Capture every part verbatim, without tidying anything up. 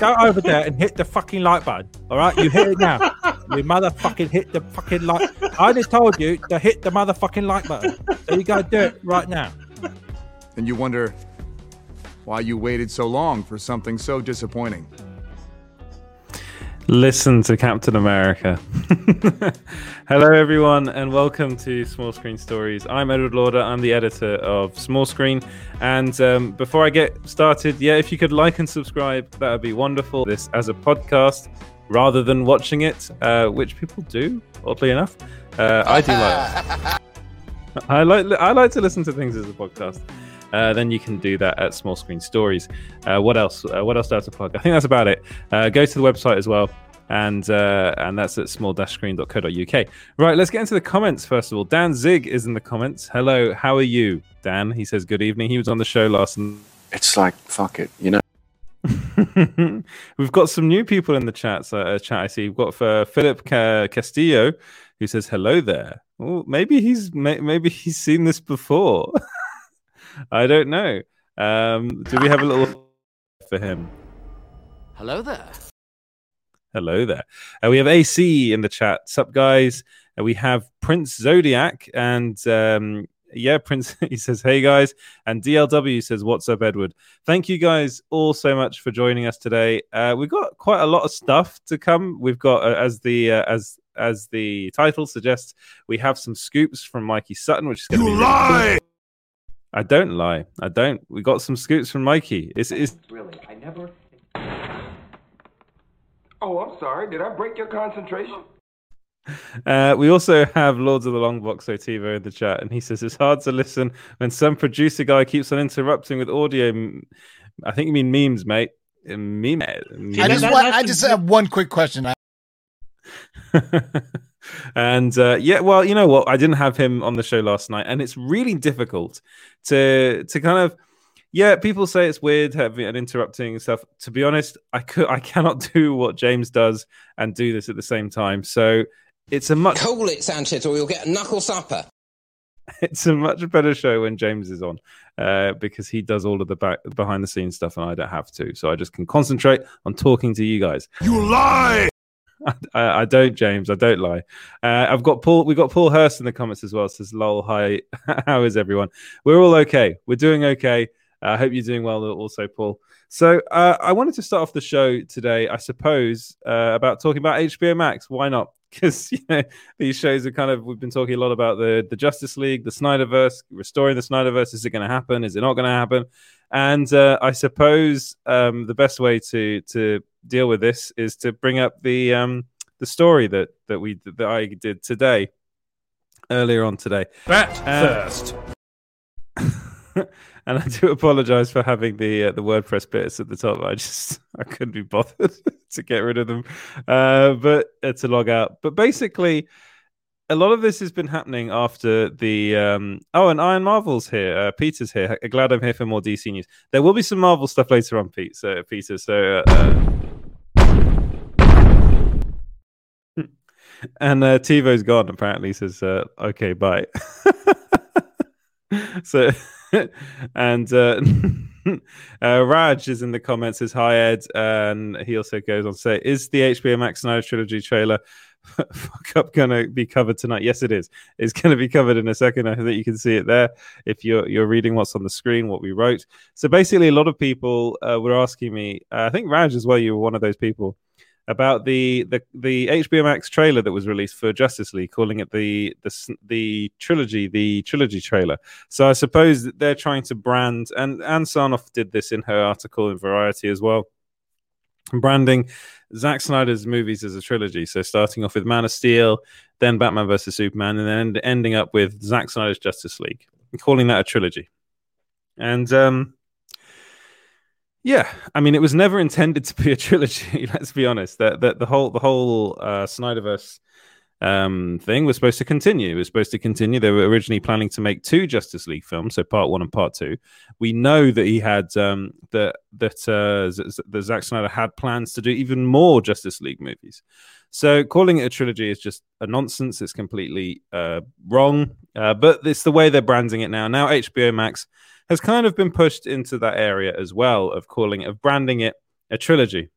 go over there and hit the fucking like button. All right, you hit it now. You motherfucking hit the fucking like. I just told you to hit the motherfucking like button. So you gotta do it right now. And you wonder why you waited so long for something so disappointing. Listen to Captain America. Hello, everyone, and welcome to Small Screen Stories. I'm Edward Lauder. I'm the editor of Small Screen. And um, before I get started, yeah, if you could like and subscribe, that would be wonderful. This as a podcast rather than watching it, uh, which people do, oddly enough. Uh, I do like it. I like I like to listen to things as a podcast. Uh, then you can do that at Small Screen Stories. Uh, what else? Uh, what else do I have to plug? I think that's about it. Uh, go to the website as well, and uh, and that's at small dash screen dot co dot uk. Right, let's get into the comments first of all. Dan Zig is in the comments. Hello, how are you, Dan? He says, good evening. He was on the show last night. It's like, fuck it, you know. We've got some new people in the chat, so, uh, chat I see. We've got for Philip Ca- Castillo, who says, hello there. Ooh, maybe he's may- maybe he's seen this before. I don't know. Um, do we have a little for him? Hello there. Hello there. Uh, we have A C in the chat. Sup, guys. Uh, we have Prince Zodiac. And um, yeah, Prince, he says, hey, guys. And D L W says, what's up, Edward? Thank you guys all so much for joining us today. Uh, we've got quite a lot of stuff to come. We've got, uh, as the uh, as as the title suggests, we have some scoops from Mikey Sutton, which is going to be... You lie! I don't lie. I don't. We got some scoops from Mikey. It's, it's... Really? I never... Oh, I'm sorry. Did I break your concentration? Uh, we also have Lords of the Longbox Otivo in the chat, and he says, it's hard to listen when some producer guy keeps on interrupting with audio. I think you mean memes, mate. Meme. I just, want, I just have one quick question. I... And uh, yeah, well, you know what? I didn't have him on the show last night, and it's really difficult to to kind of yeah. People say it's weird having and interrupting and stuff. To be honest, I could I cannot do what James does and do this at the same time. So it's a much call it Sanchez, or you'll get a knuckle supper. It's a much better show when James is on uh, because he does all of the back behind the scenes stuff, and I don't have to. So I just can concentrate on talking to you guys. You lie. I, I don't, James. I don't lie. Uh, I've got Paul. We got Paul Hurst in the comments as well. Says, "Lol, hi. How is everyone? We're all okay. We're doing okay. I uh, hope you're doing well, also, Paul." So uh, I wanted to start off the show today, I suppose, uh, about talking about H B O Max. Why not? Because you know these shows are kind of. We've been talking a lot about the the Justice League, the Snyderverse, restoring the Snyderverse. Is it going to happen? Is it not going to happen? And uh, I suppose um, the best way to to deal with this is to bring up the um, the story that that we that I did today earlier on today. Bat first. Um, and I do apologise for having the uh, the WordPress bits at the top. I just I couldn't be bothered to get rid of them, uh, but uh, to log out. But basically. A lot of this has been happening after the... Um, oh, and Iron Marvel's here. Uh, Peter's here. I'm glad I'm here for more D C news. There will be some Marvel stuff later on, Pete. So, Peter. So, uh, uh... And uh, TiVo's gone, apparently. He says, uh, okay, bye. So, and... Uh... Uh, Raj is in the comments, says hi Ed, and he also goes on to say, is the H B O Max Snyder Trilogy trailer fuck up gonna be covered tonight? Yes, it is. It's gonna be covered in a second. I think you can see it there if you're you're reading what's on the screen, what we wrote. So basically a lot of people uh, were asking me, uh, I think Raj as well, you were one of those people, about the, the the H B O Max trailer that was released for Justice League, calling it the the the trilogy, the trilogy trailer. So I suppose that they're trying to brand, and Anne Sarnoff did this in her article in Variety as well, branding Zack Snyder's movies as a trilogy. So starting off with Man of Steel, then Batman versus Superman, and then ending up with Zack Snyder's Justice League, calling that a trilogy. And... um Yeah, I mean, it was never intended to be a trilogy. Let's be honest. That that the whole the whole uh, Snyderverse um, thing was supposed to continue. It was supposed to continue. They were originally planning to make two Justice League films, so part one and part two. We know that he had um, that that uh, Z- the Zack Snyder had plans to do even more Justice League movies. So calling it a trilogy is just a nonsense. It's completely uh, wrong. Uh, but it's the way they're branding it now. Now H B O Max has kind of been pushed into that area as well of calling of branding it a trilogy.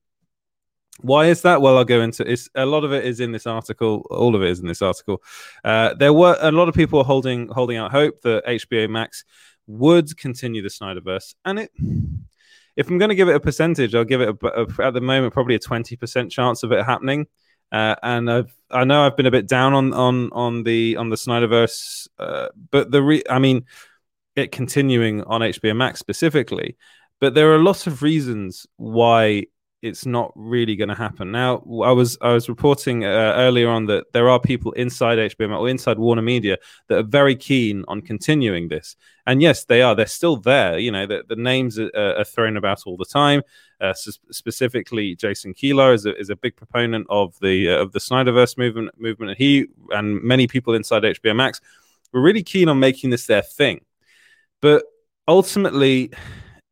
Why is that? Well, I'll go into it. A lot of it is in this article. All of it is in this article. Uh, there were a lot of people holding holding out hope that H B O Max would continue the Snyderverse. And it, if I'm going to give it a percentage, I'll give it a, a, at the moment probably a twenty percent chance of it happening. Uh, and I've, I know I've been a bit down on on on the on the Snyderverse, uh, but the re- I mean, it continuing on H B O Max specifically. But there are lots of reasons why it's not really going to happen. Now, I was I was reporting uh, earlier on that there are people inside H B O or inside Warner Media that are very keen on continuing this. And yes, they are. They're still there. You know, the, the names are, are thrown about all the time. Uh, specifically, Jason Keillor is a, is a big proponent of the uh, of the Snyderverse movement. Movement, and he and many people inside H B O Max were really keen on making this their thing. But ultimately,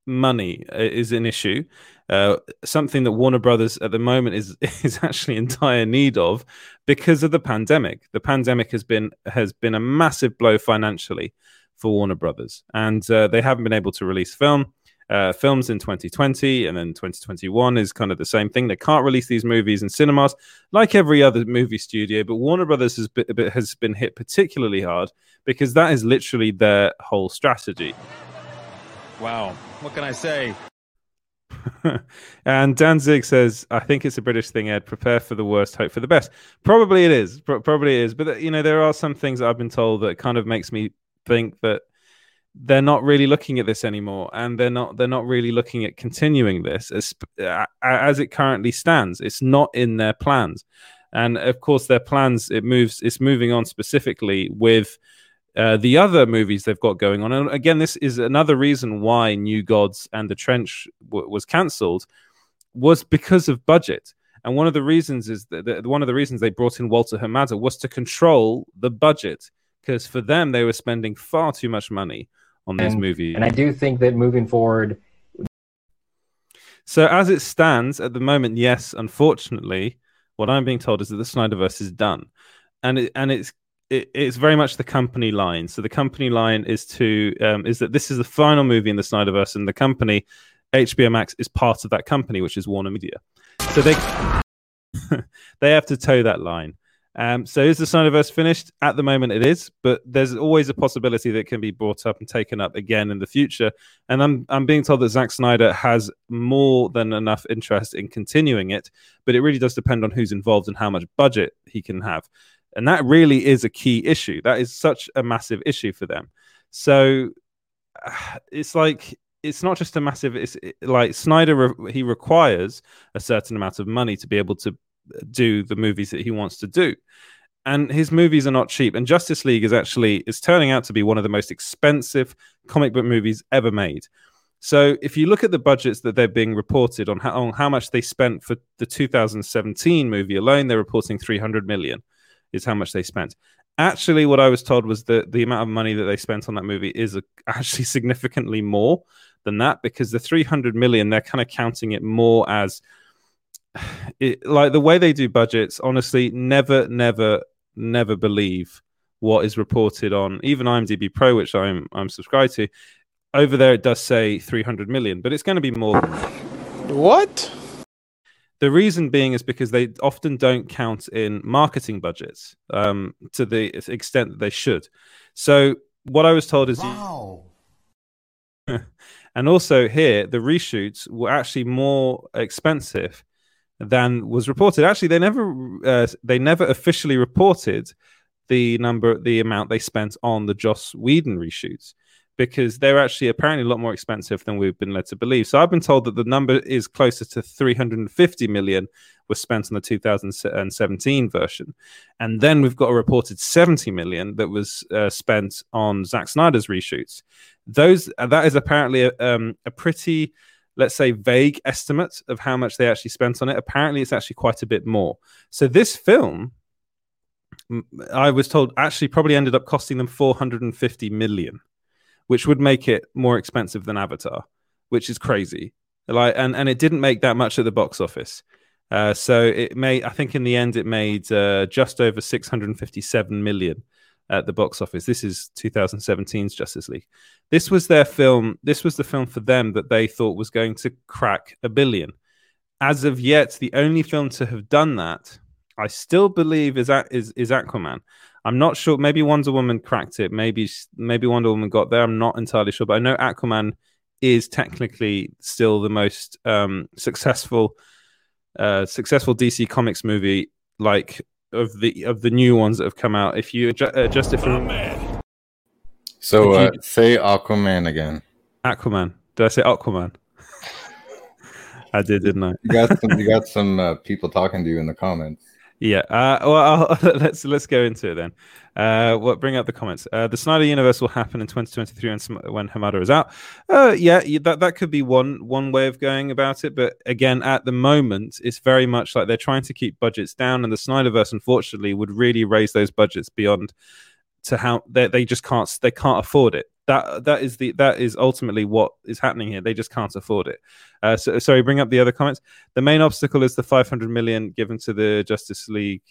money is an issue. Uh, something that Warner Brothers at the moment is is actually in dire need of because of the pandemic. The pandemic has been has been a massive blow financially for Warner Brothers, and uh, they haven't been able to release film uh, films in twenty twenty, and then twenty twenty-one is kind of the same thing. They can't release these movies in cinemas like every other movie studio, but Warner Brothers has been, has been hit particularly hard because that is literally their whole strategy. Wow, what can I say? And Danzig says, I think it's a British thing, Ed. Prepare for the worst, hope for the best. Probably it is. Pro- probably it is. But, you know, there are some things that I've been told that kind of makes me think that they're not really looking at this anymore. And they're not they're not really looking at continuing this as, as it currently stands. It's not in their plans. And, of course, their plans, it moves. It's moving on specifically with Uh, the other movies they've got going on. And again, this is another reason why New Gods and The Trench w- was cancelled, was because of budget. And one of the reasons is that the, one of the reasons they brought in Walter Hamada was to control the budget, because for them they were spending far too much money on these and, movies. And I do think that moving forward. So as it stands at the moment, yes, unfortunately, what I'm being told is that the Snyderverse is done, and it, and it's. It's very much the company line. So the company line is to um, is that this is the final movie in the Snyderverse, and the company H B O Max is part of that company, which is Warner Media. So they they have to toe that line. Um, so is the Snyderverse finished? At the moment, it is, but there's always a possibility that it can be brought up and taken up again in the future. And I'm I'm being told that Zack Snyder has more than enough interest in continuing it, but it really does depend on who's involved and how much budget he can have. And that really is a key issue. That is such a massive issue for them. So uh, it's like, it's not just a massive, it's it, like Snyder, re- he requires a certain amount of money to be able to do the movies that he wants to do. And his movies are not cheap. And Justice League is actually, is turning out to be one of the most expensive comic book movies ever made. So if you look at the budgets that they're being reported on, how, on how much they spent for the two thousand seventeen movie alone, they're reporting three hundred million. Is how much they spent. Actually, what I was told was that the amount of money that they spent on that movie is actually significantly more than that, because the three hundred million, they're kind of counting it more as it, like the way they do budgets. Honestly, never, never, never believe what is reported on even IMDb Pro, which I'm I'm subscribed to. Over there, it does say three hundred million, but it's going to be more. What? The reason being is because they often don't count in marketing budgets um, to the extent that they should. So what I was told is... Wow. And also here, the reshoots were actually more expensive than was reported. Actually, they never uh, they never officially reported the number, the amount they spent on the Joss Whedon reshoots, because they're actually apparently a lot more expensive than we've been led to believe. So I've been told that the number is closer to three hundred fifty million was spent on the two thousand seventeen version. And then we've got a reported seventy million that was uh, spent on Zack Snyder's reshoots. Those uh, that is apparently a, um, a pretty, let's say, vague estimate of how much they actually spent on it. Apparently it's actually quite a bit more. So this film, I was told, actually probably ended up costing them four hundred fifty million. Which would make it more expensive than Avatar, which is crazy. Like, and, and it didn't make that much at the box office. Uh, so it made, I think in the end, it made uh, just over six hundred fifty-seven million at the box office. This is twenty seventeen's Justice League. This was their film. This was the film for them that they thought was going to crack a billion. as of yet, the only film to have done that, I still believe, is is is Aquaman. I'm not sure. Maybe Wonder Woman cracked it. Maybe maybe Wonder Woman got there. I'm not entirely sure, but I know Aquaman is technically still the most um, successful uh, successful D C Comics movie, like of the of the new ones that have come out. If you adjust, adjust it for Aquaman. So uh, you... say Aquaman again. Aquaman. Did I say Aquaman? I did, didn't I? You got some. You got some uh, people talking to you in the comments. Yeah, uh, well, I'll, let's let's go into it then. Uh, what? Well, bring up the comments. Uh, the Snyder Universe will happen in twenty twenty-three when, when Hamada is out. Uh, yeah, that that could be one one way of going about it. But again, at the moment, it's very much like they're trying to keep budgets down, and the Snyderverse, unfortunately, would really raise those budgets beyond to how they they just can't they can't afford it. That that is the that is ultimately what is happening here. They just can't afford it. Uh, so sorry, bring up the other comments. The main obstacle is the five hundred million given to the Justice League.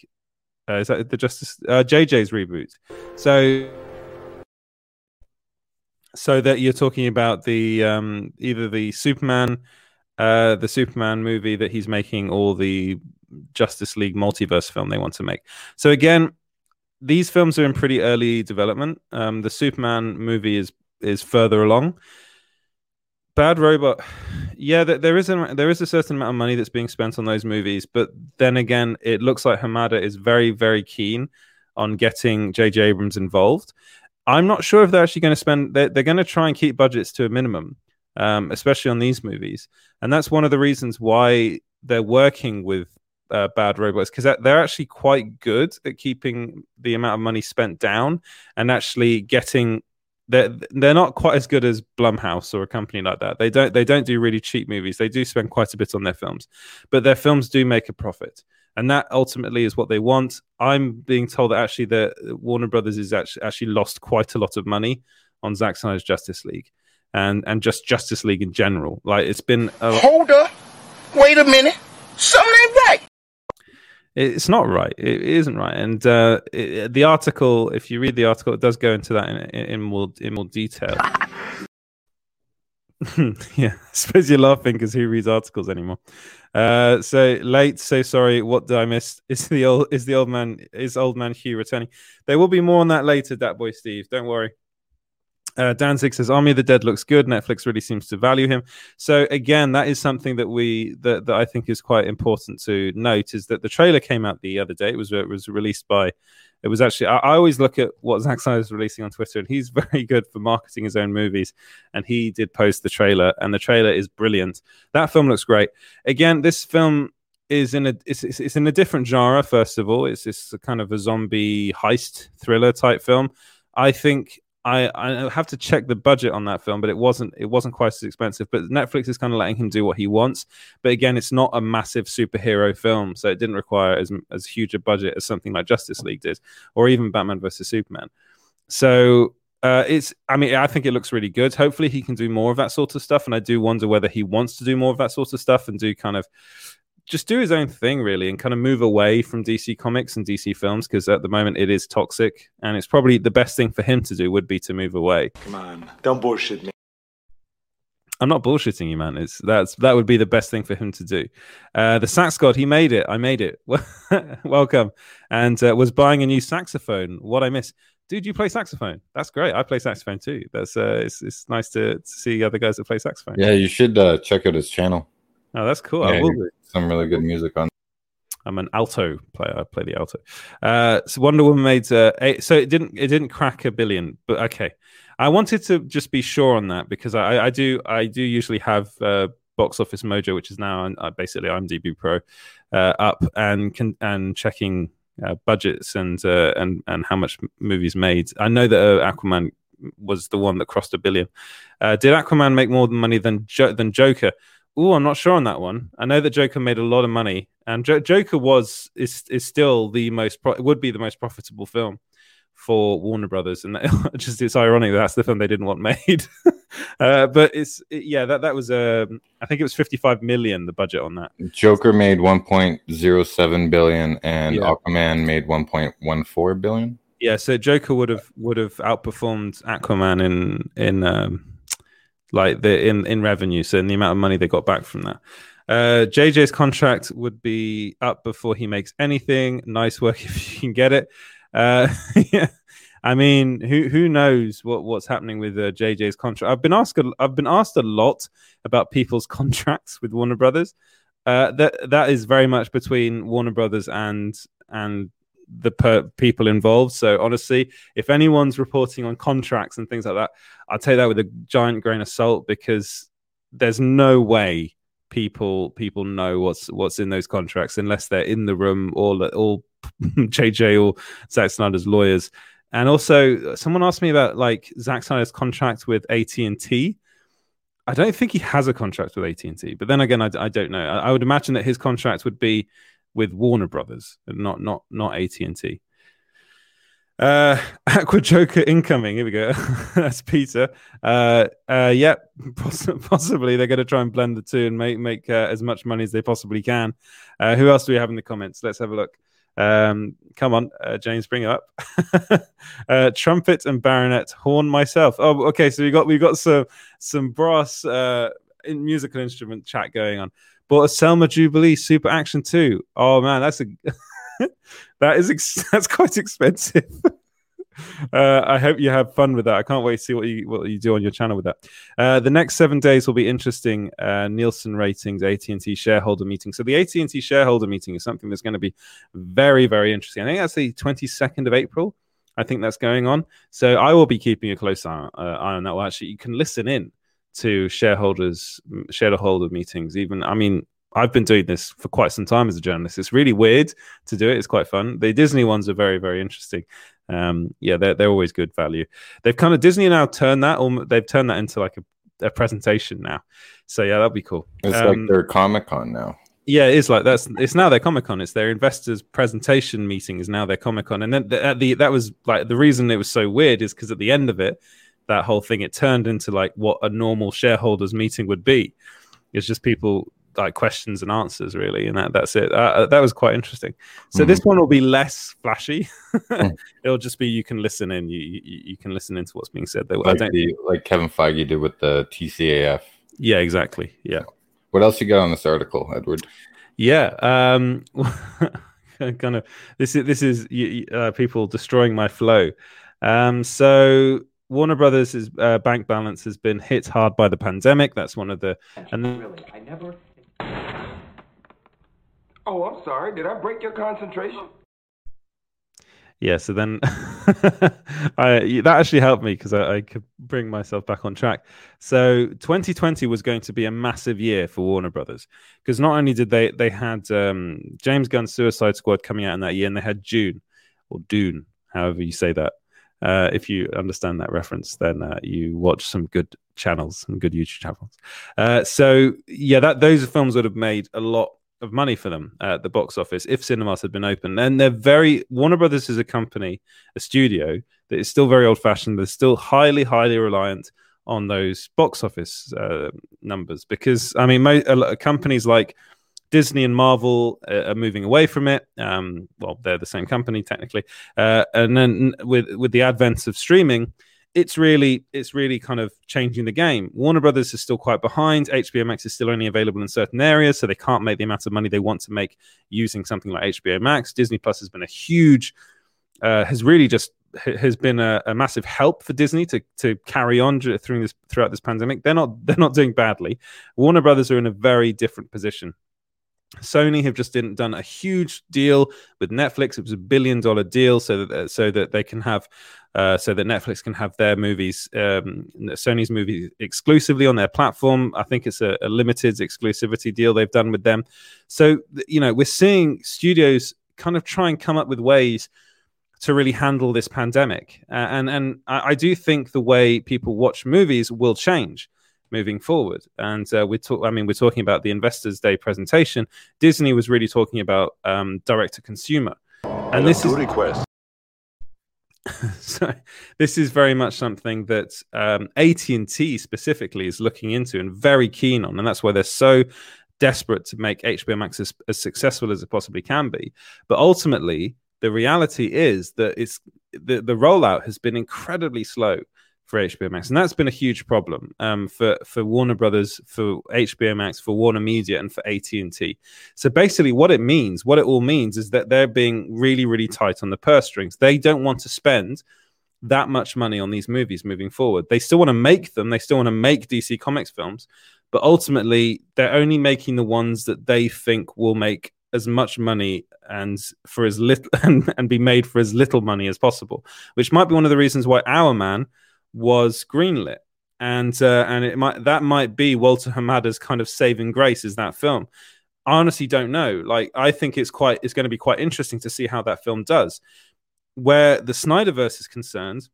Uh, is that the Justice uh, J J's reboot? So so that you're talking about the um, either the Superman uh, the Superman movie that he's making, or the Justice League multiverse film they want to make. So again, these films are in pretty early development. Um, the Superman movie is is further along. Bad Robot, yeah, th- there is a, there is a certain amount of money that's being spent on those movies, but then again, it looks like Hamada is very, very keen on getting J J Abrams involved. I'm not sure if they're actually going to spend... They're, they're going to try and keep budgets to a minimum, um, especially on these movies. And that's one of the reasons why they're working with Uh, Bad Robot, because they're actually quite good at keeping the amount of money spent down, and actually getting they're they're not quite as good as Blumhouse or a company like that. They don't they don't do really cheap movies. They do spend quite a bit on their films, but their films do make a profit, and that ultimately is what they want. I'm being told that actually the Warner Brothers is actually actually lost quite a lot of money on Zack Snyder's Justice League, and and just Justice League in general. Like, it's been a... hold up, wait a minute, something ain't right. It's not right. It isn't right. And uh, it, the article, if you read the article, it does go into that in, in more in more detail. Yeah, I suppose you're laughing because who reads articles anymore? Uh, so late. So sorry. What did I miss? Is the old is the old man is old man Hugh returning? There will be more on that later. Dat boy Steve, don't worry. Uh, Danzig says Army of the Dead looks good. Netflix really seems to value him. So again, that is something that we that, that I think is quite important to note, is that the trailer came out the other day. It was it was released by it was actually I, I always look at what Zack Snyder is releasing on Twitter, and he's very good for marketing his own movies. And he did post the trailer, and the trailer is brilliant. That film looks great. Again, this film is in a it's it's, it's in a different genre. First of all, it's it's a kind of a zombie heist thriller type film. I think. I, I have to check the budget on that film, but it wasn't it wasn't quite as expensive. But Netflix is kind of letting him do what he wants. But again, it's not a massive superhero film, so it didn't require as as huge a budget as something like Justice League did, or even Batman versus Superman. So uh, it's I mean I think it looks really good. Hopefully he can do more of that sort of stuff, and I do wonder whether he wants to do more of that sort of stuff and do kind of just do his own thing, really, and kind of move away from D C Comics and D C films, because at the moment it is toxic, and it's probably the best thing for him to do would be to move away. Come on, don't bullshit me. I'm not bullshitting you, man. It's that's that would be the best thing for him to do. Uh, the Sax God, he made it. I made it. Welcome. And uh, was buying a new saxophone. What I miss. Dude, you play saxophone? That's great. I play saxophone too. That's uh, it's it's nice to, to see other guys that play saxophone. Yeah, you should uh, check out his channel. Oh, that's cool. Yeah, I will do. Some really good music on. I'm an alto player. I play the alto. Uh, so Wonder Woman made uh, eight, so it didn't it didn't crack a billion, but okay. I wanted to just be sure on that, because I, I do I do usually have uh, Box Office Mojo, which is now uh, basically IMDb Pro, uh, up and can, and checking uh, budgets and uh, and and how much movies made. I know that uh, Aquaman was the one that crossed a billion. Uh, did Aquaman make more money than jo- than Joker? Oh, I'm not sure on that one. I know that Joker made a lot of money, and jo- Joker was is is still the most pro- would be the most profitable film for Warner Brothers, and that, just it's ironic that that's the film they didn't want made. uh, but it's it, yeah, that that was a um, I think it was fifty-five million the budget on that. Joker made one point oh seven billion, and yeah. Aquaman made one point one four billion. Yeah, so Joker would have would have outperformed Aquaman in in. Um, Like the in, in revenue, so in the amount of money they got back from that. Uh, J J's contract would be up before he makes anything. Nice work if you can get it. Uh, yeah. I mean, who who knows what, what's happening with uh, J J's contract? I've been asked I've been asked a lot about people's contracts with Warner Brothers. Uh, that that is very much between Warner Brothers and and the per- people involved. So honestly, if anyone's reporting on contracts and things like that, I'll take that with a giant grain of salt, because there's no way people people know what's what's in those contracts unless they're in the room, or all J J or Zack Snyder's lawyers. And also, someone asked me about like Zack Snyder's contract with A T and T. I don't think he has a contract with A T and T, but then again, I, I don't know. I, I would imagine that his contract would be with Warner Brothers, not not not A T and T. Uh, Aqua Joker incoming. Here we go. That's Peter. Uh, uh, yeah, poss- possibly they're going to try and blend the two and make make uh, as much money as they possibly can. Uh, who else do we have in the comments? Let's have a look. Um, come on, uh, James, bring it up. uh, trumpet and baronet, horn myself. Oh, okay. So we got we got some some brass uh, in musical instrument chat going on. Bought a Selma Jubilee Super Action two. Oh man, that's a that is ex- that's quite expensive. uh, I hope you have fun with that. I can't wait to see what you what you do on your channel with that. Uh, the next seven days will be interesting. Uh, Nielsen ratings, A T and T shareholder meeting. So the A T and T shareholder meeting is something that's going to be very, very interesting. I think that's the twenty-second of April. I think that's going on. So I will be keeping a close eye, uh, eye on that. Well, actually, you can listen in to shareholders shareholder meetings. Even I mean, I've been doing this for quite some time as a journalist. It's really weird to do it. It's quite fun. The Disney ones are very, very interesting. Um, yeah, they're they're always good value. They've kind of Disney now turned that, or they've turned that into like a, a presentation now. So yeah, that'll be cool. It's um, like their Comic-Con now. Yeah, it is like that's it's now their Comic-Con. It's their investors presentation meeting is now their Comic-Con. And then the, at the that was like the reason it was so weird is because at the end of it, that whole thing, it turned into like what a normal shareholders meeting would be. It's just people like questions and answers, really, and that that's it. Uh, that was quite interesting. So mm-hmm. This one will be less flashy. It'll just be you can listen in. You you, you can listen into what's being said. There, like, I don't the, like Kevin Feige did with the T C A F. Yeah, exactly. Yeah. What else you got on this article, Edward? Yeah. Um, kind of. This is this is uh, people destroying my flow. Um, so. Warner Brothers' is, uh, bank balance has been hit hard by the pandemic. That's one of the... And then... Really, I never... Oh, I'm sorry. Did I break your concentration? Yeah, so then... I, that actually helped me because I, I could bring myself back on track. So twenty twenty was going to be a massive year for Warner Brothers because not only did they... They had um, James Gunn's Suicide Squad coming out in that year, and they had June, or Dune, however you say that. Uh, if you understand that reference, then uh, you watch some good channels, some good YouTube channels. Uh, so, yeah, that those films would have made a lot of money for them at the box office if cinemas had been open. And they're very... Warner Brothers is a company, a studio, that is still very old-fashioned. They're still highly, highly reliant on those box office uh, numbers because, I mean, mo- uh, companies like Disney and Marvel are moving away from it. Um, well, they're the same company technically, uh, and then with with the advent of streaming, it's really it's really kind of changing the game. Warner Brothers is still quite behind. H B O Max is still only available in certain areas, so they can't make the amount of money they want to make using something like H B O Max. Disney Plus has been a huge, uh, has really just has been a, a massive help for Disney to to carry on through this throughout this pandemic. They're not they're not doing badly. Warner Brothers are in a very different position. Sony have just didn't, done a huge deal with Netflix. It was a billion dollar deal, so that so that they can have, uh, so that Netflix can have their movies, um, Sony's movies exclusively on their platform. I think it's a, a limited exclusivity deal they've done with them. So you know we're seeing studios kind of try and come up with ways to really handle this pandemic, uh, and and I, I do think the way people watch movies will change moving forward. And uh, we're talk- I mean, we're talking about the Investors Day presentation. Disney was really talking about um, direct-to-consumer. And this is... request. So this is very much something that um, A T and T specifically is looking into and very keen on. And that's why they're so desperate to make H B O Max as, as successful as it possibly can be. But ultimately, the reality is that it's the, the rollout has been incredibly slow for H B O Max. And that's been a huge problem um, for, for Warner Brothers, for H B O Max, for Warner Media, and for A T and T. So basically what it means, what it all means is that they're being really, really tight on the purse strings. They don't want to spend that much money on these movies moving forward. They still want to make them. They still want to make D C Comics films. But ultimately, they're only making the ones that they think will make as much money and for as little and, and be made for as little money as possible, which might be one of the reasons why Our Man was greenlit, and uh, and it might that might be Walter Hamada's kind of saving grace is that film. I honestly don't know. Like, I think it's quite it's going to be quite interesting to see how that film does. Where the Snyderverse is concerned,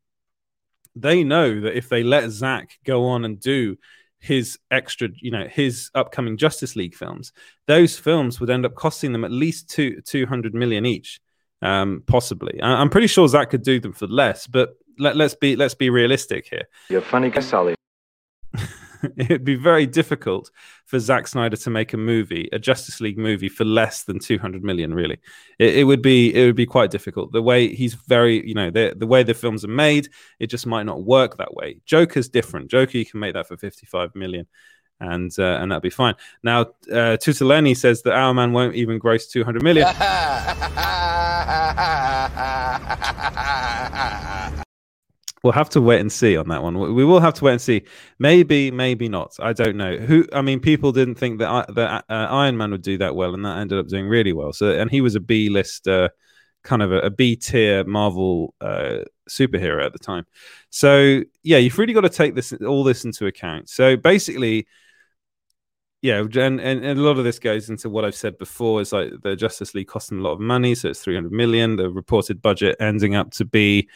they know that if they let Zack go on and do his extra, you know, his upcoming Justice League films, those films would end up costing them at least two, two hundred million each, um, possibly. I, I'm pretty sure Zach could do them for less, but let, let's be let's be realistic here. You're funny, Casali. It'd be very difficult for Zack Snyder to make a movie, a Justice League movie, for less than two hundred million. Really, it, it would be it would be quite difficult. The way he's very, you know, the the way the films are made, it just might not work that way. Joker's different. Joker, you can make that for fifty-five million, and uh, and that'd be fine. Now, uh, Tutoleni says that Our Man won't even gross two hundred million. We'll have to wait and see on that one. We will have to wait and see. Maybe, maybe not. I don't know. Who? I mean, people didn't think that, I, that uh, Iron Man would do that well, and that ended up doing really well. So, and he was a B-list, uh, kind of a, a B-tier Marvel uh, superhero at the time. So, yeah, you've really got to take this all this into account. So, basically, yeah, and, and, and a lot of this goes into what I've said before. Is like the Justice League cost them a lot of money, so it's three hundred million. The reported budget ending up to be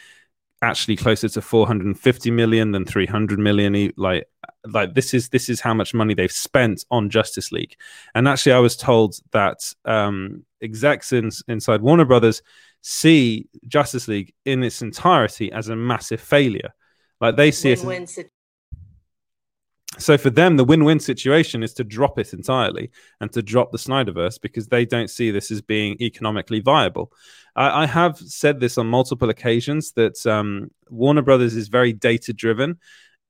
actually closer to four hundred fifty million than three hundred million. Like, like this is this is how much money they've spent on Justice League. And actually, I was told that um, execs in, inside Warner Brothers see Justice League in its entirety as a massive failure. Like, they see win-win it. As... Situ- so for them, the win-win situation is to drop it entirely and to drop the Snyderverse, because they don't see this as being economically viable. I have said this on multiple occasions that um, Warner Brothers is very data-driven,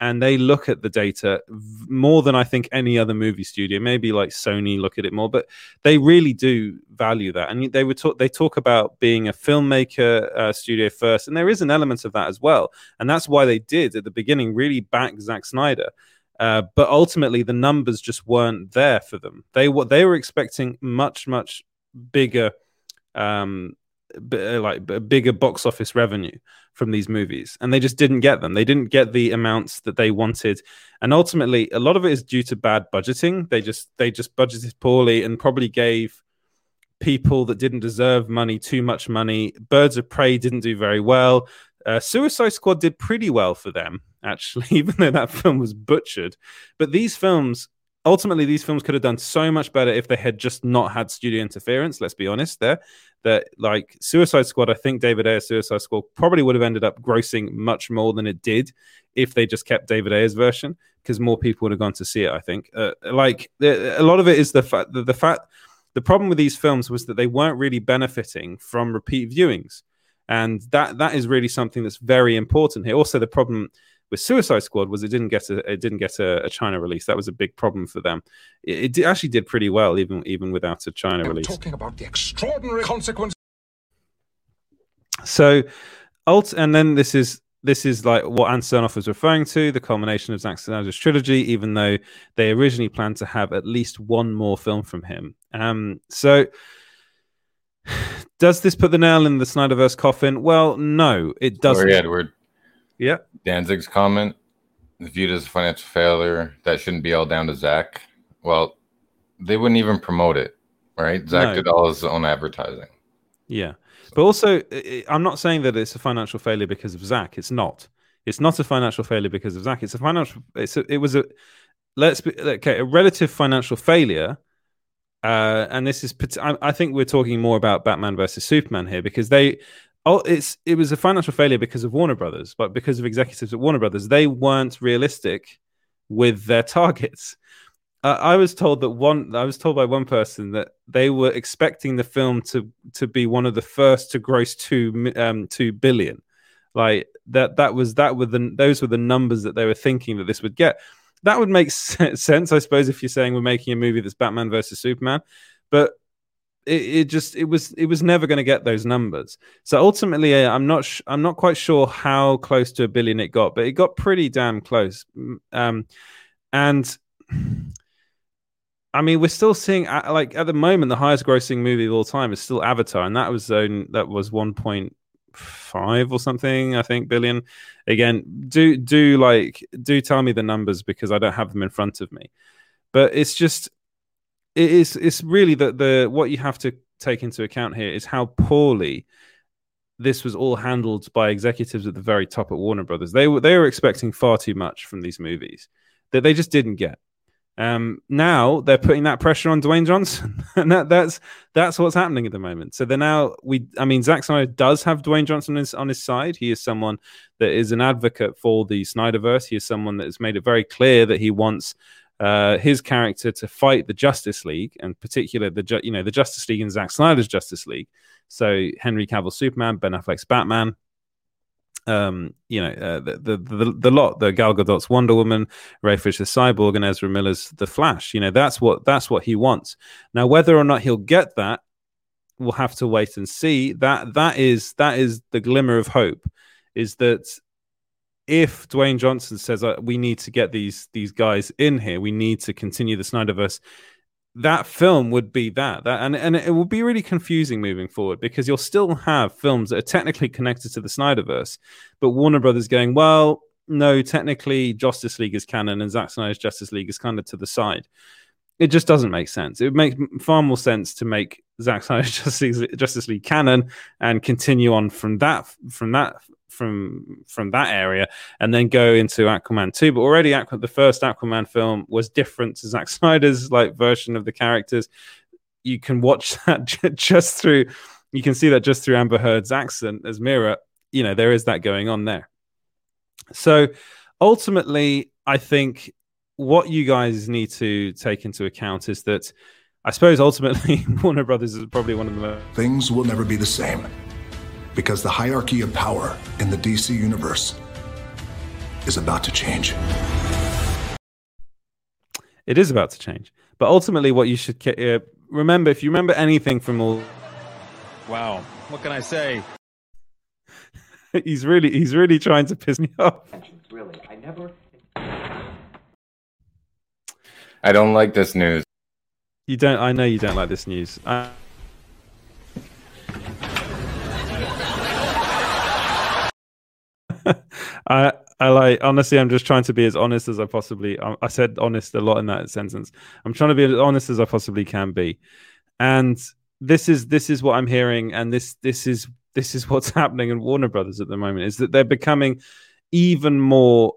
and they look at the data v- more than I think any other movie studio. Maybe like Sony look at it more, but they really do value that. And they would talk, they talk about being a filmmaker uh, studio first, and there is an element of that as well. And that's why they did at the beginning really back Zack Snyder. Uh, but ultimately, the numbers just weren't there for them. They what they were expecting much much bigger. Um, B- like b- bigger box office revenue from these movies, and they just didn't get them. They didn't get the amounts that they wanted, and ultimately a lot of it is due to bad budgeting. They just they just budgeted poorly and probably gave people that didn't deserve money too much money. Birds of Prey didn't do very well. uh, Suicide Squad did pretty well for them, actually, even though that film was butchered. But these films Ultimately, these films could have done so much better if they had just not had studio interference. Let's be honest there. That, like, Suicide Squad, I think David Ayer's Suicide Squad probably would have ended up grossing much more than it did if they just kept David Ayer's version, because more people would have gone to see it, I think. Uh, like, the, a lot of it is the fact that the fact the problem with these films was that they weren't really benefiting from repeat viewings. And that that is really something that's very important here. Also, the problem with Suicide Squad was it didn't get a it didn't get a, a China release. That was a big problem for them. It, it did, actually did pretty well even even without a China I'm release. Talking about the extraordinary consequences. So, alt and then this is this is like what Ansonoff was referring to, the culmination of Zack Snyder's trilogy. Even though they originally planned to have at least one more film from him, um, so. Does this put the nail in the Snyderverse coffin? Well, no, it doesn't. Sorry, Edward. Yeah. Danzig's comment, viewed as a financial failure, that shouldn't be all down to Zack. Well, they wouldn't even promote it, right? Zack no. did all his own advertising. Yeah. So. But also, I'm not saying that it's a financial failure because of Zack. It's not. It's not a financial failure because of Zack. It's a financial... It's a, it was a... Let's be... Okay, a relative financial failure... Uh, and this is, I think we're talking more about Batman versus Superman here, because they, oh, it's it was a financial failure because of Warner Brothers, but because of executives at Warner Brothers, they weren't realistic with their targets. Uh, I was told that one, I was told by one person that they were expecting the film to to be one of the first to gross two um two billion. Like that, that was that were the those were the numbers that they were thinking that this would get. That would make sense, I suppose, if you're saying we're making a movie that's Batman versus Superman, but it, it just it was it was never going to get those numbers. So ultimately, I'm not sh- I'm not quite sure how close to a billion it got, but it got pretty damn close. Um, and I mean, we're still seeing, like, at the moment, the highest grossing movie of all time is still Avatar, and that was um, that was one point five or something, I think, billion. Again, do do like do tell me the numbers, because I don't have them in front of me. But it's just it is it's really that the what you have to take into account here is how poorly this was all handled by executives at the very top at Warner Brothers. They were they were expecting far too much from these movies that they just didn't get. Um, now they're putting that pressure on Dwayne Johnson, and that, that's that's what's happening at the moment. So they're now we, I mean, Zack Snyder does have Dwayne Johnson on his, on his side. He is someone that is an advocate for the Snyderverse. He is someone that has made it very clear that he wants uh, his character to fight the Justice League, and particular the ju- you know the Justice League and Zack Snyder's Justice League. So Henry Cavill's Superman, Ben Affleck's Batman. Um, you know, uh, the, the the the lot, the Gal Gadot's Wonder Woman, Ray Fisher's Cyborg, and Ezra Miller's The Flash. You know, that's what that's what he wants. Now, whether or not he'll get that, we'll have to wait and see. That that is that is the glimmer of hope, is that if Dwayne Johnson says uh, we need to get these these guys in here, we need to continue the Snyderverse, that film would be that, that and, and it will be really confusing moving forward, because you'll still have films that are technically connected to the Snyderverse, but Warner Brothers going, well, no, technically Justice League is canon and Zack Snyder's Justice League is kind of to the side. It just doesn't make sense. It would make far more sense to make Zack Snyder's Justice League, Justice League canon and continue on from that, from that, from from that area, and then go into Aquaman two. But already Aqu- the first Aquaman film was different to Zack Snyder's like version of the characters. You can watch that just through, you can see that just through Amber Heard's accent as Mira. You know, there is that going on there. So ultimately, I think what you guys need to take into account is that, I suppose ultimately, Warner Brothers is probably one of the most... Things will never be the same, because the hierarchy of power in the D C universe is about to change. It is about to change. But ultimately, what you should uh, remember, if you remember anything from all... Wow, what can I say? he's really he's really trying to piss me off. Really, I never... I don't like this news. You don't... I know you don't like this news. I... I I like honestly I'm just trying to be as honest as I possibly I, I said honest a lot in that sentence. I'm trying to be as honest as I possibly can be, and this is this is what I'm hearing, and this this is this is what's happening in Warner Brothers at the moment, is that they're becoming even more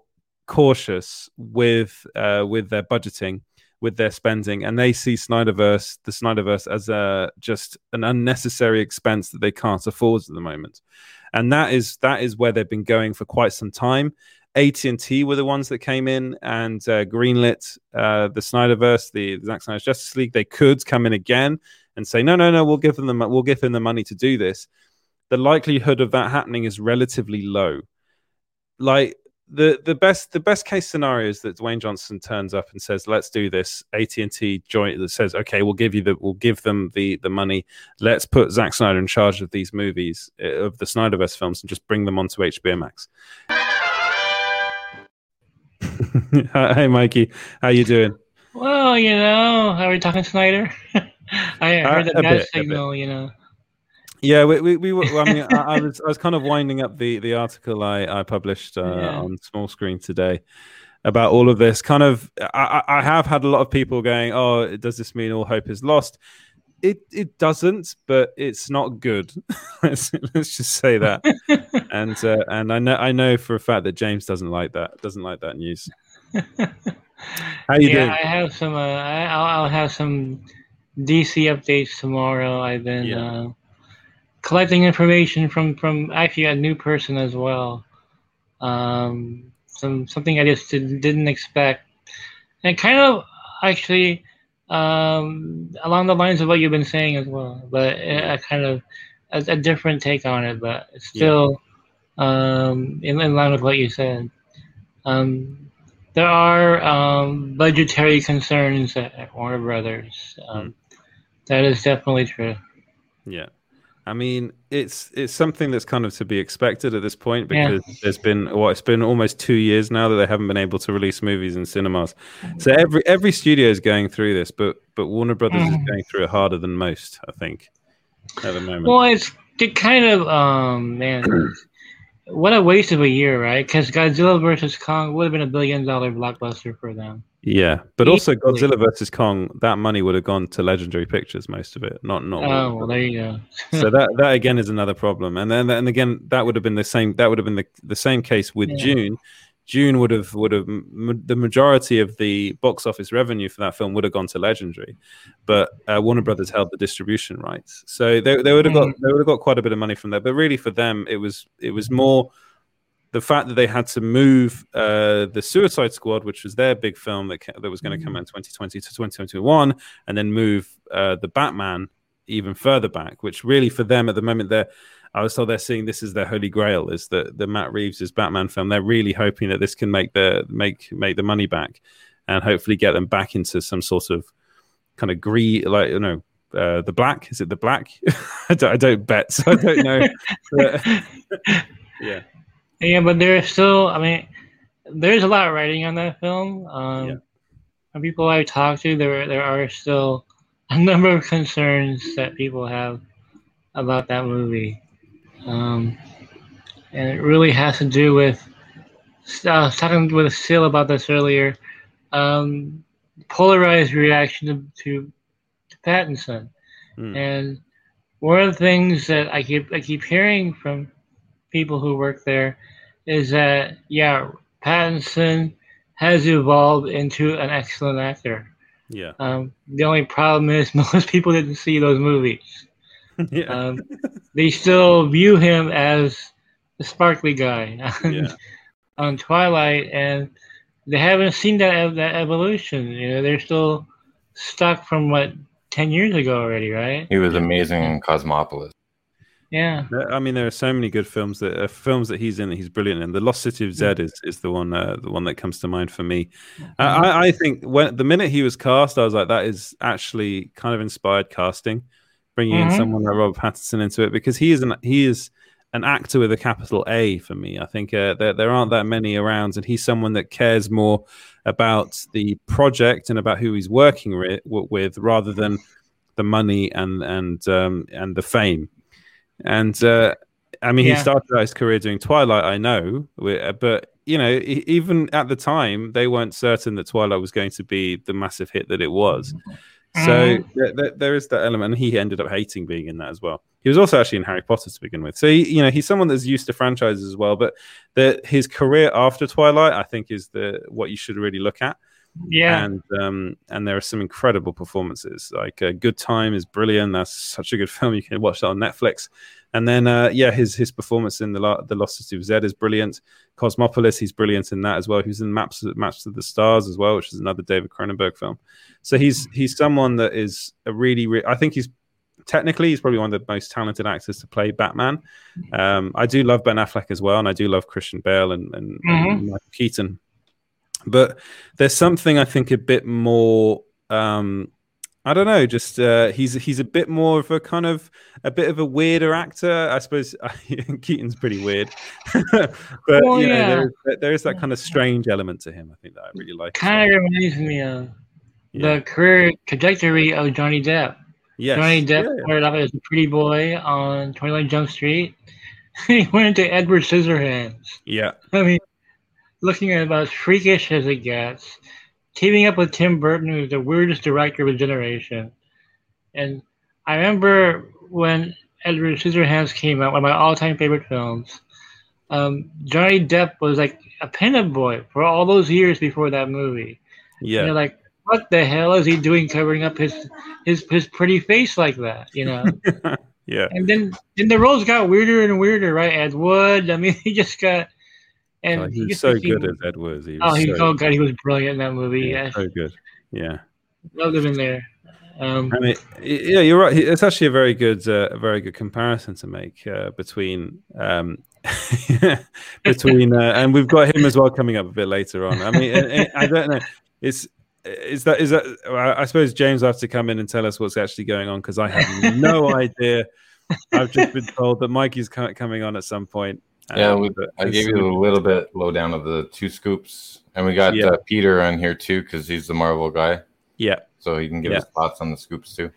cautious with uh, with their budgeting, with their spending, and they see Snyderverse the Snyderverse as a just an unnecessary expense that they can't afford at the moment. And that is that is where they've been going for quite some time. A T and T were the ones that came in and uh, greenlit uh, the Snyderverse, the, the Zack Snyder's Justice League. They could come in again and say, no, no, no, we'll give them the, we'll give them the money to do this. The likelihood of that happening is relatively low. Like the the best the best case scenario is that Dwayne Johnson turns up and says, let's do this. A T and T joint that says, okay, we'll give you the we'll give them the the money, let's put Zack Snyder in charge of these movies, of the Snyderverse films, and just bring them onto H B O Max. Hey Mikey, how you doing? Well, you know, are we talking Snyder? I heard uh, the bad signal, you know. Yeah, we we, we were, I mean, I, I was I was kind of winding up the, the article I I published uh, yeah. on Small Screen today about all of this. Kind of, I, I have had a lot of people going, "Oh, does this mean all hope is lost?" It it doesn't, but it's not good. let's, let's just say that. and uh, and I know I know for a fact that James doesn't like that doesn't like that news. How you yeah, doing? I have some. Uh, I, I'll, I'll have some D C updates tomorrow. I've been. Yeah. Uh, collecting information from, from actually a new person as well. Um, some something I just did, didn't expect. And kind of actually um, along the lines of what you've been saying as well, but a, a kind of a, a different take on it, but it's still um, in, in line with what you said. Um, there are um, budgetary concerns at, at Warner Brothers. Um, mm. That is definitely true. Yeah. I mean, it's it's something that's kind of to be expected at this point, because yeah. there's been what well, it's been almost two years now that they haven't been able to release movies in cinemas. So every every studio is going through this, but but Warner Brothers mm. is going through it harder than most, I think, at the moment. Well, it's the kind of um man, what a waste of a year, right? Because Godzilla versus Kong would have been a billion dollar blockbuster for them. Yeah, but also Godzilla versus Kong, that money would have gone to Legendary Pictures, most of it, not not. Oh, well, there you go. So that, that again is another problem, and then and again that would have been the same. That would have been the, the same case with yeah. June. June would have would have m- the majority of the box office revenue for that film would have gone to Legendary, but uh, Warner Brothers held the distribution rights, so they they would have got they would have got quite a bit of money from there. But really, for them, it was it was more. The fact that they had to move uh, the Suicide Squad, which was their big film that ca- that was going to come out in twenty twenty to twenty twenty-one, and then move uh, the Batman even further back, which really for them at the moment, they're I was told they're seeing this as their holy grail, is the the Matt Reeves' Batman film. They're really hoping that this can make the make make the money back, and hopefully get them back into some sort of kind of green, like you know. Uh, the black is it the black? I, don't, I don't bet, so I don't know. but, yeah. Yeah, but there's still, I mean, there's a lot of writing on that film. Um, yeah. From people I talk to, there there are still a number of concerns that people have about that movie. Um, and it really has to do with, I was talking with Sil about this earlier, um, polarized reaction to, to, to Pattinson. Mm. And one of the things that I keep I keep hearing from people who work there is that yeah, Pattinson has evolved into an excellent actor. Yeah. Um, the only problem is most people didn't see those movies. yeah. Um, they still view him as the sparkly guy on, yeah. on Twilight, and they haven't seen that that evolution. You know, they're still stuck from what ten years ago already, right? He was amazing in Cosmopolis. Yeah, I mean, there are so many good films that uh, films that he's in that he's brilliant in. The Lost City of Z is, is the one uh, the one that comes to mind for me. Uh, I, I think when the minute he was cast, I was like, that is actually kind of inspired casting, bringing mm-hmm. in someone like Robert Pattinson into it, because he is an he is an actor with a capital A for me. I think uh, there there aren't that many around, and he's someone that cares more about the project and about who he's working re- with rather than the money and and um, and the fame. And uh, I mean, yeah. he started his career doing Twilight, I know, but you know, even at the time, they weren't certain that Twilight was going to be the massive hit that it was. So mm. th- th- there is that element, and he ended up hating being in that as well. He was also actually in Harry Potter to begin with, so he, you know, he's someone that's used to franchises as well. But the, his career after Twilight, I think, is the what you should really look at. Yeah, and um, and there are some incredible performances. Like uh, Good Time is brilliant. That's such a good film. You can watch that on Netflix. And then uh, yeah, his his performance in the La- the Lost City of Z is brilliant. Cosmopolis, he's brilliant in that as well. He's in Maps Maps of the Stars as well, which is another David Cronenberg film. So he's he's someone that is a really. Re- I think he's technically he's probably one of the most talented actors to play Batman. Um, I do love Ben Affleck as well, and I do love Christian Bale and and, mm-hmm. and Michael Keaton. But there's something I think a bit more, um, I don't know, just uh, he's he's a bit more of a kind of a bit of a weirder actor. I suppose Keaton's pretty weird. but well, you know, yeah. there, is, there is that kind of strange element to him, I think, that I really like. Kind of reminds me of yeah. the career trajectory of Johnny Depp. Yes. Johnny Depp yeah. started off as a pretty boy on twenty-one Jump Street. He went into Edward Scissorhands. Yeah. I mean, looking at about as freakish as it gets, teaming up with Tim Burton, who's the weirdest director of his generation. And I remember when Edward Scissorhands came out, one of my all-time favorite films, um, Johnny Depp was like a pinup boy for all those years before that movie. Yeah. And you're like, what the hell is he doing covering up his his, his pretty face like that, you know? yeah. And then, then the roles got weirder and weirder, right? Ed Wood, I mean, he just got... And oh, he was so good as Ed Wood. He was oh, he, so oh God, he was brilliant in that movie. Yeah, yeah. So good. Yeah. Loved him in there. Um, I mean, yeah, you're right. It's actually a very good, uh, very good comparison to make uh, between um, between uh, and we've got him as well coming up a bit later on. I mean, it, it, I don't know. It's is that is that I suppose James will have to come in and tell us what's actually going on, because I have no idea. I've just been told that Mikey's coming on at some point. Yeah, um, we, I gave you a little bit lowdown of the two scoops, and we got yeah. uh, Peter on here too, because he's the Marvel guy. Yeah, so he can give yeah. us thoughts on the scoops too.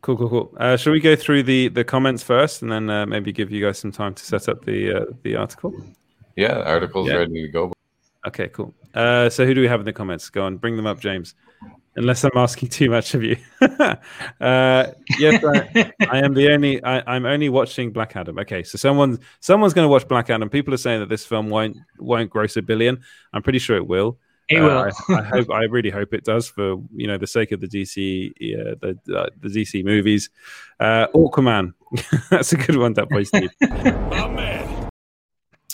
Cool, cool, cool. Uh, shall we go through the, the comments first, and then uh, maybe give you guys some time to set up the uh, the article? Yeah, the article's yeah. ready to go. Okay, cool. Uh, so who do we have in the comments? Go on, bring them up, James. Unless I'm asking too much of you. uh, yes, I, I am the only. I, I'm only watching Black Adam. Okay, so someone someone's going to watch Black Adam. People are saying that this film won't won't gross a billion. I'm pretty sure it will. It will. Uh, I, I hope. I really hope it does, for you know the sake of the D C uh, the uh, the D C movies. Uh, Aquaman. That's a good one. That boy Steve. My man.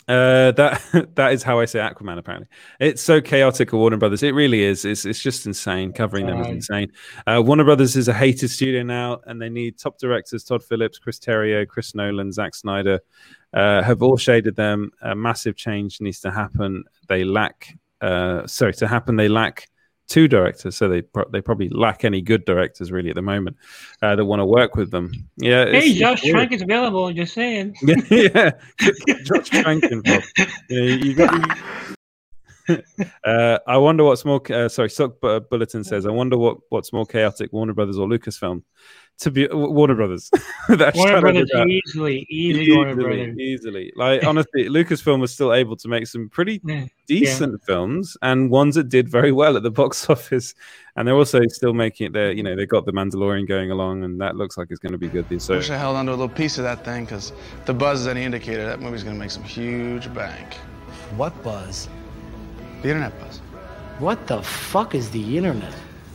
Uh, that that is how I say Aquaman. Apparently, it's so chaotic. Warner Brothers, it really is. It's it's just insane. Covering them um, is insane. Uh, Warner Brothers is a hated studio now, and they need top directors. Todd Phillips, Chris Terrio, Chris Nolan, Zack Snyder uh, have all shaded them. A massive change needs to happen. They lack. Uh, sorry, to happen. They lack two directors, so they pro- they probably lack any good directors really at the moment uh, that want to work with them. Yeah. Hey, Josh Trank is available. Just saying. yeah, yeah. Josh Trank involved. You know, you got. uh, I wonder what's more. Uh, sorry, Sock Bulletin says. I wonder what, what's more chaotic, Warner Brothers or Lucasfilm. To be Warner Brothers. That's Warner Brothers easily, easily, easily, Warner Brothers easily. Like honestly, Lucasfilm was still able to make some pretty yeah. decent yeah. films, and ones that did very well at the box office. And they're also still making it. There, you know, they got the Mandalorian going along, and that looks like it's going to be good. So I wish I held onto a little piece of that thing, because the buzz is any indicator that movie's going to make some huge bank. What buzz? The internet buzz. What the fuck is the internet?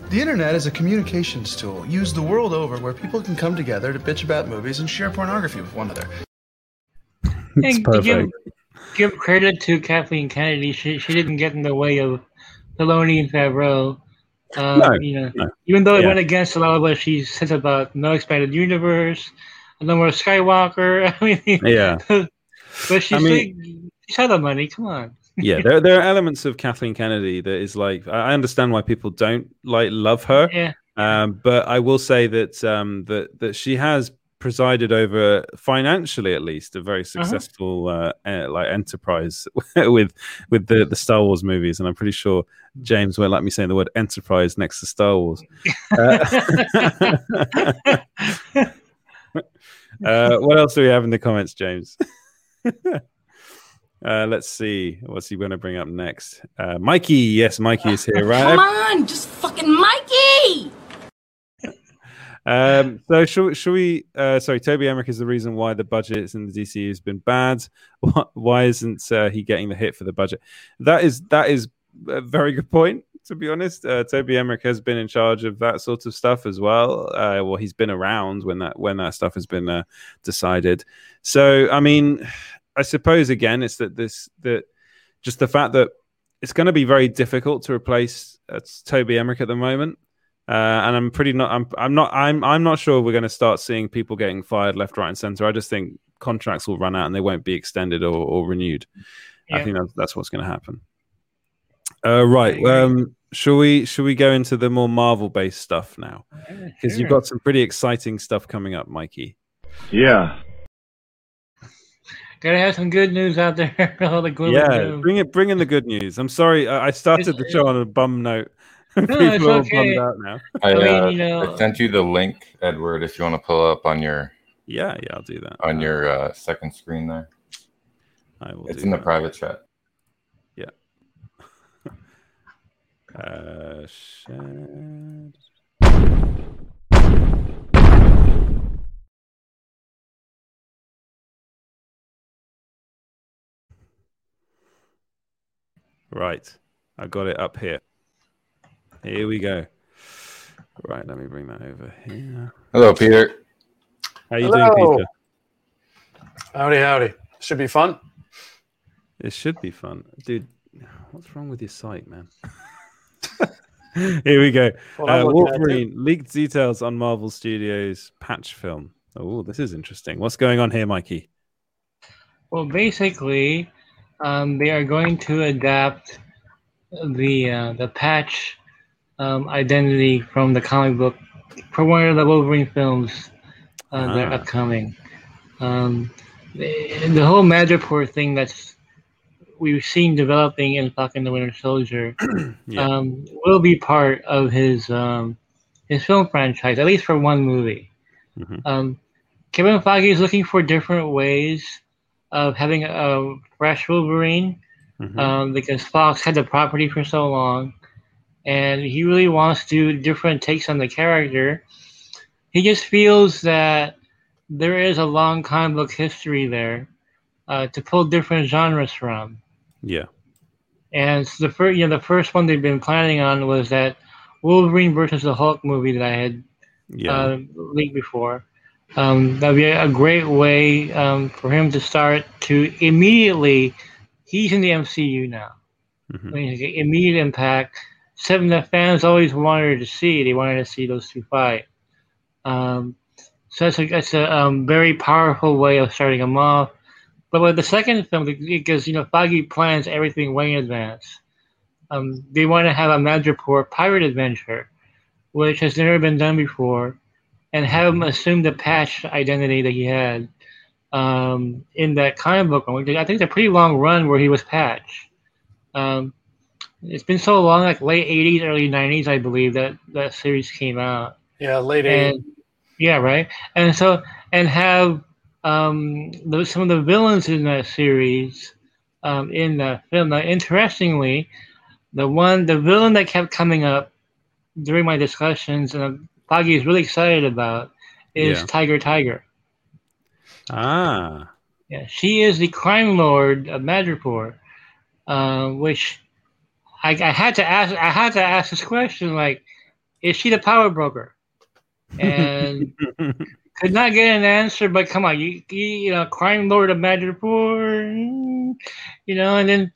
The internet is a communications tool used the world over, where people can come together to bitch about movies and share pornography with one another. It's perfect. Give, give credit to Kathleen Kennedy. She she didn't get in the way of Filoni and Favreau. Um, no, you know, no. Even though it yeah. went against a lot of what she said about no expanded universe, no more Skywalker. I mean, yeah. But she she had the money. Come on. yeah, there there are elements of Kathleen Kennedy that is like, I understand why people don't like love her. Yeah. Um, but I will say that um that, that she has presided over, financially at least, a very successful uh-huh. uh, like enterprise with with the, the Star Wars movies, and I'm pretty sure James won't like me saying the word enterprise next to Star Wars. Uh, uh, what else do we have in the comments, James? Uh, let's see. What's he going to bring up next? Uh, Mikey. Yes, Mikey is here, right? Come on, just fucking Mikey! um, so should, should we... Uh, sorry, Toby Emmerich is the reason why the budget in the D C U has been bad. Why isn't uh, he getting the hit for the budget? That is that is a very good point, to be honest. Uh, Toby Emmerich has been in charge of that sort of stuff as well. Uh, well, he's been around when that, when that stuff has been uh, decided. So, I mean... I suppose again, it's that this that just the fact that it's going to be very difficult to replace uh, Toby Emmerich at the moment, uh, and I'm pretty not I'm I'm not I'm I'm not sure we're going to start seeing people getting fired left, right, and center. I just think contracts will run out and they won't be extended or, or renewed. Yeah. I think that's, that's what's going to happen. Uh, right, um, shall we shall we go into the more Marvel-based stuff now? Because you've got some pretty exciting stuff coming up, Mikey. Yeah. Gotta have some good news out there. All the gloom yeah, and doom. bring it, bring in the good news. I'm sorry, I started it's, the show on a bum note. No, People it's okay. are bummed out now. I, uh, I, mean, you know, I sent you the link, Edward, if you want to pull up on your. Yeah, yeah, I'll do that on your uh, second screen there. I will. It's do in that. the private chat. Yeah. uh, shared. Right, I got it up here. Here we go. Right, let me bring that over here. Hello, Peter. How you Hello. doing, Peter? Howdy, howdy. Should be fun. It should be fun. Dude, what's wrong with your site, man? Here we go. Well, uh, Wolverine, leaked details on Marvel Studios' patch film. Oh, this is interesting. What's going on here, Mikey? Well, basically, um, they are going to adapt the uh, the patch um, identity from the comic book from one of the Wolverine films uh, ah. that are upcoming. Um, the, the whole Madripoor thing that's we've seen developing in Falcon the Winter Soldier yeah. um, will be part of his um, his film franchise, at least for one movie. Mm-hmm. Um, Kevin Feige is looking for different ways of having a fresh Wolverine mm-hmm. um, because Fox had the property for so long, and he really wants to do different takes on the character. He just feels that there is a long comic book history there uh, to pull different genres from. Yeah, and so the first, you know, the first one they've been planning on was that Wolverine versus the Hulk movie that I had yeah. uh, leaked before. Um, that'd be a great way um, for him to start to immediately. He's in the M C U now. Mm-hmm. I mean, immediate impact. Something that fans always wanted to see. They wanted to see those two fight. Um, so that's a, that's a um, very powerful way of starting him off. But with the second film, because you know Feige plans everything way in advance, um, they want to have a Madripoor pirate adventure, which has never been done before. And have him assume the patch identity that he had um, in that comic book one. I think it's a pretty long run where he was Patch. Um, it's been so long, like late eighties, early nineties, I believe that that series came out. Yeah, late eighties. Yeah, right. And so, and have um, those, some of the villains in that series um, in that film. Now, interestingly, the one, the villain that kept coming up during my discussions and. I'm, Foggy is really excited about is yeah. Tiger Tiger. Ah. Yeah, she is the crime lord of Madripoor, uh, which I, I had to ask. I had to ask this question: like, is she the power broker? And could not get an answer. But come on, you you, you know, crime lord of Madripoor, you know. And then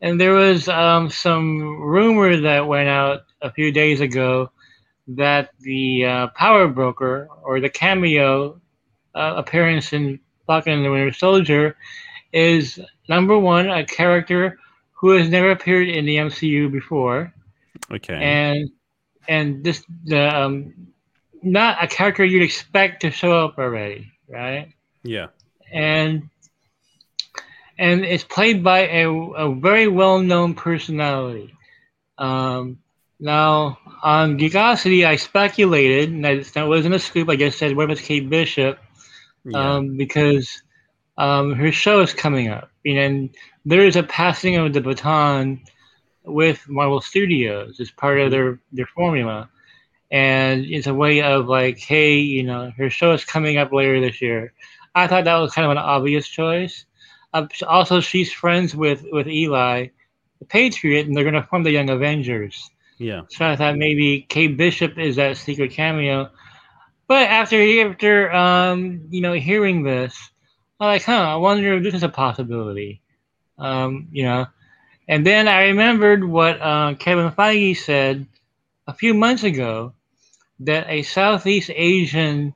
and there was um, some rumor that went out a few days ago. That the uh, power broker or the cameo uh, appearance in Falcon and the Winter Soldier is number one, a character who has never appeared in the M C U before. Okay. And and this the um, not a character you'd expect to show up already, right? Yeah. And and it's played by a a very well-known personality. Um. Now, on Geekosity, I speculated, and I, that wasn't a scoop, I just said, what if it's Kate Bishop? Yeah. Um, because um, her show is coming up. You know, and there is a passing of the baton with Marvel Studios. It's part of their, their formula. And it's a way of like, hey, you know, her show is coming up later this year. I thought that was kind of an obvious choice. Uh, also, she's friends with, with Eli, the Patriot, and they're going to form the Young Avengers. Yeah. So I thought maybe Kate Bishop is that secret cameo, but after after um you know hearing this, I'm like, huh, I wonder if this is a possibility, um you know, and then I remembered what uh, Kevin Feige said a few months ago that a Southeast Asian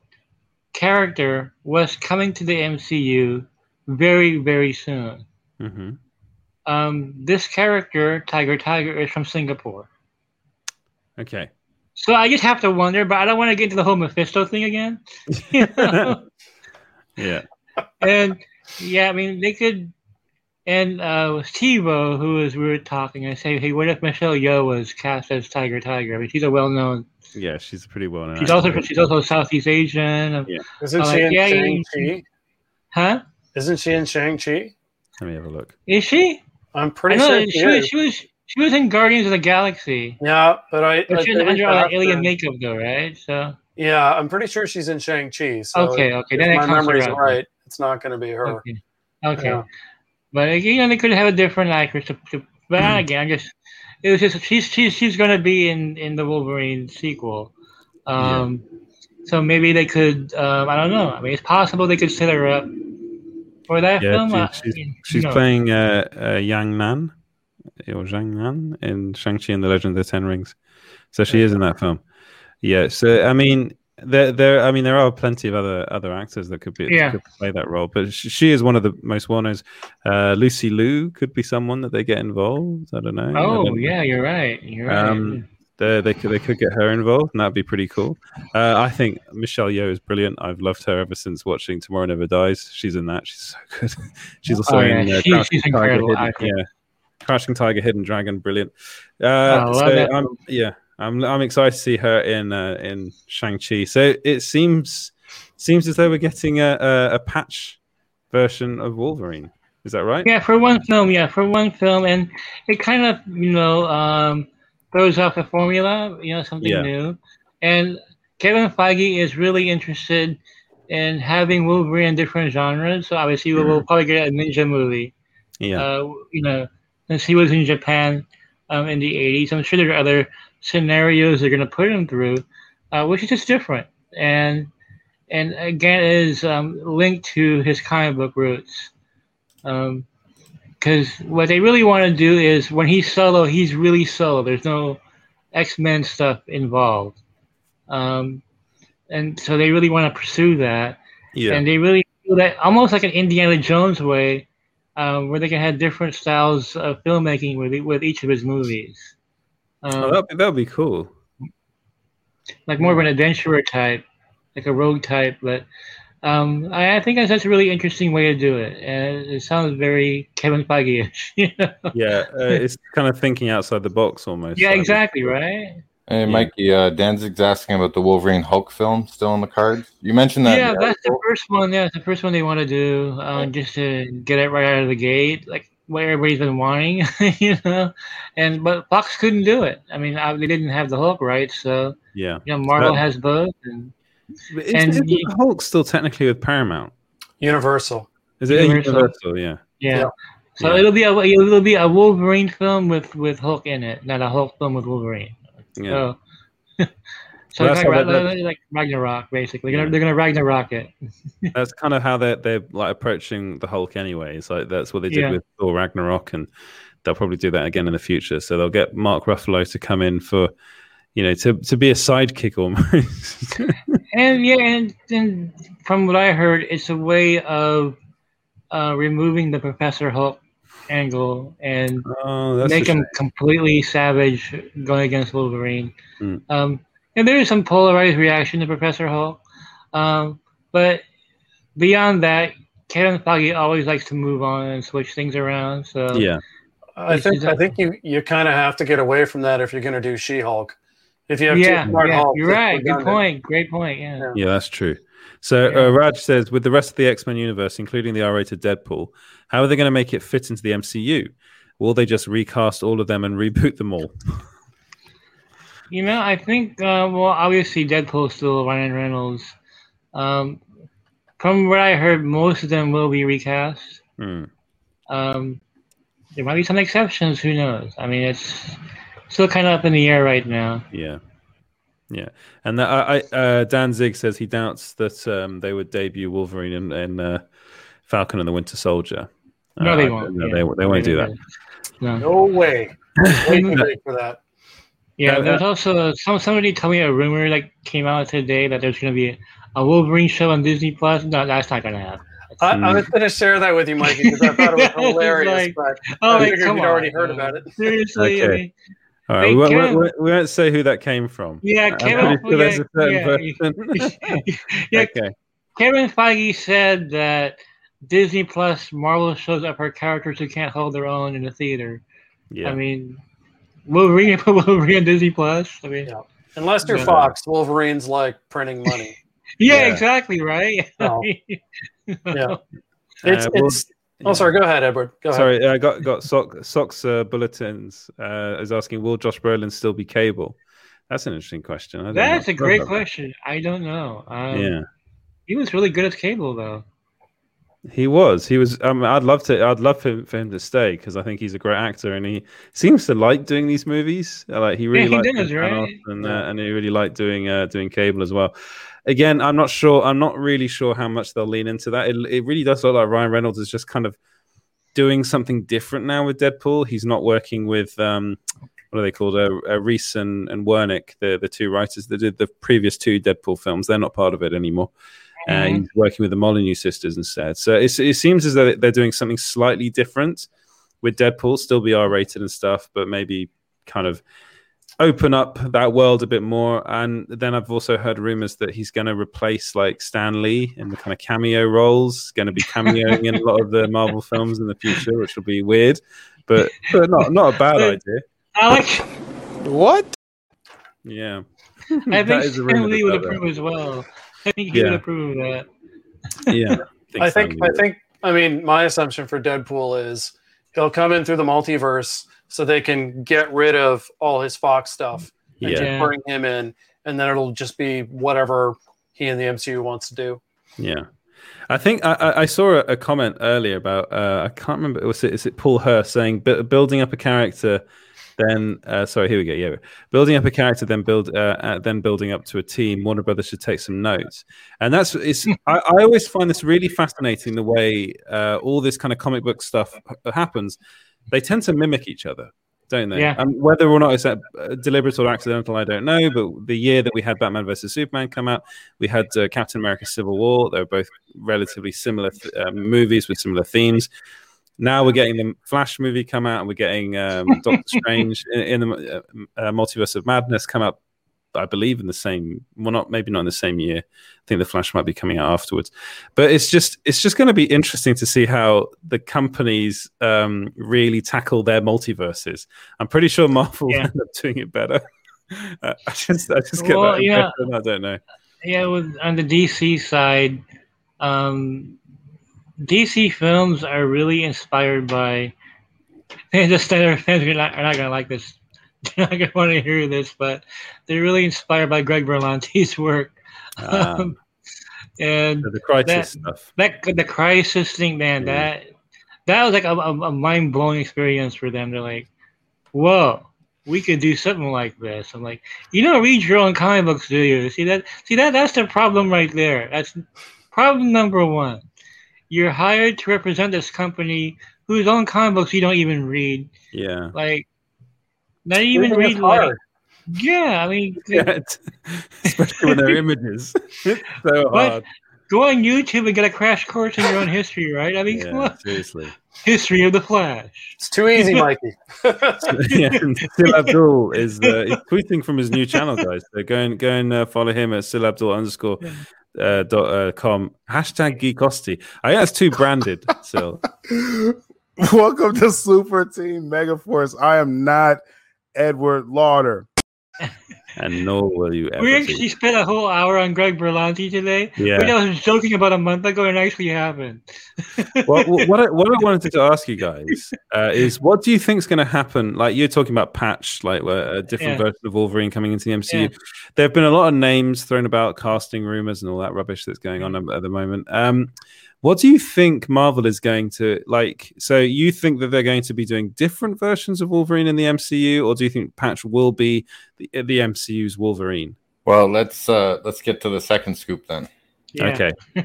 character was coming to the M C U very very soon. Mm-hmm. Um, this character Tiger Tiger is from Singapore. Okay. So I just have to wonder, but I don't want to get into the whole Mephisto thing again. You know? Yeah. And yeah, I mean they could. And uh, with TiVo, who is we were talking, I say, hey, what if Michelle Yeoh was cast as Tiger Tiger? I mean, she's a well-known. Yeah, she's pretty well-known. She's also she's also Southeast Asian. Yeah. Isn't I'm she like, in yeah, Shang-Chi? Huh? Isn't she in Shang-Chi? Let me have a look. Is she? I'm pretty I know, sure she is. She was. She was She was in Guardians of the Galaxy. Yeah, but I. But I she was under all that alien makeup, though, right? So. Yeah, I'm pretty sure she's in Shang-Chi. So okay, okay. If then my memory's right, it's not going to be her. Okay. okay. Yeah. But you know, they could have a different actress. To, to, but mm. again, I'm just it was just she's she's she's going to be in, in the Wolverine sequel. Um, yeah. So maybe they could. Um, I don't know. I mean, it's possible they could set her up for that yeah, film. She, she's I mean, she's you know. playing a, a young man. Or Zhang Nan in Shang-Chi and the Legend of the Ten Rings. So she is in that film. Yeah, so I mean, There, there. I mean, there are plenty of other other actors that could be yeah. could play that role, but she, she is one of the most well-known. Uh, Lucy Liu could be someone that they get involved. I don't know. Oh, don't yeah, know. you're right. You're um, right. They, they could they could get her involved, and that'd be pretty cool. Uh, I think Michelle Yeoh is brilliant. I've loved her ever since watching Tomorrow Never Dies. She's in that. She's so good. She's also oh, yeah. in uh, she, Crouching she's Tiger, Hidden, yeah. Crouching Tiger, Hidden Dragon. Brilliant. Uh, I love so it. I'm, yeah. I'm I'm excited to see her in uh, in Shang-Chi. So it seems seems as though we're getting a, a a patch version of Wolverine. Is that right? Yeah, for one film. Yeah, for one film, and it kind of you know um, throws off the formula. You know, something yeah. new. And Kevin Feige is really interested in having Wolverine in different genres. So obviously, mm. we'll probably get a ninja movie. Yeah. Uh, you know, since he was in Japan um, in the eighties, I'm sure there are other scenarios they're going to put him through, uh, which is just different, and and again is um, linked to his comic book roots, because um, what they really want to do is when he's solo, he's really solo. There's no X-Men stuff involved, um, and so they really want to pursue that, yeah. and they really do that almost like an Indiana Jones way, um, where they can have different styles of filmmaking with with each of his movies. Um, oh, that'd be, that'd be cool. Like more of an adventurer type, like a rogue type. But um, I, I think that's, that's a really interesting way to do it. And it sounds very Kevin Feige-ish. You know? Yeah, uh, it's kind of thinking outside the box almost. Yeah, exactly, right? Hey, yeah. Mikey, uh, Danzig's asking about the Wolverine Hulk film still on the cards. You mentioned that. Yeah, the that's article. the first one. Yeah, it's the first one they want to do um, just to get it right out of the gate. Like, what everybody's been wanting, you know, and but Fox couldn't do it. I mean, I, they didn't have the Hulk right, so yeah, you know, Marvel but, has both. And, is, and is you, the Hulk still technically with Paramount? Universal. Is it Universal? Universal yeah. yeah, yeah. So yeah. it'll be a it'll be a Wolverine film with, with Hulk in it, not a Hulk film with Wolverine. Yeah. So, so well, kind of, like, like Ragnarok, basically, yeah. they're gonna Ragnarok it. That's kind of how they're they're like approaching the Hulk, anyway. So like, that's what they did yeah. with Thor Ragnarok, and they'll probably do that again in the future. So they'll get Mark Ruffalo to come in for, you know, to, to be a sidekick almost. and yeah, and, and from what I heard, it's a way of uh, removing the Professor Hulk angle and oh, make him shame. completely savage going against Wolverine. Mm. Um, And there is some polarized reaction to Professor Hulk, um, but beyond that, Kevin Feige always likes to move on and switch things around. So yeah, I think I think you, you kind of have to get away from that if you're going to do She-Hulk. If you have yeah, two smart yeah, Hulk, you're right. Good point. It. Great point. Yeah. yeah, yeah, that's true. So yeah. uh, Raj says, with the rest of the X-Men universe, including the R-rated Deadpool, how are they going to make it fit into the M C U? Will they just recast all of them and reboot them all? You know, I think, uh, well, obviously Deadpool's still Ryan Reynolds. Um, from what I heard, most of them will be recast. Mm. Um, there might be some exceptions, who knows? I mean, it's still kind of up in the air right now. Yeah. Yeah. And the, I, uh, Danzig says he doubts that um, they would debut Wolverine in, in uh, Falcon and the Winter Soldier. No, uh, they won't. No, yeah. they, they won't do that. No, no way. Wait for that. Yeah, there's also some somebody told me a rumor that came out today that there's going to be a Wolverine show on Disney Plus. No, that's not going to happen. I, I was going to share that with you, Mikey, because I thought it was hilarious. Like, but oh, I figured you'd already heard about it. Seriously. Okay. I mean, all right, we won't, Kevin, we, we won't say who that came from. Yeah, Kevin. Sure yeah, yeah, yeah, yeah, okay. Kevin Feige said that Disney Plus Marvel shows up her characters who can't hold their own in the theater. Yeah, I mean. Wolverine, Wolverine, Disney Plus. I mean, yeah. unless you're yeah. Fox, Wolverine's like printing money. yeah, yeah, exactly, right. No. no. Yeah, it's. Uh, it's yeah. Oh, sorry. Go ahead, Edward. Go sorry, ahead. I got got Sock, Sock's uh, bulletins. Uh, is asking, will Josh Brolin still be Cable? That's an interesting question. I don't That's know. a great question. That. I don't know. Um, yeah, he was really good at Cable, though. He was. He was. Um, I'd love to. I'd love for him, for him to stay because I think he's a great actor and he seems to like doing these movies. Like he really yeah, liked he does, right? and, uh, and he really liked doing uh, doing Cable as well. Again, I'm not sure. I'm not really sure how much they'll lean into that. It, it really does look like Ryan Reynolds is just kind of doing something different now with Deadpool. He's not working with um, what are they called? Uh, uh, Reese and, and Wernick, the, the two writers that did the previous two Deadpool films. They're not part of it anymore. Mm-hmm. Uh, he's working with the Molyneux sisters instead. So it's, it seems as though they're doing something slightly different with Deadpool, still be R-rated and stuff, but maybe kind of open up that world a bit more. And then I've also heard rumors that he's going to replace like Stan Lee in the kind of cameo roles, going to be cameoing in a lot of the Marvel films in the future, which will be weird, but, but not not a bad idea. Alec, what? Yeah, I think Stan Lee would approve as well. I think he yeah. would approve of that. Yeah, I think I think I mean my assumption for Deadpool is he'll come in through the multiverse. So they can get rid of all his Fox stuff and yeah. bring him in, and then it'll just be whatever he and the M C U wants to do. Yeah. I think I, I saw a comment earlier about, uh, I can't remember, was it, is it Paul Hurst saying, building up a character, then, uh, sorry, here we go, yeah, building up a character, then build, uh, then building up to a team, Warner Brothers should take some notes. And that's, it's, I, I always find this really fascinating, the way uh, all this kind of comic book stuff happens. They tend to mimic each other, don't they? Yeah. Um, whether or not it's uh, deliberate or accidental, I don't know. But the year that we had Batman versus Superman come out, we had uh, Captain America Civil War. They were both relatively similar th- uh, movies with similar themes. Now we're getting the Flash movie come out, and we're getting um, Doctor Strange in, in the uh, uh, Multiverse of Madness come out, I believe, in the same, well, not maybe not in the same year. I think the Flash might be coming out afterwards, but it's just it's just going to be interesting to see how the companies um, really tackle their multiverses. I'm pretty sure Marvel yeah. will end up doing it better. Uh, I just I just get well, that. Yeah. I don't know. Yeah, with, on the D C side, um, D C films are really inspired by. The standard fans are not, not going to like this. You're not going to want to hear this, but they're really inspired by Greg Berlanti's work. Uh, um, and the crisis that, stuff. That, the crisis thing, man, yeah. that that was like a, a mind-blowing experience for them. They're like, whoa, we could do something like this. I'm like, you don't read your own comic books, do you? See, that, see that, that's the problem right there. That's problem number one. You're hired to represent this company whose own comic books you don't even read. Yeah. Like, not even read like, yeah, I mean, yeah, especially with their images. It's so but hard. Go on YouTube and get a crash course in your own history, right? I mean, yeah, come on. Seriously. History of the Flash. It's too easy, Mikey. yeah, and Sil Abdul is uh, he's tweeting from his new channel, guys. So go and go and uh, follow him at Sil Abdul underscore uh, dot uh, com hashtag Geekosti. I think that's too branded. So, welcome to Super Team Megaforce. I am not Edward Lauder. And nor will you ever. We actually spent a whole hour on Greg Berlanti today. Yeah. Which I was joking about a month ago and it actually happened. Well, what I, what I wanted to ask you guys uh, is what do you think is going to happen? Like you're talking about Patch, like a different yeah. version of Wolverine coming into the M C U. Yeah. There have been a lot of names thrown about, casting rumors and all that rubbish that's going on at the moment. Um, What do you think Marvel is going to like? So you think that they're going to be doing different versions of Wolverine in the M C U, or do you think Patch will be the, the M C U's Wolverine? Well, let's uh, let's get to the second scoop then. Yeah. Okay. All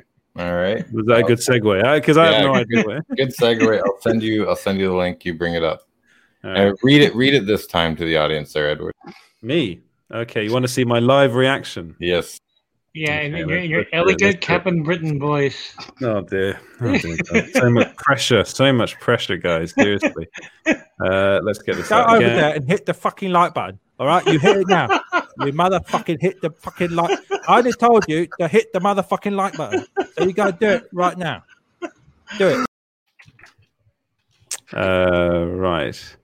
right. Was that a good segue? Because I, yeah, I have no idea. Good, good segue. I'll send you. I'll send you the link. You bring it up. Right. Uh, read it. Read it this time to the audience, there, Edward. Me. Okay. You want to see my live reaction? Yes. Yeah, okay, and your, your elegant Captain Britain voice. Oh dear. Oh, dear. So much pressure. So much pressure, guys. Seriously. Uh, let's get this Go out over again. There and hit the fucking like button. All right? You hit it now. You motherfucking hit the fucking like. I already told you to hit the motherfucking like button. So you got to do it right now. Do it. Uh, right.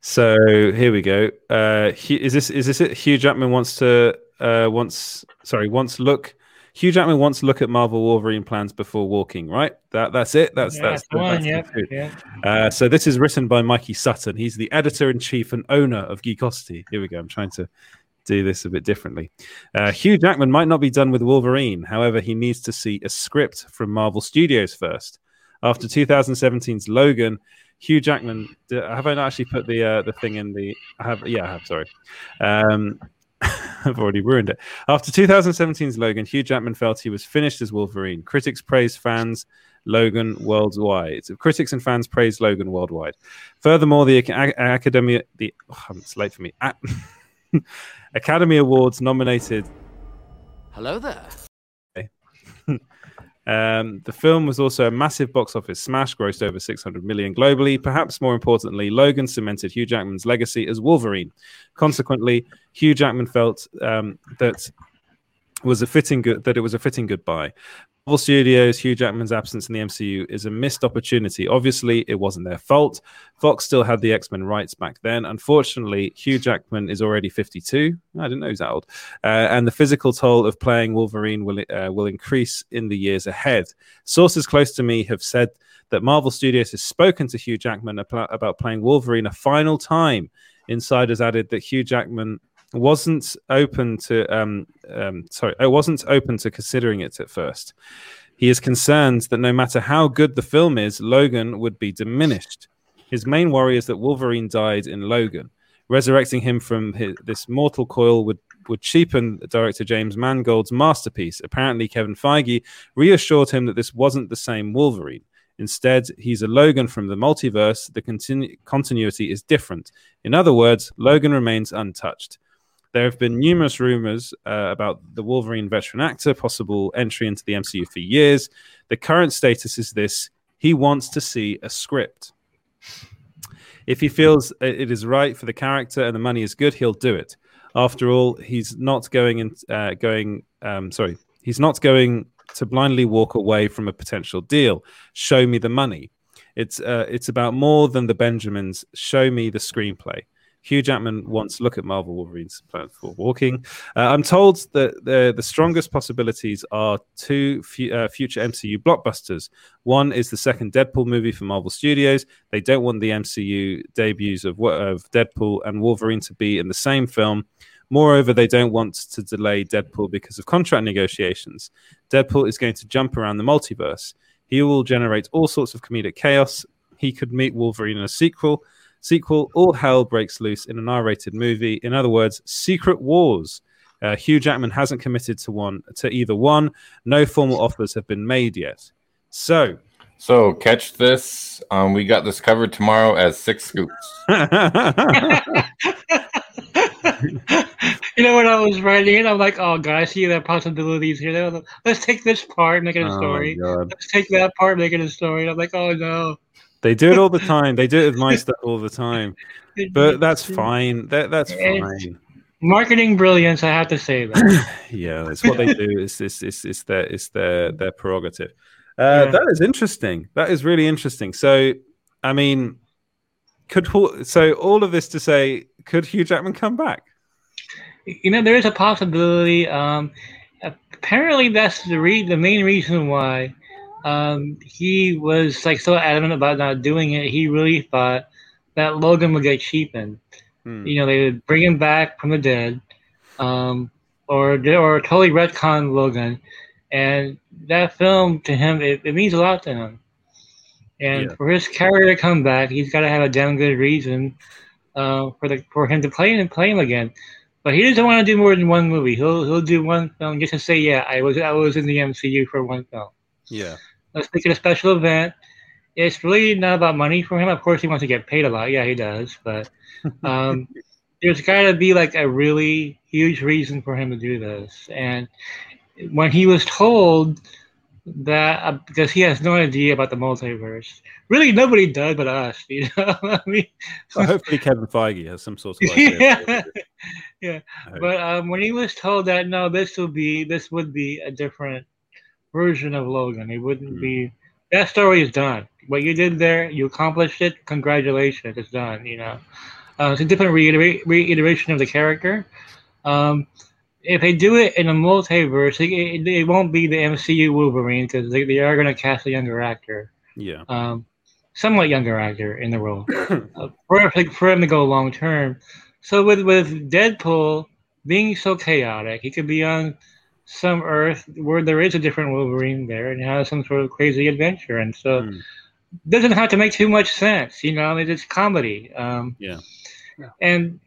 So here we go. Uh, is this is this it? Hugh Jackman wants to uh, wants sorry wants look. Hugh Jackman wants look at Marvel Wolverine plans before walking. Right. That that's it. That's yeah, that's, that's the one. That's yeah. yeah. Uh, so this is written by Mikey Sutton. He's the editor in chief and owner of Geekosti. Here we go. I'm trying to do this a bit differently. Uh, Hugh Jackman might not be done with Wolverine. However, he needs to see a script from Marvel Studios first. After two thousand seventeen's Logan. Hugh Jackman, have I not actually put the uh, the thing in the? I have, yeah, I have. Sorry, um, I've already ruined it. After twenty seventeen's Logan, Hugh Jackman felt he was finished as Wolverine. Critics praised fans. Logan worldwide. Critics and fans praised Logan worldwide. Furthermore, the a- Academy... The, oh, it's late for me. A- Academy Awards nominated... Hello there. Um, the film was also a massive box office smash, grossed over six hundred million globally. Perhaps more importantly, Logan cemented Hugh Jackman's legacy as Wolverine. Consequently, Hugh Jackman felt um, that was a fitting good, that it was a fitting goodbye. Marvel Studios, Hugh Jackman's absence in the M C U is a missed opportunity. Obviously, it wasn't their fault. Fox still had the X-Men rights back then. Unfortunately, Hugh Jackman is already fifty-two. I didn't know he's that old. Uh, and the physical toll of playing Wolverine will uh, will increase in the years ahead. Sources close to me have said that Marvel Studios has spoken to Hugh Jackman about playing Wolverine a final time. Insiders added that Hugh Jackman wasn't open to um, um sorry I wasn't open to considering it at first. He is concerned that no matter how good the film is, Logan would be diminished. His main worry is that Wolverine died in Logan. Resurrecting him from his, this mortal coil would would cheapen director James Mangold's masterpiece. Apparently, Kevin Feige reassured him that this wasn't the same Wolverine. Instead, he's a Logan from the multiverse. The continu- continuity is different. In other words, Logan remains untouched. There have been numerous rumors uh, about the Wolverine veteran actor possible entry into the M C U for years. The current status is this: he wants to see a script. If he feels it is right for the character and the money is good, he'll do it. After all, he's not going in, uh, going. Um, sorry, he's not going to blindly walk away from a potential deal. Show me the money. It's uh, it's about more than the Benjamins. Show me the screenplay. Hugh Jackman wants to look at Marvel Wolverine's plan for walking. Uh, I'm told that the, the strongest possibilities are two f- uh, future M C U blockbusters. One is the second Deadpool movie for Marvel Studios. They don't want the M C U debuts of, of Deadpool and Wolverine to be in the same film. Moreover, they don't want to delay Deadpool because of contract negotiations. Deadpool is going to jump around the multiverse. He will generate all sorts of comedic chaos. He could meet Wolverine in a sequel. Sequel, all hell breaks loose in an R-rated movie. In other words, Secret Wars. Uh, Hugh Jackman hasn't committed to one to either one. No formal offers have been made yet. So, so catch this. Um, we got this covered tomorrow as Six Scoops. You know, when I was writing it, I'm like, oh, God, I see that possibilities here. Like, let's take this part and make it a story. Oh, let's take that part and make it a story. And I'm like, oh, no. They do it all the time. They do it with my stuff all the time. But that's fine. That, that's fine. Marketing brilliance, I have to say that. Yeah, that's what they do. It's it's it's, it's their it's their their prerogative. Uh, yeah. That is interesting. That is really interesting. So, I mean, could so all of this to say, could Hugh Jackman come back? You know, there is a possibility. Um, apparently, that's the re- the main reason why. Um, he was like so adamant about not doing it. He really thought that Logan would get cheapened. Hmm. You know, they would bring him back from the dead, um, or or totally retcon Logan. And that film to him, it, it means a lot to him. And yeah. for his character to come back, he's got to have a damn good reason uh, for the for him to play him and play him again. But he doesn't want to do more than one movie. He'll he'll do one film just to say, yeah, I was I was in the M C U for one film. Yeah. Let's make it a special event. It's really not about money for him. Of course, he wants to get paid a lot. Yeah, he does. But um, there's got to be like a really huge reason for him to do this. And when he was told that, uh, because he has no idea about the multiverse, really nobody does but us. You know, I mean, well, hopefully Kevin Feige has some sort of idea. Yeah, yeah. But um, when he was told that, no, this will be this would be a different version of Logan. It wouldn't mm. be that story is done. What you did there, you accomplished it. Congratulations, it's done. You know, uh, it's a different reiter- reiteration of the character. Um, if they do it in a multiverse, it, it, it won't be the M C U Wolverine because they, they are going to cast a younger actor. Yeah, um, somewhat younger actor in the role uh, for, for him to go long term. So with with Deadpool being so chaotic, he could be on some Earth where there is a different Wolverine there and has some sort of crazy adventure, and so mm. doesn't have to make too much sense, you know. It's comedy, um, yeah. yeah. And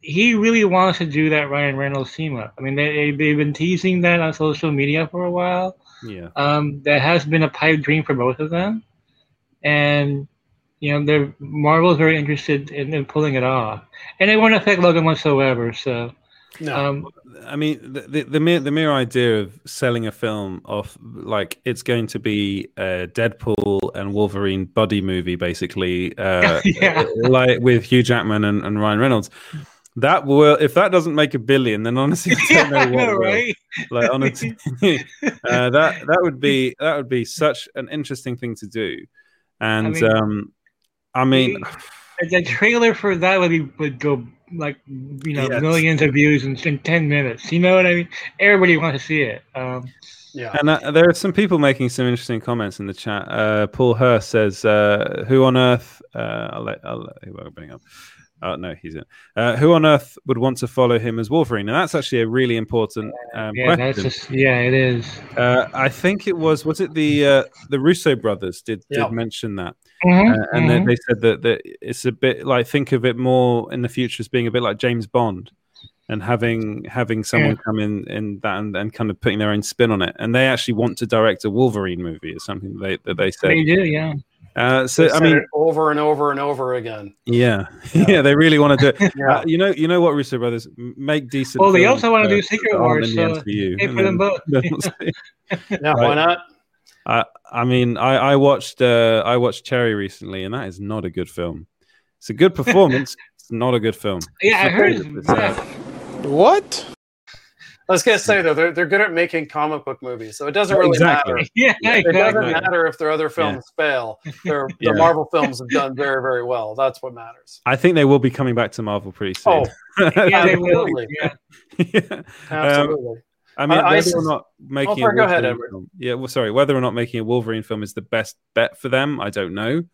he really wants to do that Ryan Reynolds team up. I mean, they, they've been teasing that on social media for a while, Yeah. Um, that has been a pipe dream for both of them, and you know, they're Marvel's very interested in, in pulling it off, and it won't affect Logan whatsoever. So. No, um, I mean the, the the mere the mere idea of selling a film off like it's going to be a Deadpool and Wolverine buddy movie, basically, uh, yeah. like with Hugh Jackman and, and Ryan Reynolds. That will, if that doesn't make a billion, then honestly, I don't know what. Yeah, right? Like honestly, uh, that that would be that would be such an interesting thing to do, and I mean, um, I mean the trailer for that would be would go. Like, you know, yes. millions of views in, in ten minutes. You know what I mean? Everybody wants to see it. Um, yeah. And uh, there are some people making some interesting comments in the chat. Uh, Paul Hurst says, uh, who on earth... Uh, I'll let... I'll let who I'll bring up. Oh, no, he's in. Uh, who on earth would want to follow him as Wolverine? And that's actually a really important um, yeah, question. That's just, yeah, it is. Uh, I think it was... Was it the uh, the Russo brothers did, yeah. did mention that? Mm-hmm, uh, and mm-hmm. they, they said that, that it's a bit like, think of it more in the future as being a bit like James Bond and having having someone yeah. come in, in that and, and kind of putting their own spin on it. And they actually want to direct a Wolverine movie is something that they, that they said. They do, yeah. Uh, so, I mean, over and over and over again. Yeah. Yeah, yeah they really want to do it. yeah. uh, you know, you know what, Russo brothers, make decent. Well, they also want to do Secret Wars. So the pay for them both. yeah, why not? I, I mean, I, I watched uh, I watched Cherry recently, and that is not a good film. It's a good performance. It's not a good film. Yeah, it's I heard that. What? I was gonna say though, they're they're good at making comic book movies, so it doesn't really exactly. matter. Yeah, exactly. It doesn't matter if their other films yeah. fail. Their yeah. the Marvel films have done very, very well. That's what matters. I think they will be coming back to Marvel pretty soon. Oh, yeah, they will. Yeah. yeah. Absolutely. Um, I mean, I, whether I, or not making oh, a go ahead, film, yeah, well, sorry, whether or not making a Wolverine film is the best bet for them, I don't know.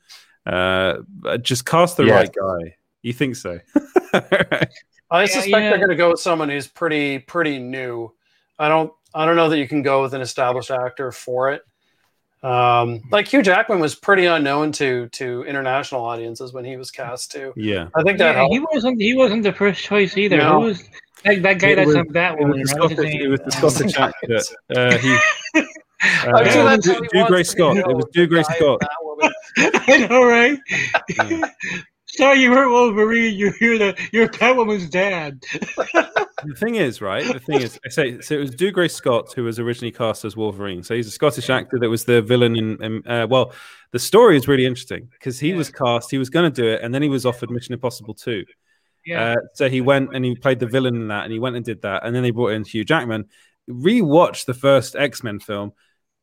Uh, just cast the yeah. right guy. You think so? right. I suspect yeah, yeah. they're going to go with someone who's pretty, pretty new. I don't, I don't know that you can go with an established actor for it. Um, like Hugh Jackman was pretty unknown to to international audiences when he was cast too. Yeah, I think that yeah, he wasn't he wasn't the first choice either. No. Who was that, that guy? It that's was, that one. It was right? the Scottish actor. Uh, he, uh, uh, do, do Gray Scott. It was Do Gray Scott. I know, right? Yeah. Sorry, you weren't Wolverine. You hear the you're Catwoman's dad. The thing is, right? The thing is, I say so. It was Do Gray Scott who was originally cast as Wolverine. So he's a Scottish actor that was the villain in. in uh, well, the story is really interesting because he yeah. was cast. He was going to do it, and then he was offered Mission Impossible two. Yeah. Uh, so he went and he played the villain in that, and he went and did that, and then they brought in Hugh Jackman. Rewatched the first X-Men film.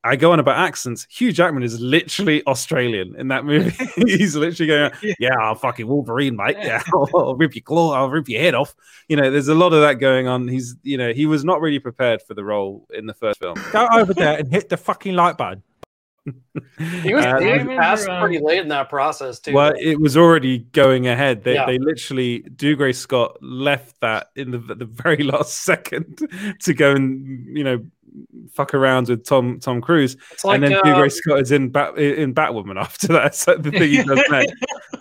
I go on about accents. Hugh Jackman is literally Australian in that movie. He's literally going, yeah, I'm fucking Wolverine, mate. Yeah, I'll, I'll rip your claw. I'll rip your head off. You know, there's a lot of that going on. He's, you know, he was not really prepared for the role in the first film. Go over there and hit the fucking light button. He was uh, passed um, pretty late in that process too. Well, it was already going ahead. They yeah. they literally Do Gray Scott left that in the the very last second to go and you know fuck around with Tom Tom Cruise, like, and then uh, Do Gray Scott is in Bat in Batwoman after that. So the thing he does next.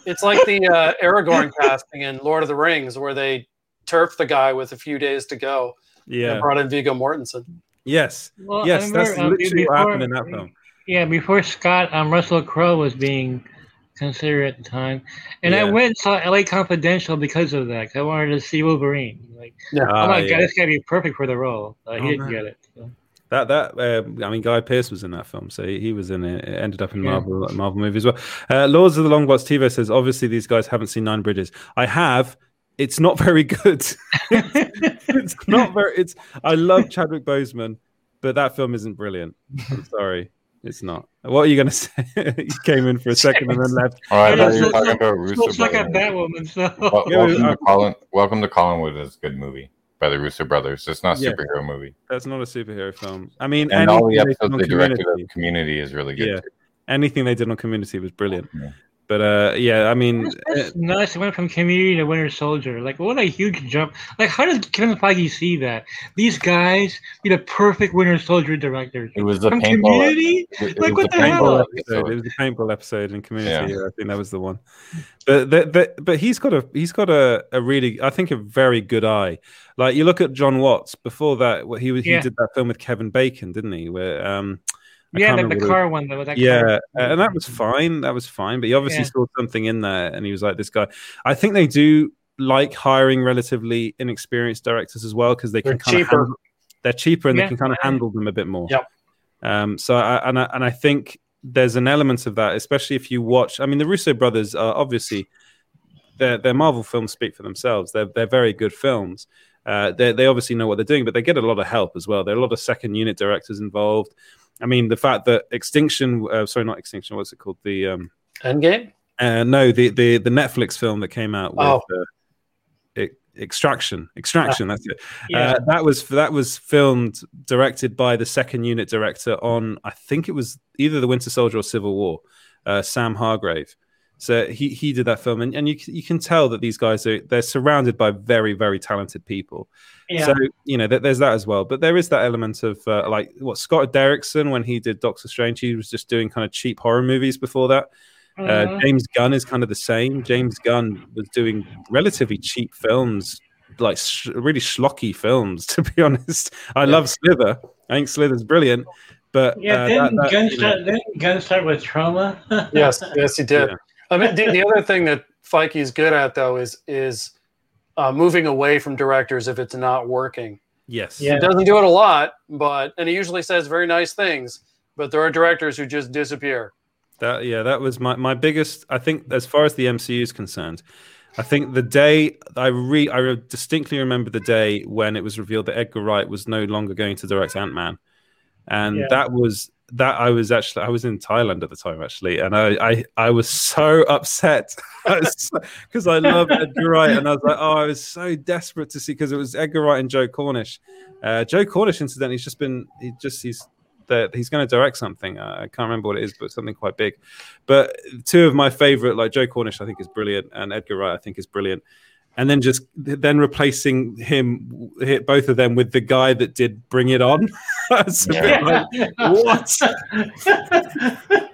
It's like the uh, Aragorn casting in Lord of the Rings, where they turfed the guy with a few days to go. Yeah, and brought in Viggo Mortensen. Yes, well, yes, remember, that's literally um, what happened in that film. Yeah, before Scott, um, Russell Crowe was being considered at the time, and yeah. I went and saw L A Confidential because of that. Cause I wanted to see Wolverine. Like, yeah. oh my uh, god, yeah. this guy be perfect for the role. Uh, oh, he didn't man. get it. So. That that uh, I mean, Guy Pearce was in that film, so he, he was in it. it ended up in Marvel yeah. Marvel movie as well. Uh, Lords of the Longbox T V says, obviously these guys haven't seen Nine Bridges. I have. It's not very good. it's not very. It's. I love Chadwick Boseman, but that film isn't brilliant. I'm sorry. It's not. What are you going to say? You came in for a second and then left. All right, you were talking about Russo brothers. Like a Batwoman, so. well, welcome, to Colin, welcome to Collinwood is a good movie by the Russo brothers. It's not a superhero yeah, movie. That's not a superhero film. I mean, and all the episodes they directed on Community is really good. Yeah. Too. Anything they did on Community was brilliant. Yeah. But uh, yeah, I mean, that's, that's nice. He went from community to Winter Soldier. Like, what a huge jump! Like, how does Kevin Feige see that? These guys be the perfect Winter Soldier directors. It was the from community. Episode. It, it like, what the, the hell? Episode. It was the paintball episode in Community. Yeah. Yeah, I think that was the one. But the, the, but he's got a he's got a, a really I think a very good eye. Like, you look at John Watts before that. What he was yeah. he did that film with Kevin Bacon, didn't he? Where um. I yeah, like the car one though. That yeah, car. and that was fine. That was fine. But he obviously yeah. saw something in there, and he was like, "This guy." I think they do like hiring relatively inexperienced directors as well, because they they're can kind cheaper. of handle, they're cheaper and yeah. they can kind of handle them a bit more. Yeah. Um. So I and I, and I think there's an element of that, especially if you watch. I mean, the Russo brothers are obviously their their Marvel films speak for themselves. They're they're very good films. Uh, they they obviously know what they're doing, but they get a lot of help as well. There are a lot of second unit directors involved. I mean, the fact that Extinction, uh, sorry, not Extinction, what's it called? The um, Endgame? Uh, no, the, the, the Netflix film that came out with oh. uh, e- Extraction. Extraction, uh, that's it. Yeah. Uh, that was that was filmed, directed by the second unit director on, I think it was either The Winter Soldier or Civil War, uh, Sam Hargrave. So he, he did that film, and, and you you can tell that these guys are they're surrounded by very very talented people. Yeah. So you know th- there's that as well, but there is that element of uh, like what Scott Derrickson when he did Doctor Strange, he was just doing kind of cheap horror movies before that. Uh, uh, James Gunn is kind of the same. James Gunn was doing relatively cheap films, like sh- really schlocky films. To be honest, I yeah. love Slither. I think Slither's brilliant, but yeah, didn't uh, Gunn start, you know, Gunn start with Trauma? yes, yes, he did. Yeah. I mean, the, the other thing that Feige is good at, though, is is uh, moving away from directors if it's not working. Yes. Yeah. He doesn't do it a lot, but and he usually says very nice things, but there are directors who just disappear. That Yeah, that was my, my biggest, I think, as far as the M C U is concerned. I think the day, I, re, I distinctly remember the day when it was revealed that Edgar Wright was no longer going to direct Ant-Man. And yeah. that was... That I was actually, I was in Thailand at the time, actually, and I, I, I was so upset because I loved Edgar Wright, and I was like, oh, I was so desperate to see because it was Edgar Wright and Joe Cornish. Uh, Joe Cornish, incidentally, he's just been, he just he's that he's going to direct something. I can't remember what it is, but something quite big. But two of my favorite, like Joe Cornish, I think is brilliant, and Edgar Wright, I think is brilliant. And then just then replacing him, hit both of them with the guy that did Bring It On. That's a yeah. bit like, what?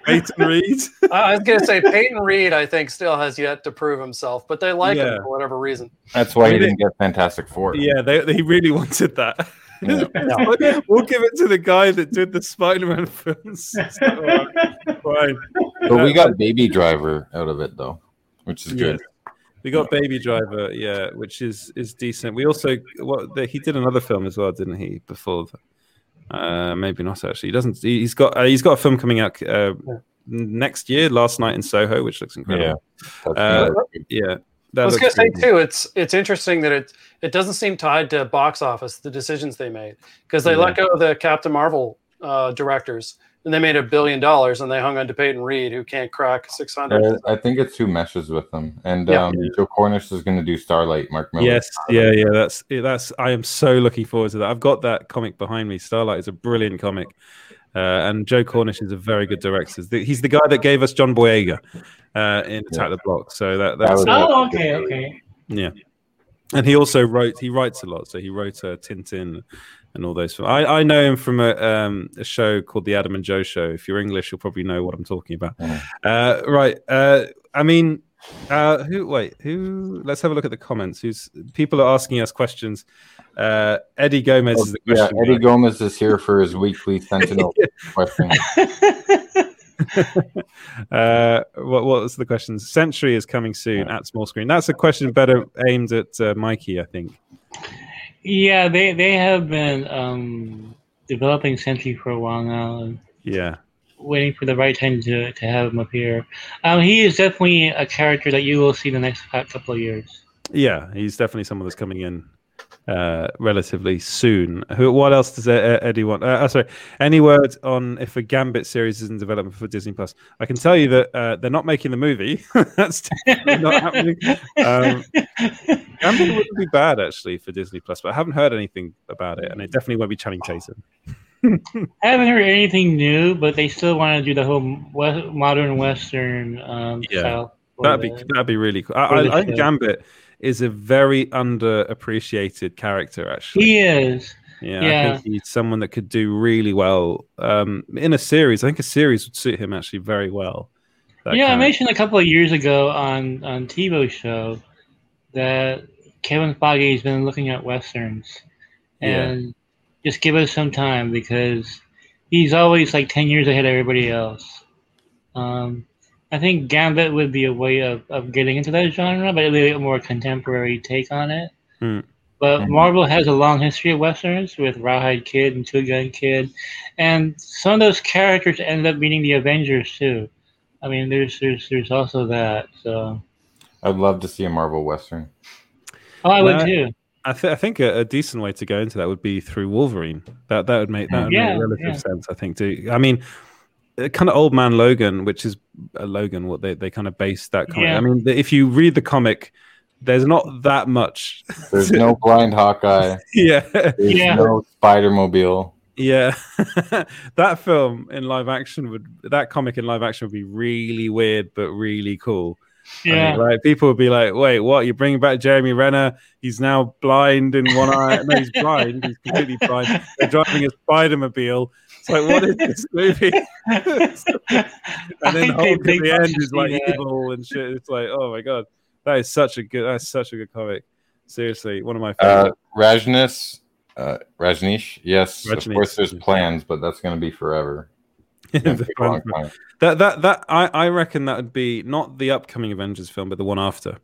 Peyton Reed? I was going to say, Peyton Reed, I think, still has yet to prove himself, but they like yeah. him for whatever reason. That's why he didn't get Fantastic Four. Yeah, they, they really wanted that. Yeah. No. We'll give it to the guy that did the Spider-Man films. So, uh, fine. But we got Baby Driver out of it, though, which is good. Yeah. We got Baby Driver, yeah, which is, is decent. We also what the, he did another film as well, didn't he? Before, the, uh, maybe not actually. He doesn't. He, he's got uh, he's got a film coming out uh, next year. Last Night in Soho, which looks incredible. Yeah, uh, yeah. I was gonna say too. It's it's interesting that it it doesn't seem tied to box office. The decisions they made because they yeah. let go of the Captain Marvel uh, directors. And they made a billion dollars, and they hung on to Peyton Reed, who can't crack six hundred. Uh, I think it's who meshes with them. And yep. um, Joe Cornish is going to do Starlight. Mark Miller. Yes, yeah, yeah. That's that's. I am so looking forward to that. I've got that comic behind me. Starlight is a brilliant comic, uh, and Joe Cornish is a very good director. He's the guy that gave us John Boyega uh, in Attack yeah. the Block. So that that's. That oh, okay, okay. Yeah, and he also wrote. He writes a lot. So he wrote uh, Tintin. And all those. I, I know him from a, um, a show called The Adam and Joe Show. If you're English, you'll probably know what I'm talking about. Yeah. Uh, right. Uh, I mean, uh, who? Wait, who? Let's have a look at the comments. Who's people are asking us questions? Uh, Eddie Gomez oh, is the question. Yeah, Eddie right? Gomez is here for his weekly Sentinel question. uh, what, what was the question? Sentry is coming soon yeah. at small screen. That's a question better aimed at uh, Mikey, I think. Yeah, they, they have been um, developing Sentry for a while now. And yeah, waiting for the right time to, to have him appear. Um, he is definitely a character that you will see the next couple of years. Yeah, he's definitely someone that's coming in uh, relatively soon. Who? What else does Eddie want? Uh, sorry, any word on if a Gambit series is in development for Disney Plus? I can tell you that uh, they're not making the movie. That's not happening. Um, Gambit wouldn't be bad actually for Disney Plus, but I haven't heard anything about it, and it definitely won't be Channing Tatum. I haven't heard anything new, but they still want to do the whole West, modern Western um, yeah. style. That'd be, the, that'd be really cool. I, I think Gambit is a very underappreciated character, actually. He is. Yeah, yeah. I think he's someone that could do really well um, in a series. I think a series would suit him actually very well. Yeah, I mentioned a couple of years ago on, on TiVo's show that Kevin Feige has been looking at Westerns. And yeah. just give us some time because he's always like ten years ahead of everybody else. Um, I think Gambit would be a way of, of getting into that genre, but it'd be a more contemporary take on it. Mm. But mm-hmm. Marvel has a long history of Westerns with Rawhide Kid and Two Gun Kid. And some of those characters ended up beating the Avengers too. I mean, there's there's there's also that. So, I'd love to see a Marvel Western. Oh, I would uh, too. I, th- I think a, a decent way to go into that would be through Wolverine. That that would make that would yeah, make relative yeah. sense, I think. Too. I mean, kind of Old Man Logan, which is uh, Logan, what they, they kind of based that comic. Yeah. I mean, the, if you read the comic, there's not that much. There's no Blind Hawkeye. Yeah. There's yeah. no Spider-Mobile. Yeah, that film in live action would that comic in live action would be really weird, but really cool. Yeah, I mean, like people would be like, "Wait, what? You're bringing back Jeremy Renner? He's now blind in one eye. No, he's blind. He's completely blind. They're driving a Spider-Mobile. It's like, what is this movie?" And then Hulk at the end is like that. Evil and shit. It's like, oh my god, that is such a good. That's such a good comic. Seriously, one of my favorites. Uh, Rajneesh. Uh, Rajneesh, yes, Rajneesh. Of course. There's plans, but that's going to be forever. Be long long. That that that I, I reckon that would be not the upcoming Avengers film, but the one after.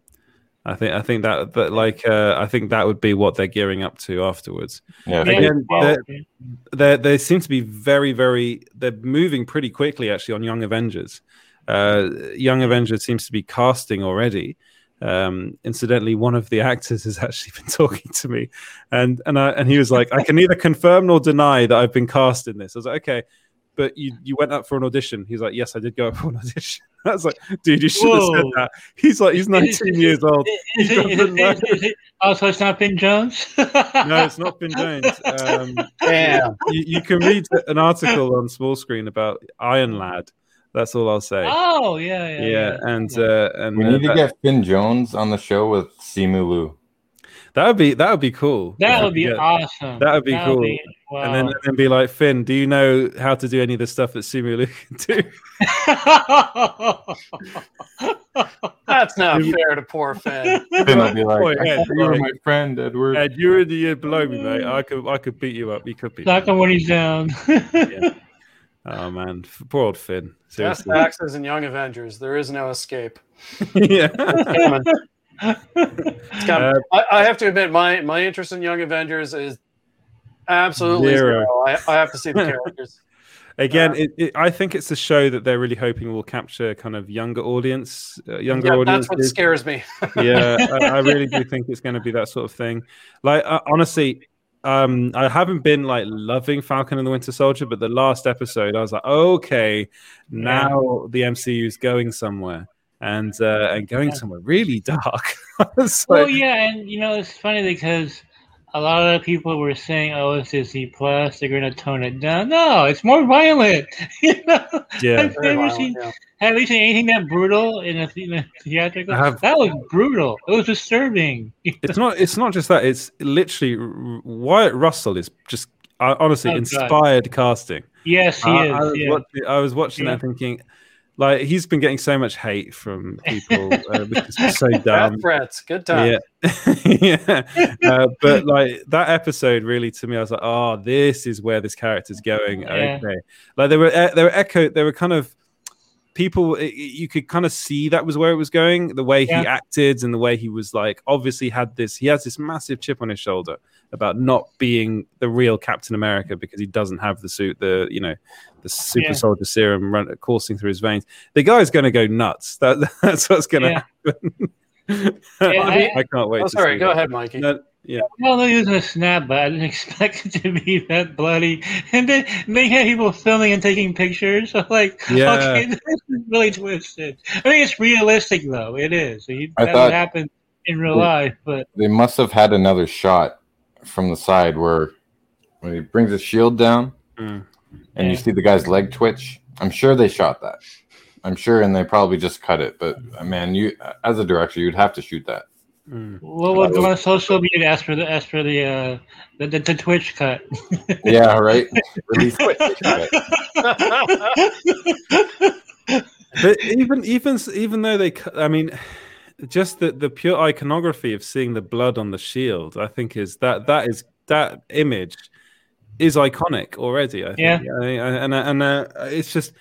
I think I think that that like uh, I think that would be what they're gearing up to afterwards. Yeah, again, they're, they're, they seem to be very very. They're moving pretty quickly actually on Young Avengers. Uh, Young Avengers seems to be casting already. Um, incidentally, one of the actors has actually been talking to me, and and I, and he was like, "I can neither confirm nor deny that I've been cast in this." I was like, "Okay, but you you went up for an audition?" He's like, "Yes, I did go up for an audition." I was like, "Dude, you should Whoa. have said that." He's like, "He's nineteen is, years old." Is, is, is, is, is it, oh, so it's not Finn Jones? No, it's not Finn Jones. Um, yeah, you, you can read an article on Small Screen about Iron Lad. That's all I'll say. Oh yeah, yeah, yeah. yeah. And yeah. Uh, and we need uh, to get Finn Jones on the show with Simu Liu. That would be that would be cool. That would be yeah. awesome. That would be that cool. Would be, wow. And then and be like, Finn, do you know how to do any of the stuff that Simu Liu can do? That's not fair to poor Finn. Finn would be like, Boy, Ed, you were my friend, Edward. Ed, you were the below me, mate. I could I could beat you up. You could beat. Knock him when he's down. Yeah. Oh man, poor old Finn. Seriously. Death taxes and Young Avengers. There is no escape. Yeah, it's coming. It's coming. Uh, I, I have to admit, my my interest in Young Avengers is absolutely zero. zero. I, I have to see the characters. Again, um, it, it, I think it's a show that they're really hoping will capture kind of younger audience, uh, younger yeah, audience. That's what scares me. Yeah, I, I really do think it's going to be that sort of thing. Like uh, honestly. Um, I haven't been like loving Falcon and the Winter Soldier, but the last episode I was like, okay, now the M C U is going somewhere and uh, and going somewhere really dark. So, well, yeah, and you know it's funny because a lot of people were saying, "Oh, it's Disney Plus; they're going to tone it down." No, it's more violent. You know? Yeah, I've never seen, yeah. have you seen anything that brutal in a, in a theatrical? Have, that was brutal. It was disturbing. It's not. It's not just that. It's literally Wyatt Russell is just uh, honestly oh, inspired God. casting. Yes, he uh, is. I was yeah. watching, I was watching yeah. that thinking. Like he's been getting so much hate from people uh, because he's so dumb. Threats, good time. Yeah, yeah. Uh, but like that episode, really, to me, I was like, "Oh, this is where this character's going." Yeah. Okay, like there were there were echo, there were kind of people it, you could kind of see that was where it was going. The way yeah. he acted and the way he was like, obviously had this. He has this massive chip on his shoulder about not being the real Captain America because he doesn't have the suit, the you know, the super yeah. soldier serum run, coursing through his veins. The guy's going to go nuts. That, that's what's going to yeah. happen. Yeah, I, I can't wait. Oh, to sorry, see go that. ahead, Mikey. No, yeah. Well, it was a snap, but I didn't expect it to be that bloody. And then they had people filming and taking pictures. So like, yeah. okay, this is really twisted. I think it's realistic, though. It is. So you, that would happen in real they, life, but they must have had another shot from the side where when he brings his shield down Mm. And yeah. you see the guy's leg twitch. I'm sure they shot that. I'm sure, and they probably just cut it. But man, you as a director, you'd have to shoot that. Mm. Well, we'll go on social media. Ask for the ask for the uh, the, the, the Twitch cut. Yeah, right. Release Twitch cut. But even even even though they, I mean, just the, the pure iconography of seeing the blood on the shield, I think is that that is that image is iconic already. I think. Yeah, I, I, and and uh, it's just.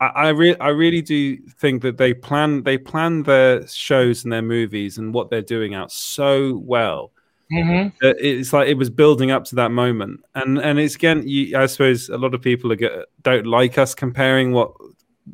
I really, I really do think that they plan, they plan their shows and their movies and what they're doing out so well. Mm-hmm. It's like it was building up to that moment, and and it's again, you, I suppose a lot of people are get, don't like us comparing what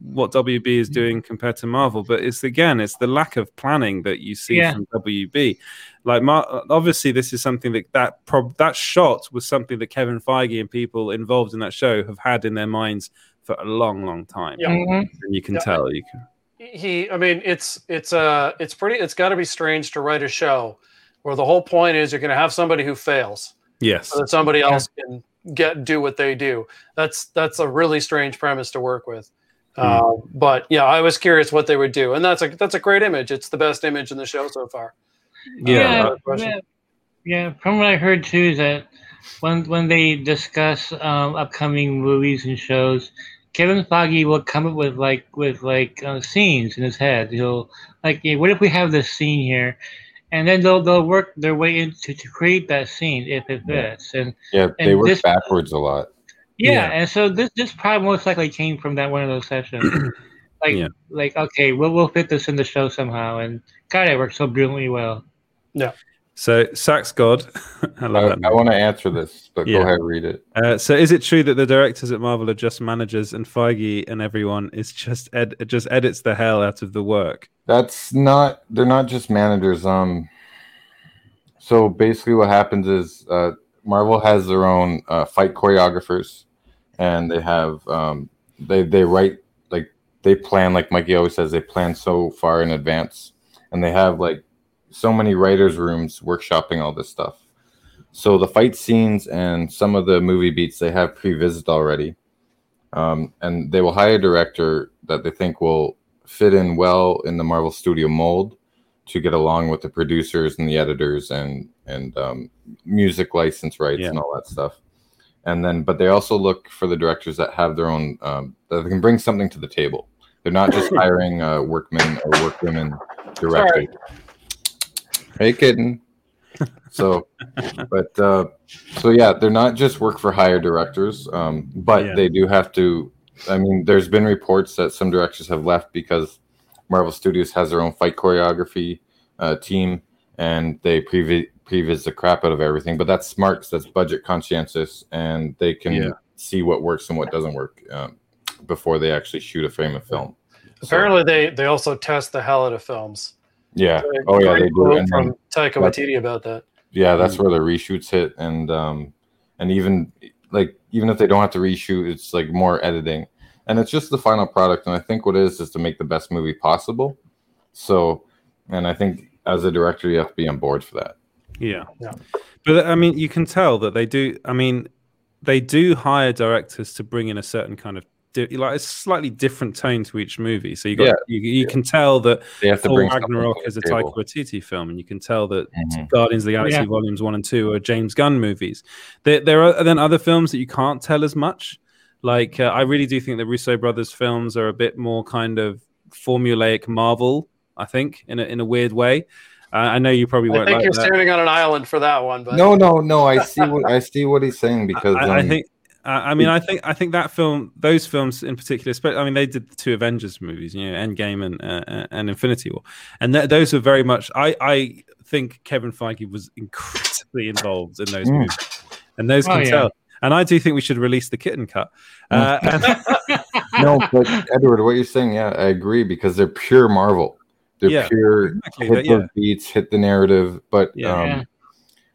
what W B is doing compared to Marvel, but it's again, it's the lack of planning that you see yeah. from W B. Like, Mar- obviously, this is something that that prob- that shot was something that Kevin Feige and people involved in that show have had in their minds for a long, long time. Yeah. And you can yeah. tell you can. He, I mean, it's it's uh it's pretty. It's got to be strange to write a show where the whole point is you're going to have somebody who fails. Yes. So that somebody else can get do what they do. That's that's a really strange premise to work with. Mm. Uh, but yeah, I was curious what they would do, and that's a that's a great image. It's the best image in the show so far. Yeah. Uh, yeah, yeah. From what I heard too is that. When when they discuss um, upcoming movies and shows, Kevin Feige will come up with like with like uh, scenes in his head. He'll like, yeah, what if we have this scene here, and then they'll they'll work their way into to create that scene if it fits. And yeah, and they work this, backwards a lot. Yeah, yeah, and so this this probably most likely came from that one of those sessions. like yeah. like okay, we'll we'll fit this in the show somehow, and God, it worked so brilliantly well. Yeah. So, Sax God, I love I, that. I want to answer this, but yeah. go ahead and read it. Uh, so, is it true that the directors at Marvel are just managers, and Feige and everyone is just ed- just edits the hell out of the work? That's not. They're not just managers. Um. So basically, what happens is uh, Marvel has their own uh, fight choreographers, and they have um they they write like they plan like Mikey always says they plan so far in advance, and they have like. So many writers' rooms workshopping all this stuff. So the fight scenes and some of the movie beats they have pre-visited already, um, and they will hire a director that they think will fit in well in the Marvel Studio mold to get along with the producers and the editors and and um, music license rights yeah. and all that stuff. And then, but they also look for the directors that have their own um, that can bring something to the table. They're not just hiring uh, workmen or workwomen directors. Sorry. Hey, kidding. So, but uh, so yeah, they're not just work for hire directors, um, but yeah. they do have to. I mean, there's been reports that some directors have left because Marvel Studios has their own fight choreography uh, team, and they previs previs the crap out of everything. But that's smart, because that's budget conscientious, and they can yeah. see what works and what doesn't work um, before they actually shoot a frame of film. Apparently, so, they they also test the hell out of films. Yeah. Like, oh yeah. They do. And from Taika Waititi about that. Yeah, that's where the reshoots hit, and um, and even like even if they don't have to reshoot, it's like more editing, and it's just the final product. And I think what it is is to make the best movie possible. So, and I think as a director, you have to be on board for that. Yeah. Yeah. But I mean, you can tell that they do. I mean, they do hire directors to bring in a certain kind of. Like a slightly different tone to each movie, so you got yeah. you, you yeah. can tell that Thor Ragnarok is a Taika Waititi film, and you can tell that mm-hmm. Guardians of the Galaxy yeah. Volumes One and Two are James Gunn movies. There, there are then other films that you can't tell as much. Like uh, I really do think the Russo brothers films are a bit more kind of formulaic Marvel. I think in a, in a weird way. Uh, I know you probably weren't. I think like you're that. Standing on an island for that one. But no, no, no. I see what I see what he's saying because I, um, I think. Uh, I mean, I think I think that film, those films in particular, I mean, they did the two Avengers movies, you know, Endgame and uh, and Infinity War, and th- those were very much. I, I think Kevin Feige was incredibly involved in those mm. movies, and those oh, can yeah. tell. And I do think we should release the kitten cut. Uh, and- no, but Edward, what you're saying, yeah, I agree, because they're pure Marvel. They're yeah, pure exactly, hit but, the yeah. beats, hit the narrative, but yeah, um, yeah.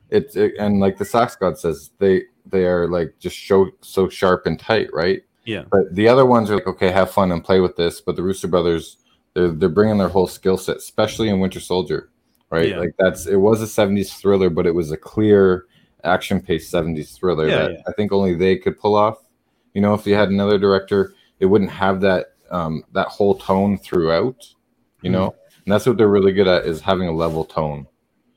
it's it, and like the Sax God says, they. They are like just show, so sharp and tight, right? Yeah. But the other ones are like, okay, have fun and play with this. But the Russo brothers, they're they're bringing their whole skill set, especially in Winter Soldier, right? Yeah. Like that's it was a seventies thriller, but it was a clear action-paced seventies thriller yeah, that yeah. I think only they could pull off. You know, if you had another director, it wouldn't have that um, that whole tone throughout, you know? Mm-hmm. And that's what they're really good at, is having a level tone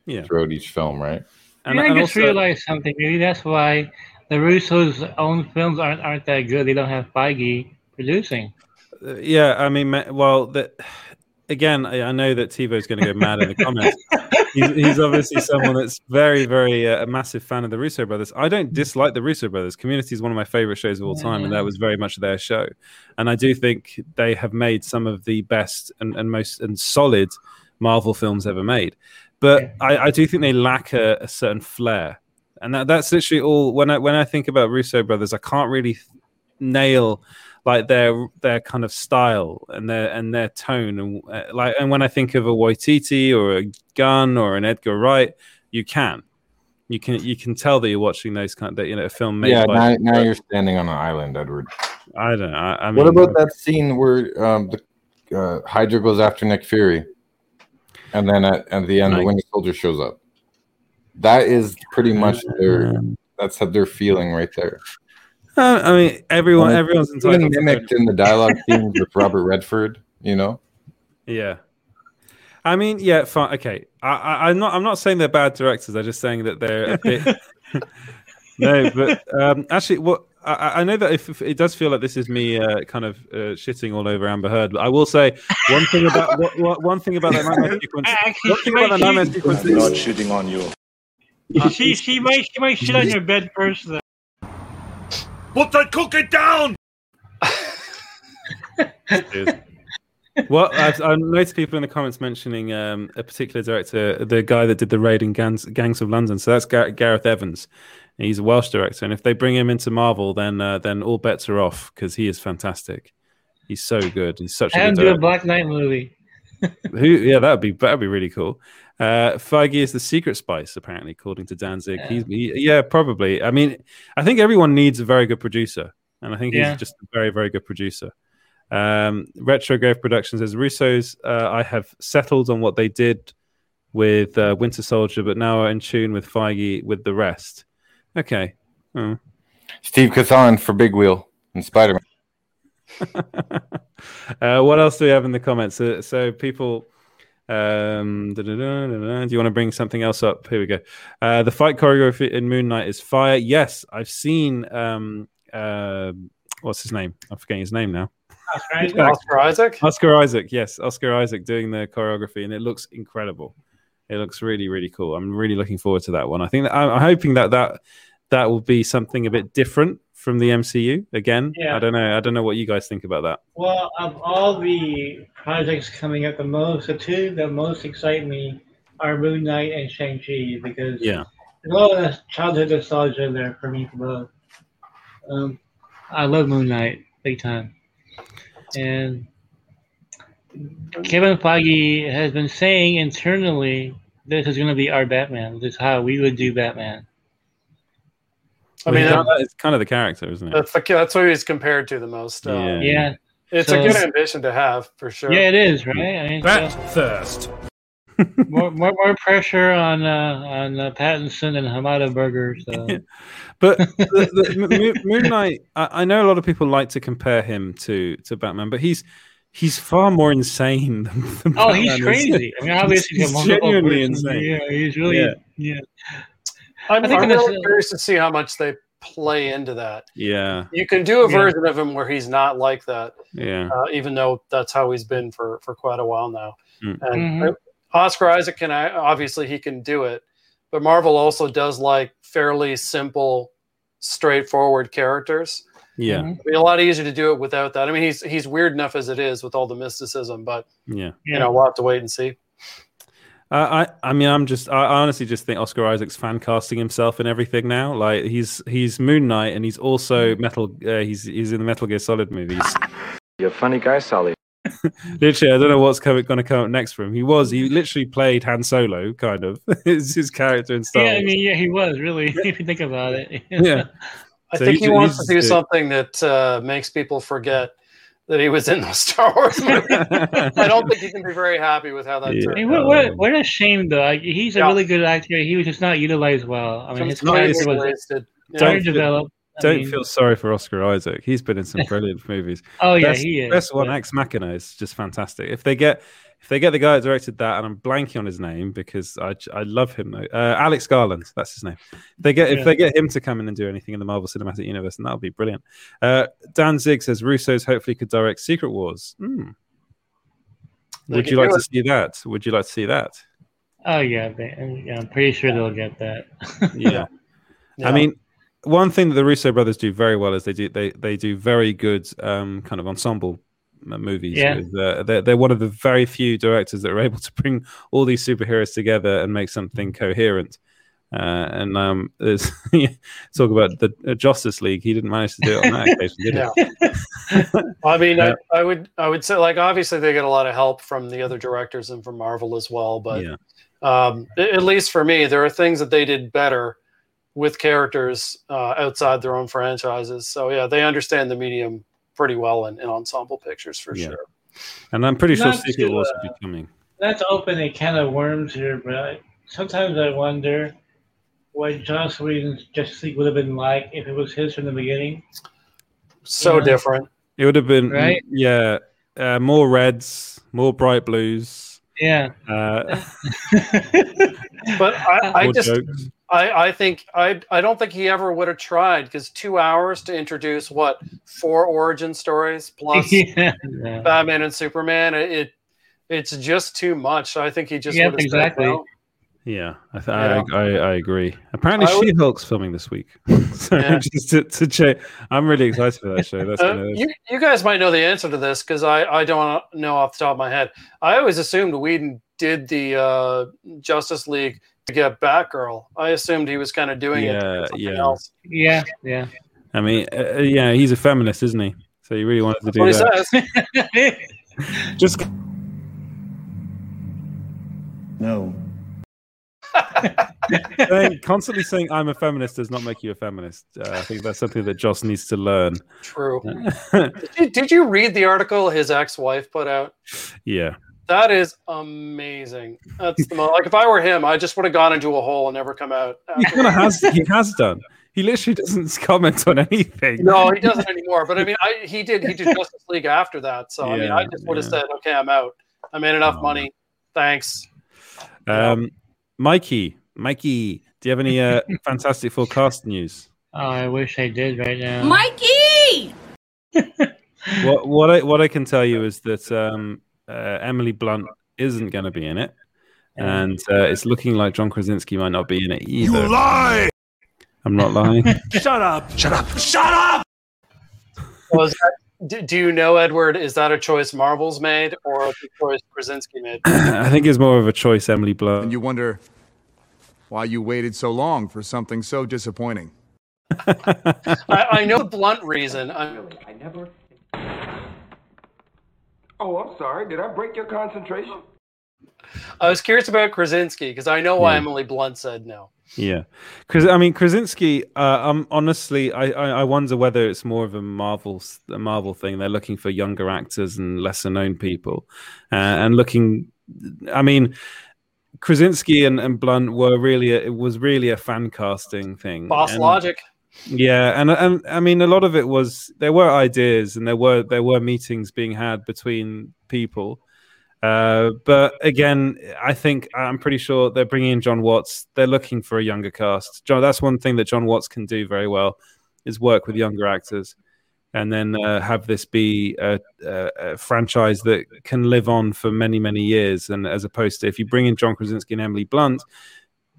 yeah. throughout each film, right? And, and I, I just also realized something. Maybe that's why the Russo's own films aren't aren't that good. They don't have Feige producing. Uh, yeah, I mean, well, the, again, I, I know that TiVo's going to go mad in the comments. He's, he's obviously someone that's very, very uh, a massive fan of the Russo brothers. I don't dislike the Russo brothers. Community is one of my favorite shows of all time, and that was very much their show. And I do think they have made some of the best and, and most and solid Marvel films ever made. But I, I do think they lack a, a certain flair, and that, that's literally all. When I when I think about Russo brothers, I can't really th- nail like their their kind of style and their and their tone, and uh, like and when I think of a Waititi or a Gunn or an Edgar Wright, you can you can you can tell that you're watching those kind of, you know, a film made. Yeah, by now, now you're standing on an island, Edward. I don't know. I, I mean, what about that scene where um, the uh, Hydra goes after Nick Fury? And then at, at the end, the Winter Soldier shows up. That is pretty much their. That's their feeling right there. Uh, I mean, everyone, and everyone's entitled. Mimicked in the dialogue scenes with Robert Redford, you know. Yeah, I mean, yeah, fine. Okay, I, I, I'm not. I'm not saying they're bad directors. I'm just saying that they're a bit. No, but um, actually, what I, I know that if, if it does feel like this is me uh, kind of uh, shitting all over Amber Heard, but I will say one thing about what, what, one thing about that nightmare sequence. Actually, one thing about that nightmare sequence is not shitting on you. Uh, she she might she might shit on your bed first though. Put that cookie down. Well, I've, I've noticed people in the comments mentioning um, a particular director, the guy that did The Raid and Gangs, Gangs of London. So that's Gar- Gareth Evans. He's a Welsh director, and if they bring him into Marvel, then uh, then all bets are off, because he is fantastic. He's so good. He's such a good director. And do a Black Knight movie. Who? Yeah, that would be that would be really cool. Uh, Feige is the secret spice, apparently, according to Danzig. Yeah. He's he, yeah, probably. I mean, I think everyone needs a very good producer, and I think yeah. he's just a very, very good producer. Um, Retrograde Productions says Russo's. Uh, I have settled on what they did with uh, Winter Soldier, but now are in tune with Feige with the rest. Okay. Oh. Steve Cazan for Big Wheel and Spider-Man. uh, what else do we have in the comments? Uh, so people, um, da, da, da, da, da. Do you want to bring something else up? Here we go. Uh, the fight choreography in Moon Knight is fire. Yes, I've seen. Um, uh, what's his name? I'm forgetting his name now. Oscar, Oscar Isaac. Oscar Isaac. Yes, Oscar Isaac doing the choreography, and it looks incredible. It looks really, really cool. I'm really looking forward to that one. I think that, I'm hoping that that that will be something a bit different from the M C U again. Yeah. I don't know. I don't know what you guys think about that. Well, of all the projects coming up, the most the two that most excite me are Moon Knight and Shang-Chi, because yeah. there's a lot of childhood nostalgia there for me for both. Um, I love Moon Knight big time, and Kevin Feige has been saying internally, this is going to be our Batman. This is how we would do Batman. I mean, well, that, it's kind of the character, isn't it? That's, the, that's what he's compared to the most. Um, yeah. yeah. It's so, a good ambition to have, for sure. Yeah, it is, right? I mean, Bat so, thirst. more, more, more pressure on uh, on uh, Pattinson and Hamada Burger. So. Yeah. But the, the, Moon Knight, I, I know a lot of people like to compare him to, to Batman, but he's He's far more insane than, than oh, Batman. He's crazy. I mean, obviously, he's, he's genuinely insane. Yeah, he's really. Yeah. yeah. I'm, I think I'm really curious to see how much they play into that. Yeah. You can do a version yeah. of him where he's not like that. Yeah. Uh, even though that's how he's been for, for quite a while now. Mm. And mm-hmm. Oscar Isaac can obviously he can do it, but Marvel also does like fairly simple, straightforward characters. Yeah, it'd be a lot easier to do it without that. I mean, he's he's weird enough as it is with all the mysticism, but yeah, you know, we'll have to wait and see. Uh, I I mean, I'm just I honestly just think Oscar Isaac's fan casting himself in everything now. Like he's he's Moon Knight, and he's also Metal. Uh, he's he's in the Metal Gear Solid movies. You're a funny guy, Sully. Literally, I don't know what's coming, going to come up next for him. He was he literally played Han Solo, kind of. It's his character in Star Wars. Yeah, I mean, yeah, he was really. If you think about it, yeah. I so think he wants to do something that uh, makes people forget that he was in the Star Wars movie. I don't think he can be very happy with how that yeah. turned out. What, what a shame, though. Like, he's a yeah. really good actor. He was just not utilized well. I mean, his character was underdeveloped. don't I mean, feel sorry for Oscar Isaac. He's been in some brilliant movies. Oh best, yeah, he is. Best one, yeah. Ex Machina, is just fantastic. If they get if they get the guy that directed that, and I'm blanking on his name because I, I love him though. Uh, Alex Garland, that's his name. If they get yeah. if they get him to come in and do anything in the Marvel Cinematic Universe, and that'll be brilliant. Uh, Dan Zig says Russo's hopefully could direct Secret Wars. Mm. Would you like to see that? Would you like to see that? Oh yeah, they, yeah I'm pretty sure they'll get that. yeah. yeah, I mean. One thing that the Russo brothers do very well is they do they they do very good um, kind of ensemble movies. Yeah. With, uh, they're, they're one of the very few directors that are able to bring all these superheroes together and make something coherent. Uh, and um, there's talk about the uh, Justice League. He didn't manage to do it on that occasion, did he? Yeah. I mean, yeah. I, I would I would say like obviously they get a lot of help from the other directors and from Marvel as well. But yeah. um, at least for me, there are things that they did better with characters uh, outside their own franchises. So, yeah, they understand the medium pretty well in, in ensemble pictures for yeah. sure. And I'm pretty not sure Secret to, Wars uh, will be coming. Not to open a can of worms here, but I, sometimes I wonder what Joss Whedon's Justice League would have been like if it was his from the beginning. So you know? Different. It would have been, right? yeah, uh, more reds, more bright blues. Yeah. Uh, but I, I just... Jokes. I, I think I I don't think he ever would have tried because two hours to introduce what four origin stories plus yeah. Batman and Superman it, it it's just too much. I think he just yeah, would have exactly. Out. Yeah, I, th- yeah. I, I I agree. Apparently, I would... She-Hulk's filming this week. so yeah. just to, to check, I'm really excited for that show. That's uh, gonna... you, you guys might know the answer to this because I, I don't know off the top of my head. I always assumed Whedon did the uh, Justice League. To get Batgirl, I assumed he was kind of doing yeah, it. Yeah, else. yeah, yeah. I mean, uh, yeah, he's a feminist, isn't he? So he really wanted to do that. Just no. saying, constantly saying I'm a feminist does not make you a feminist. Uh, I think that's something that Joss needs to learn. True. did, you, did you read the article his ex-wife put out? Yeah. That is amazing. That's the most, like if I were him, I just would have gone into a hole and never come out. He kind of has. He has done. He literally doesn't comment on anything. No, he doesn't anymore. But I mean, I, he did. He did Justice League after that. So yeah, I mean, I just would have yeah. said, "Okay, I'm out. I made enough oh. money. Thanks." Um, Mikey, Mikey, do you have any uh, Fantastic Four cast news? Oh, I wish I did right now, Mikey. what what I what I can tell you is that. Um, Uh, Emily Blunt isn't going to be in it, and uh, it's looking like John Krasinski might not be in it either. You lie! I'm not lying. Shut up! Shut up! Shut up! Well, is that, do, do you know, Edward, is that a choice Marvel's made or a choice Krasinski made? I think it's more of a choice Emily Blunt. And you wonder why you waited so long for something so disappointing. I, I know the Blunt reason. I'm... I never... Oh, I'm sorry. Did I break your concentration? I was curious about Krasinski because I know why yeah. Emily Blunt said no. Yeah, because I mean Krasinski. Uh, um, honestly, I, I I wonder whether it's more of a Marvel a Marvel thing. They're looking for younger actors and lesser known people, uh, and looking. I mean. Krasinski and, and Blunt were really a, it was really a fan casting thing. Boss and, logic. Yeah, and and I mean, a lot of it was there were ideas and there were there were meetings being had between people, uh, but again, I think I'm pretty sure they're bringing in John Watts. They're looking for a younger cast. John, that's one thing that John Watts can do very well, is work with younger actors, and then uh, have this be a, a, a franchise that can live on for many many years. And as opposed to if you bring in John Krasinski and Emily Blunt.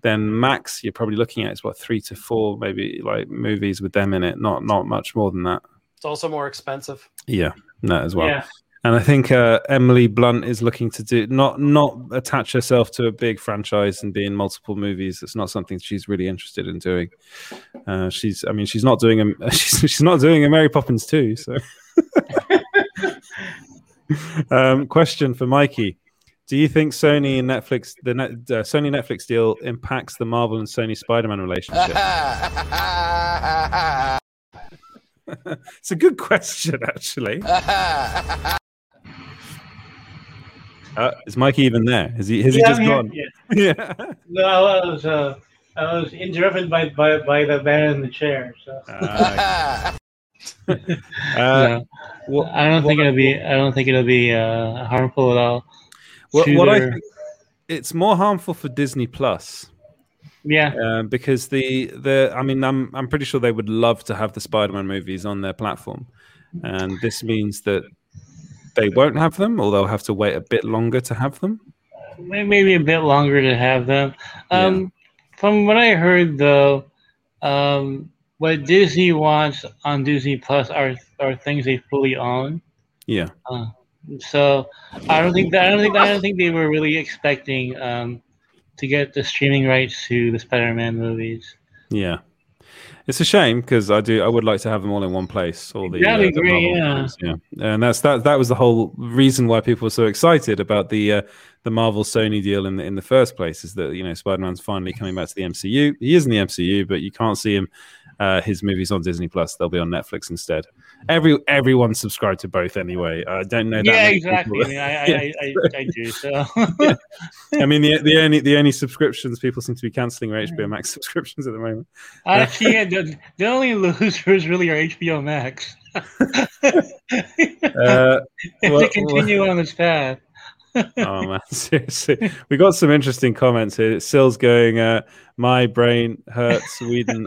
Then max you're probably looking at is what three to four maybe like movies with them in it, not not much more than that. It's also more expensive. Yeah, that as well. Yeah. And I think uh, Emily Blunt is looking to do not not attach herself to a big franchise and be in multiple movies. It's not something she's really interested in doing. Uh, she's I mean she's not doing a she's, she's not doing a Mary Poppins two. So um, question for Mikey. Do you think Sony and Netflix, the Net, uh, Sony Netflix deal, impacts the Marvel and Sony Spider-Man relationship? It's a good question, actually. uh, is Mike even there? Is he? Has yeah, he just I'm gone? Here, yeah. yeah. No, I was. Uh, I was interrupted by, by, by the man in the chair. So. Uh, uh, yeah. well, I don't well, think it'll be. I don't think it'll be uh, harmful at all. Well, what their... I think it's more harmful for Disney Plus. Yeah, uh, because the the I mean, I'm I'm pretty sure they would love to have the Spider-Man movies on their platform, and this means that they won't have them, or they'll have to wait a bit longer to have them. Maybe a bit longer to have them. Um, yeah. From what I heard, though, um, what Disney wants on Disney Plus are are things they fully own. Yeah. Uh, so I don't think that, I don't think that, I don't think they were really expecting um, to get the streaming rights to the Spider-Man movies. Yeah, it's a shame because I do I would like to have them all in one place. All the, That'd uh, be the great, yeah. Movies, yeah. And that's that. That was the whole reason why people were so excited about the. Uh, The Marvel Sony deal in the, in the first place is that, you know, Spider-Man's finally coming back to the M C U. He is in the M C U, but you can't see him. Uh, his movies on Disney Plus; they'll be on Netflix instead. Every everyone's subscribed to both anyway. I don't know. That yeah, exactly. I, mean, I, I, I, I do. So yeah. I mean, the the only the only subscriptions people seem to be cancelling are H B O Max subscriptions at the moment. Actually, yeah, the, the only losers really are H B O Max. uh, if well, they continue well, on this path. Oh man, seriously, we got some interesting comments here. Sil's going, uh, my brain hurts. Whedon,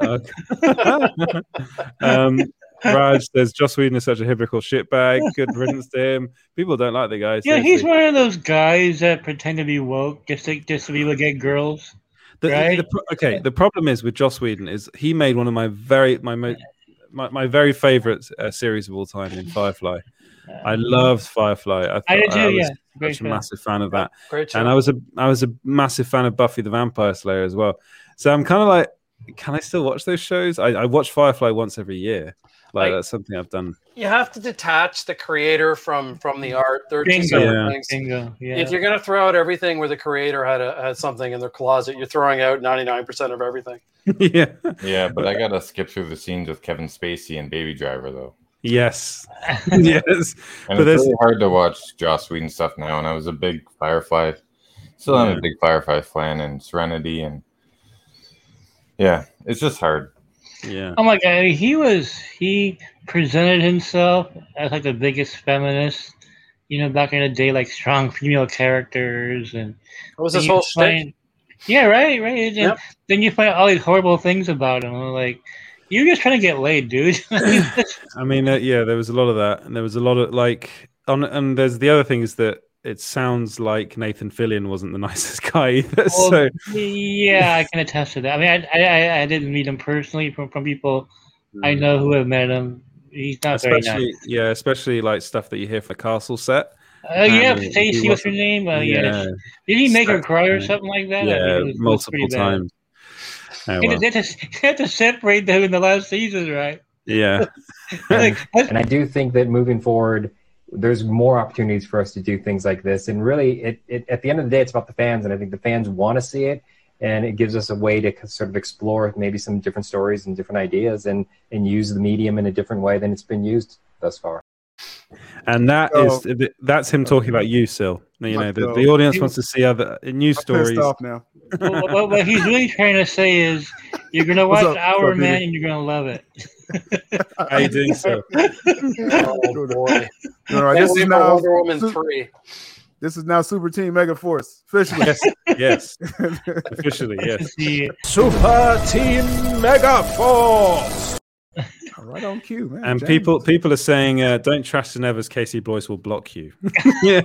um, Raj says Joss Whedon is such a hypocritical shitbag. Good riddance to him. People don't like the guy. Yeah, seriously. He's one of those guys that pretend to be woke just to just to be able to get girls. The, right? the, the, okay, the problem is with Joss Whedon is he made one of my very my my, my, my very favorite uh, series of all time in Firefly. Um, I loved Firefly. I, thought, I did too, I was yeah. Great such a fan. massive fan of that. Great and I was a I was a massive fan of Buffy the Vampire Slayer as well. So I'm kind of like, can I still watch those shows? I, I watch Firefly once every year. Like, like that's something I've done. You have to detach the creator from from the art. They're two separate things. Bingo. Yeah. If you're gonna throw out everything where the creator had a, had something in their closet, you're throwing out ninety-nine percent of everything. yeah. Yeah, but I gotta skip through the scenes with Kevin Spacey and Baby Driver though. Yes, yes. And but it's really hard to watch Joss Whedon stuff now. And I was a big Firefly, still am yeah. a big Firefly fan, and Serenity, and yeah, it's just hard. Yeah. Oh my god, he was he presented himself as like the biggest feminist, you know, back in the day, like strong female characters, and what was this whole shtick? Yeah, right, right. Yep. Then you find all these horrible things about him, like. You're just trying to get laid, dude. I mean, uh, yeah, there was a lot of that, and there was a lot of like, on, and there's the other thing is that it sounds like Nathan Fillion wasn't the nicest guy either. Well, so yeah, I can attest to that. I mean, I I, I didn't meet him personally, from from people mm. I know who have met him. He's not especially, very nice. Yeah, especially like stuff that you hear for Castle set. Oh uh, yeah, Stacey, what's her name? Uh, yeah. yeah, did he make her cry or something like that? Yeah, I mean, was, multiple times. Bad. Oh, well. They had to, they had to separate them in the last season, right? Yeah. and, and I do think that moving forward, there's more opportunities for us to do things like this. And really, it, it at the end of the day, it's about the fans, and I think the fans want to see it, and it gives us a way to sort of explore maybe some different stories and different ideas and, and use the medium in a different way than it's been used thus far. And that so, is that's him talking about you, Sil. You know, the, the audience wants to see other news I'm stories. Off now. well, what, what he's really trying to say is, you're going to watch up, Our Man, baby? And you're going to love it. How you doing, Sil? Oh boy! No, no, this is now Wonder Woman three. This is now Super Team Mega Force officially. Yes, yes. Officially, yes. Yeah. Super Team Mega Force. Right on cue, man. And James. people people are saying, uh, don't trash the Nevers, Casey Bloys will block you. Yeah.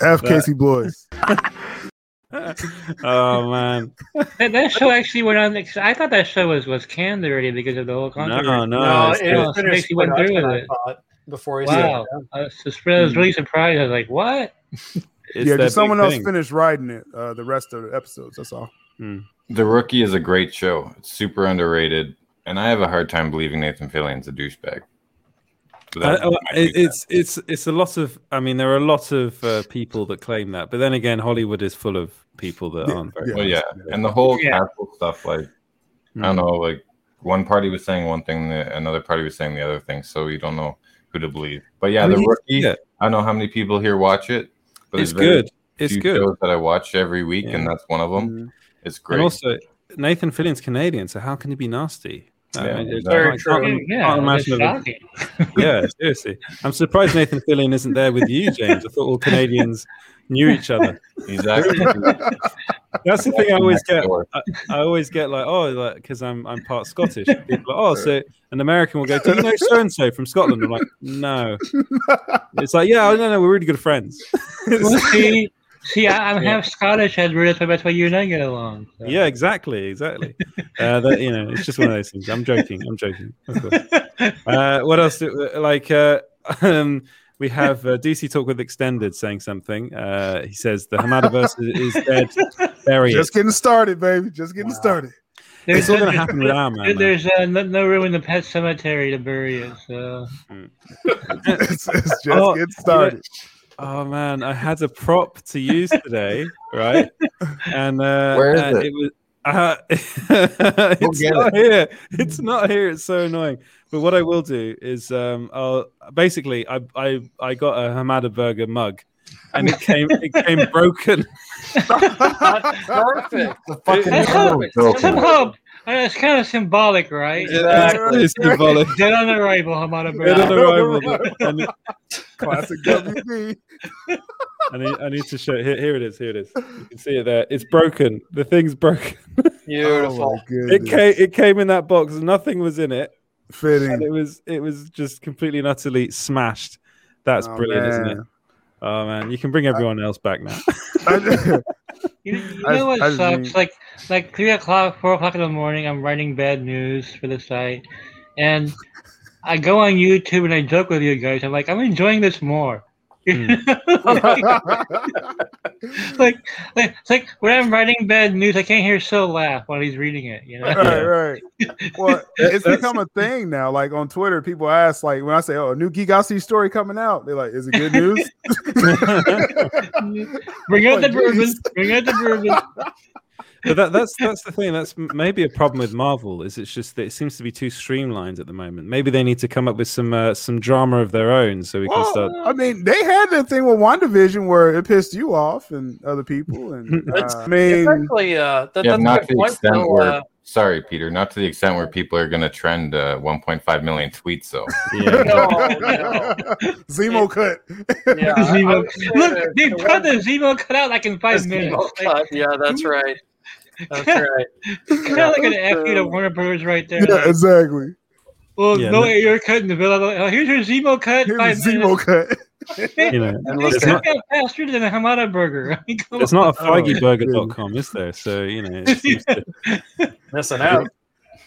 F. Casey Bloys. Oh, man. That, that show actually went on. I thought that show was, was canned already because of the whole controversy. No, no. no it, it was finished he went through with it. Before he wow. I was, surprised, I was really surprised. I was like, what? Yeah, because someone else thing. finished writing it, uh, the rest of the episodes. That's all. Mm. The Rookie is a great show. It's super underrated. And I have a hard time believing Nathan Fillion's a douchebag. So uh, it's it's it's a lot of. I mean, there are a lot of uh, people that claim that, but then again, Hollywood is full of people that aren't. Very well, nice. yeah, and the whole yeah. Castle stuff, like mm. I don't know, like one party was saying one thing, the, another party was saying the other thing, so you don't know who to believe. But yeah, I mean, the Rookie. Yeah. I don't know how many people here watch it, but it's good. It's good. Shows that I watch every week, yeah. and that's one of them. Mm. It's great. And also, Nathan Fillion's Canadian, so how can he be nasty? No, yeah, I mean, very like, true. Can't, yeah, can't imagine a, yeah, seriously. I'm surprised Nathan Fillion isn't there with you, James. I thought all Canadians knew each other. Exactly. That's the thing I always get. I, I always get like, oh, because like, I'm I'm part Scottish. People are, oh, so an American will go, do you know so and so from Scotland? I'm like, no. It's like, yeah, no, no, we're really good friends. Well, see, see, I'm half Scottish, and really that's why you and I get along. So. Yeah, exactly, exactly. Uh, that, you know, it's just one of those things. I'm joking. I'm joking. Of course. Uh, what else? Do, like, uh, um, we have uh, D C Talk with Extended saying something. Uh, he says the Hamadaverse is dead. Bury just it. Getting started, baby. Just getting wow. started. There's it's all going to happen with our man. There's uh, no, no room in the pet cemetery to bury it. So it's, it's just oh, getting started. You know, oh man, I had a prop to use today, right? And uh, where is and it? It was, uh, it's not it. here. It's not here. It's so annoying. But what I will do is, um, I'll basically, I I I got a Hamada Burger mug, and it came it came broken. Perfect. The fucking it, perfect. Somehow, somehow it's kind of symbolic, right? Exactly. It's symbolic. Dead on arrival, Hamada Burger. Dead on arrival. And it, classic W B. I need, I need to show it. Here, here it is. Here it is. You can see it there. It's broken. The thing's broken. Beautiful. Oh it came. It came in that box. Nothing was in it. Fitting. And it was. It was just completely and utterly smashed. That's oh, brilliant, man. Isn't it? Oh man, you can bring everyone I, else back now. I, you, you know what I, sucks? I mean, like like three o'clock, four o'clock in the morning. I'm writing bad news for the site, and I go on YouTube and I joke with you guys. I'm like, I'm enjoying this more. Mm. like, like, like, it's like when I'm writing bad news, I can't hear Sil laugh while he's reading it. You know, right, right. Well, it's become a thing now. Like on Twitter, people ask, like, when I say, "Oh, a new Geekosity story coming out," they're like, "Is it good news?" Bring out oh, the bourbon. Bring out the bourbon. But that, that's that's the thing. That's maybe a problem with Marvel. Is it's just that it seems to be too streamlined at the moment. Maybe they need to come up with some uh, some drama of their own so we well, can start. I mean, they had that thing with WandaVision where it pissed you off and other people. And uh, I mean, exactly, uh, that, yeah, that's not to the extent though, where. Uh, sorry, Peter, not to the extent where people are going to trend uh, one point five million tweets. So yeah. no, no. Zemo cut. Yeah, Zemo. Look, they cut the Zemo cut out like in five minutes. Like, yeah, that's right. That's right. It's kind of like an F you to Warner Brothers right there. Yeah, exactly. Well, yeah, no, you're cutting the bill. Oh, here's your Zemo cut. Here's five Zemo cut. You know, it's not faster than a Hamada burger. I mean, it's not a Feige burger dot com, is there? So you know, it's, it's, it's, missing out.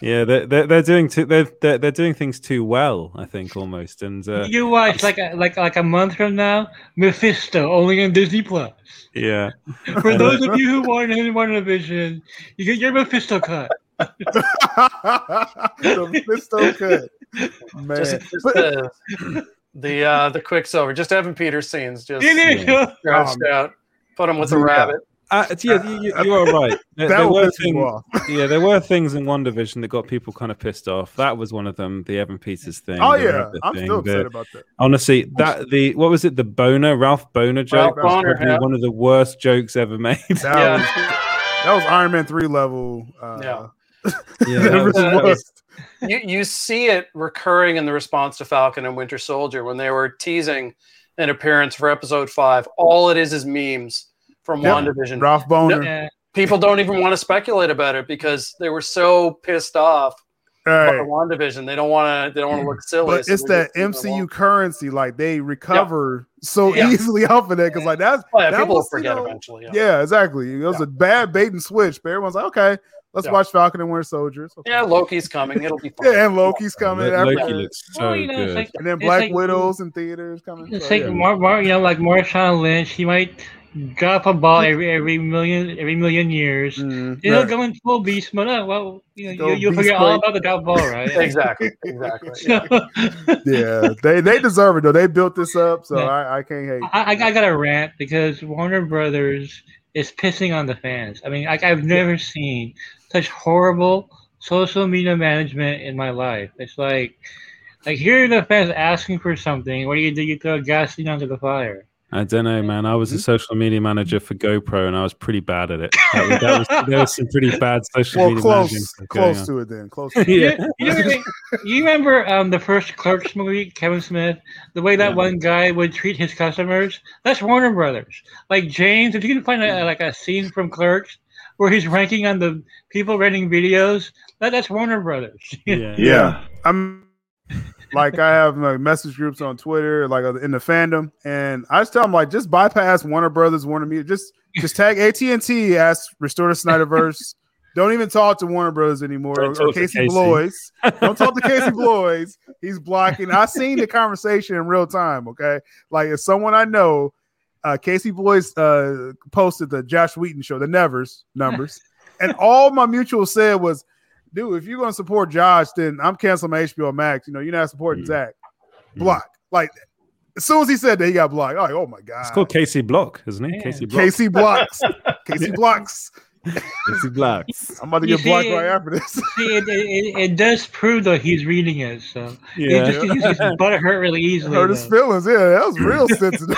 Yeah, they're they're, they're doing too, they're, they're they're doing things too well, I think, almost. And uh, you watch like a, like like a month from now, Mephisto only on Disney Plus. Yeah. For and those uh, of you who want in WandaVision, you get your Mephisto cut. The Mephisto cut, man. Just, just the the, uh, the Quicksilver, just Evan Peters scenes, just yeah. scratched oh, out. Put him with a yeah. rabbit. Uh, yeah, you, you are right. There, there were things, yeah, there were things in WandaVision that got people kind of pissed off. That was one of them, the Evan Peters thing. Oh yeah, I'm thing, still upset about that. Honestly, that the what was it? The Boner, Ralph Boner joke, Ralph was Boner, probably yeah. one of the worst jokes ever made. That, yeah. was, that was Iron Man three level. Uh, yeah, yeah that was, that was, you you see it recurring in the response to Falcon and Winter Soldier when they were teasing an appearance for Episode Five. All it is is memes. From yep. WandaVision. Ralph Boner. No, people don't even want to speculate about it because they were so pissed off right. about WandaVision. They don't want to they don't want to look silly. But so it's that M C U currency. Like they recover yep. so yep. easily off of that. Because like that's oh, yeah, that people was, will forget you know, eventually. Yeah. yeah, exactly. It was yeah. a bad bait and switch, but everyone's like, okay, let's yeah. watch Falcon and Winter Soldier. Okay. Yeah, Loki's coming. It'll be fun. yeah, and Loki's coming. After Loki looks so well, you know, good. Like, and then Black like, Widows and theaters coming. It's so, like yeah. Mar- Mar- you know, like Marshawn Lynch, he might drop a ball every every million every million years. Mm, It'll right. go into full beast mode. Oh, well, you know, you, you'll forget all about the drop ball, right? exactly, exactly. So, yeah, they they deserve it though. They built this up, so yeah. I, I can't hate. I, I got a rant because Warner Brothers is pissing on the fans. I mean, like I've never yeah. seen such horrible social media management in my life. It's like like here are the fans asking for something. What do you do? You throw gasoline onto the fire. I don't know, man. I was a social media manager for GoPro, and I was pretty bad at it. That was, that was, there was some pretty bad social well, media close, managing. Close to it then. Close to it. Yeah. You, you, you remember um, the first Clerks movie, Kevin Smith, the way that yeah. one guy would treat his customers? That's Warner Brothers. Like, James, if you can find a, like a scene from Clerks where he's ranking on the people renting videos, that, that's Warner Brothers. Yeah. yeah. I'm... Like, I have like message groups on Twitter, like in the fandom, and I just tell them, like, just bypass Warner Brothers, Warner Media, just just tag A T and T, ask Restore the Snyderverse. Don't even talk to Warner Brothers anymore, or, or Casey, Casey Bloys. Don't talk to Casey Bloys. He's blocking. I've seen the conversation in real time. Okay, like, if someone I know, uh, Casey Bloys uh, posted the Josh Wheaton show, the Nevers numbers, and all my mutual said was, dude, if you're going to support Josh, then I'm canceling my H B O Max. You know, you're not supporting mm. Zach. Block. Mm. Like, as soon as he said that, he got blocked. Like, oh, my God. It's called Casey Block, isn't it? Yeah. Casey Block. Casey Blocks. Casey Blocks. Casey Blocks. I'm about to you get see, blocked it, right after this. See, it, it, it does prove that he's reading it. So yeah. It just, it just butter hurt really easily. Hurt his feelings. Yeah, that was real sensitive.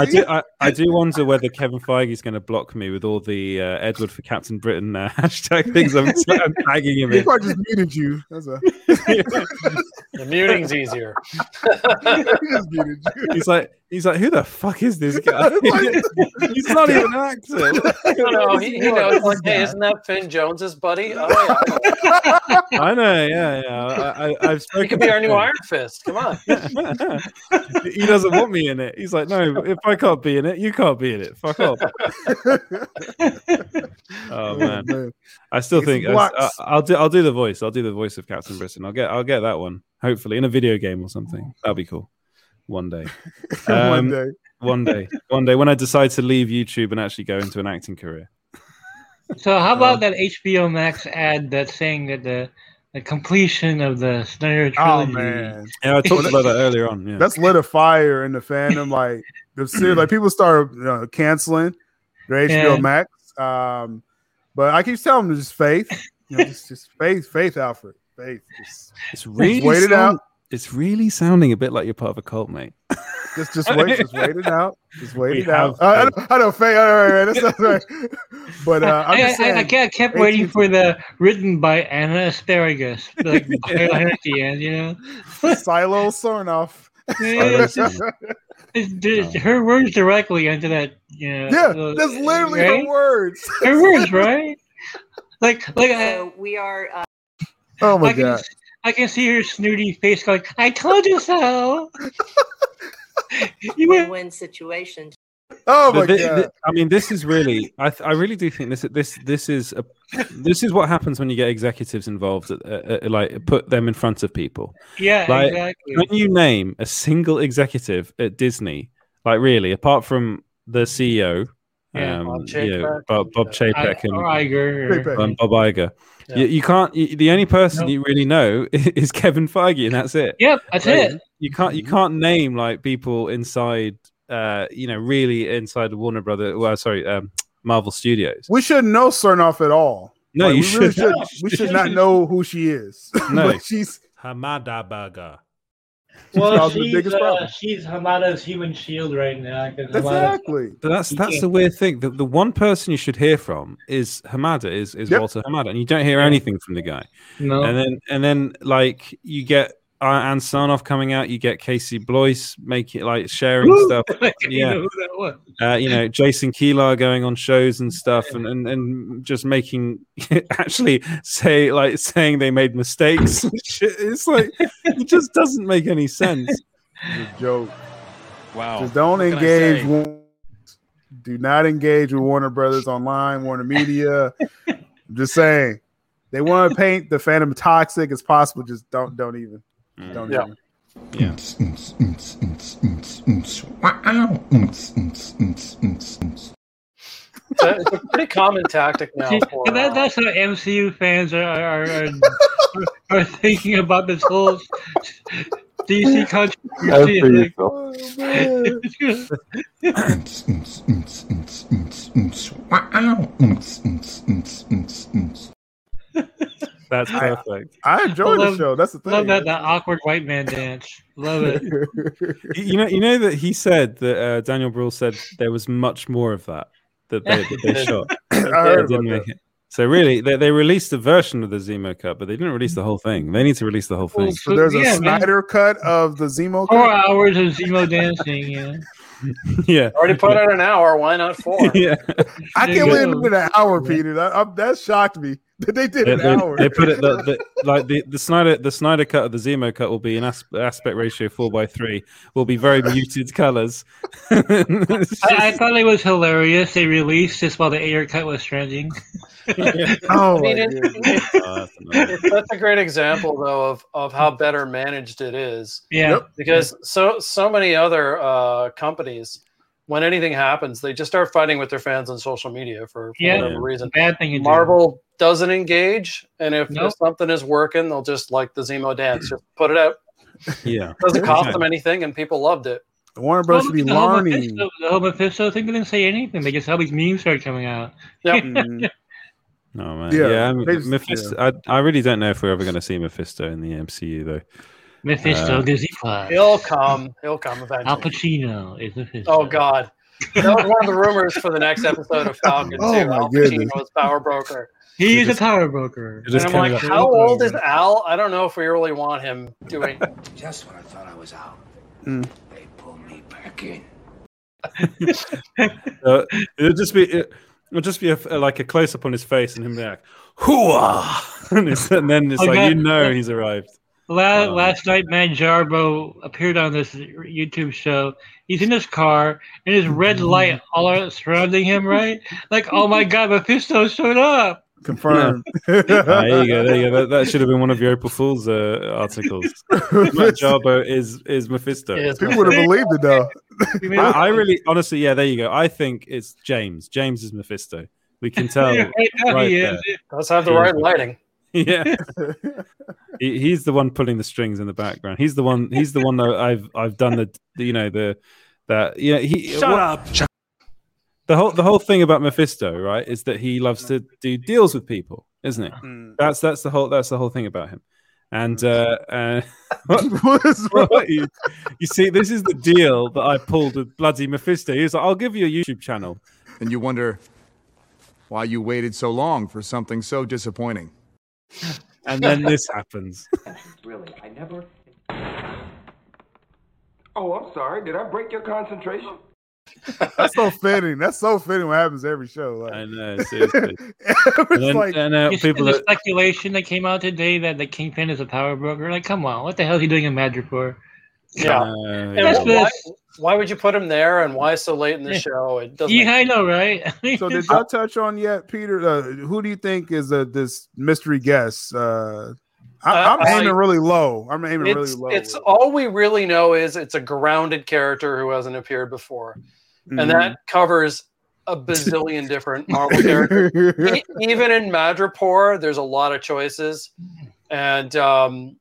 I do, I, I do wonder whether Kevin Feige is going to block me with all the uh, Edward for Captain Britain uh, hashtag things. I'm, I'm tagging him. He in. Probably just muted you. That's a... The muting's easier. He just muted you. He's like. He's like, who the fuck is this guy? He's not even an actor. No, no, he, he knows. Like, hey, isn't that Finn Jones's buddy? Oh, yeah. I know, yeah, yeah. I, I, I've spoken. He could be our him. new Iron Fist. Come on. He doesn't want me in it. He's like, no, if I can't be in it, you can't be in it. Fuck off. Oh man, I still it's think I, I'll do. I'll do the voice. I'll do the voice of Captain Britain. I'll get. I'll get that one. Hopefully, in a video game or something. That'll be cool. One day. Um, one day, one day, one day, when I decide to leave YouTube and actually go into an acting career. So, how about um, that H B O Max ad that's saying that the, the completion of the Snyder trilogy? Oh man, yeah, I talked about that earlier on. Yeah. That's lit a fire in the fandom. Like, the like people start you know, canceling their H B O yeah. Max. Um, but I keep telling them just faith, you know, just, just faith, faith, Alfred, faith. Just, it's really just wait it out. It's really sounding a bit like you're part of a cult, mate. Just, just wait, just wait it out. Just wait we it out. Uh, I don't, I don't fake. All right, all right, that's all right. But uh, I'm I, just saying, I, I kept waiting for the written by Anna Asparagus, like yeah. at the end, you know. Silo Sarnoff. It's, her words directly into that. You know, yeah, little, that's literally right? her words. Her words, right? Like, like so I, we are. Uh, oh my like god. I can see her snooty face going, I told you so. You win-win situation. Oh my this, god! This, I mean, this is really. I, I really do think this. This. This is. A, this is what happens when you get executives involved. Uh, uh, like, put them in front of people. Yeah, like, exactly. Can you name a single executive at Disney? Like, really, apart from the C E O. Yeah, um, Bob Chapek, you know, Bob, Bob Chapek and, Iger, or... and Bob Iger. Yeah. You, you can't. You, the only person nope. you really know is, is Kevin Feige, and that's it. Yep, that's like, it. You can't. You can't name like people inside. Uh, you know, really inside the Warner Brothers. Well, sorry, um, Marvel Studios. We shouldn't know Sarnoff at all. No, like, you we should, really should. We should not know who she is. No, like, she's Hamada Baga. She's well, she's, uh, she's Hamada's human shield right now. Exactly. But that's that's the weird thing. The, the one person you should hear from is Hamada, is, is yep. Walter Hamada, and you don't hear anything from the guy. No. And then and then like you get uh, Ann Sarnoff coming out, you get Casey Bloys making like sharing Woo! stuff. Yeah. uh, you know, Jason Kilar going on shows and stuff, and and, and just making actually say like saying they made mistakes. It's like. It just doesn't make any sense. It's a joke. Wow. Just don't engage. With, do not engage with Warner Brothers online, Warner Media. I'm just saying, they want to paint the fandom toxic as possible. Just don't, don't even. Mm. Don't yeah. even. Yeah. It's a, it's a pretty common tactic now. For, that, uh, that's how M C U fans are. are, are Are thinking about this whole D C controversy. Like, oh, That's perfect. I, I enjoy I love, the show. That's the thing. Love that, that awkward white man dance. Love it. You know, you know that he said that uh, Daniel Bruhl said there was much more of that that they, that they shot. I heard they didn't make it. So really, they, they released a version of the Zemo cut, but they didn't release the whole thing. They need to release the whole thing. So, so there's yeah, a Snyder man. cut of the Zemo cut? Four hours of Zemo dancing, yeah. Yeah. Already put out an hour. Why not four? Yeah. I can't believe it was an hour, Peter. That, I, that shocked me. They did yeah, an they, hour. They put it the, the, like the, the Snyder the Snyder cut of the Zemo cut will be an as, aspect ratio four by three. Will be very muted colors. Just... I, I thought it was hilarious. They released this while the air cut was trending. Yeah. Oh, I mean, it, it, oh that's, that's a great example though of, of how better managed it is. Yeah, yep. Because so so many other uh, companies. When anything happens, they just start fighting with their fans on social media for, for yeah, whatever reason. Bad thing you Marvel do. doesn't engage, and if nope. something is working, they'll just like the Zemo dance, just put it out. Yeah, it doesn't cost them anything, and people loved it. Warner Bros. Well, should be the learning. Whole Mephisto, the whole Mephisto thing didn't say anything. They just all these memes started coming out. Yep. mm. No man, yeah, yeah, I mean, just, Mephisto, yeah. I, I really don't know if we're ever going to see Mephisto in the M C U though. Mephisto, uh, does he fly? He'll come. He'll come eventually. Al Pacino is Mephisto. Oh, God. That was one of the rumors for the next episode of Falcon oh, two. Al Pacino is power broker. He is a power broker. And I'm like, how old is Al? I don't know if we really want him doing... Just when I thought I was out, mm. they pulled me back in. uh, it'll just be... It, It'll just be a, like a close-up on his face and him like, hoo-ah! and, and then it's oh, like, God. You know he's arrived. Last, um, last night, Matt Jarboe appeared on this YouTube show. He's in his car, and his red light all surrounding him, right? Like, oh my God, Mephisto showed up. Confirmed. Yeah. ah, there you go. There you go. That, that should have been one of your April Fool's uh, articles. Matt Jarboe is, is Mephisto. Yes, people would have believed it, though. I, I really, honestly, yeah, there you go. I think it's James. James is Mephisto. We can tell. yeah, right he is. Let's have the he right lighting. Yeah, he, he's the one pulling the strings in the background. He's the one. He's the one that I've I've done the you know the that yeah. He, Shut what, up. The whole the whole thing about Mephisto, right, is that he loves to do deals with people, isn't it? Mm. That's that's the whole that's the whole thing about him. And uh, uh, what, what is, what you, you see, this is the deal that I pulled with bloody Mephisto. He was like, "I'll give you a YouTube channel," and you wonder why you waited so long for something so disappointing. And then this happens. Really, I never. Oh, I'm sorry. Did I break your concentration? That's so fitting. That's so fitting. What happens every show? Like... I know. Seriously. And then, like... and, uh, people the are... speculation that came out today that the Kingpin is a power broker. Like, come on, what the hell is he doing in Madripoor? Yeah. Uh, and why, why would you put him there? And why so late in the show? It doesn't. Yeah, I know, right? So did y'all touch on yet, Peter? Uh, who do you think is uh, this mystery guest? Uh, I, I'm uh, aiming I, really low. I'm aiming it's, really low. It's all we really know is it's a grounded character who hasn't appeared before, mm-hmm. and that covers a bazillion different Marvel characters. E- even in Madripoor, there's a lot of choices, and. Um,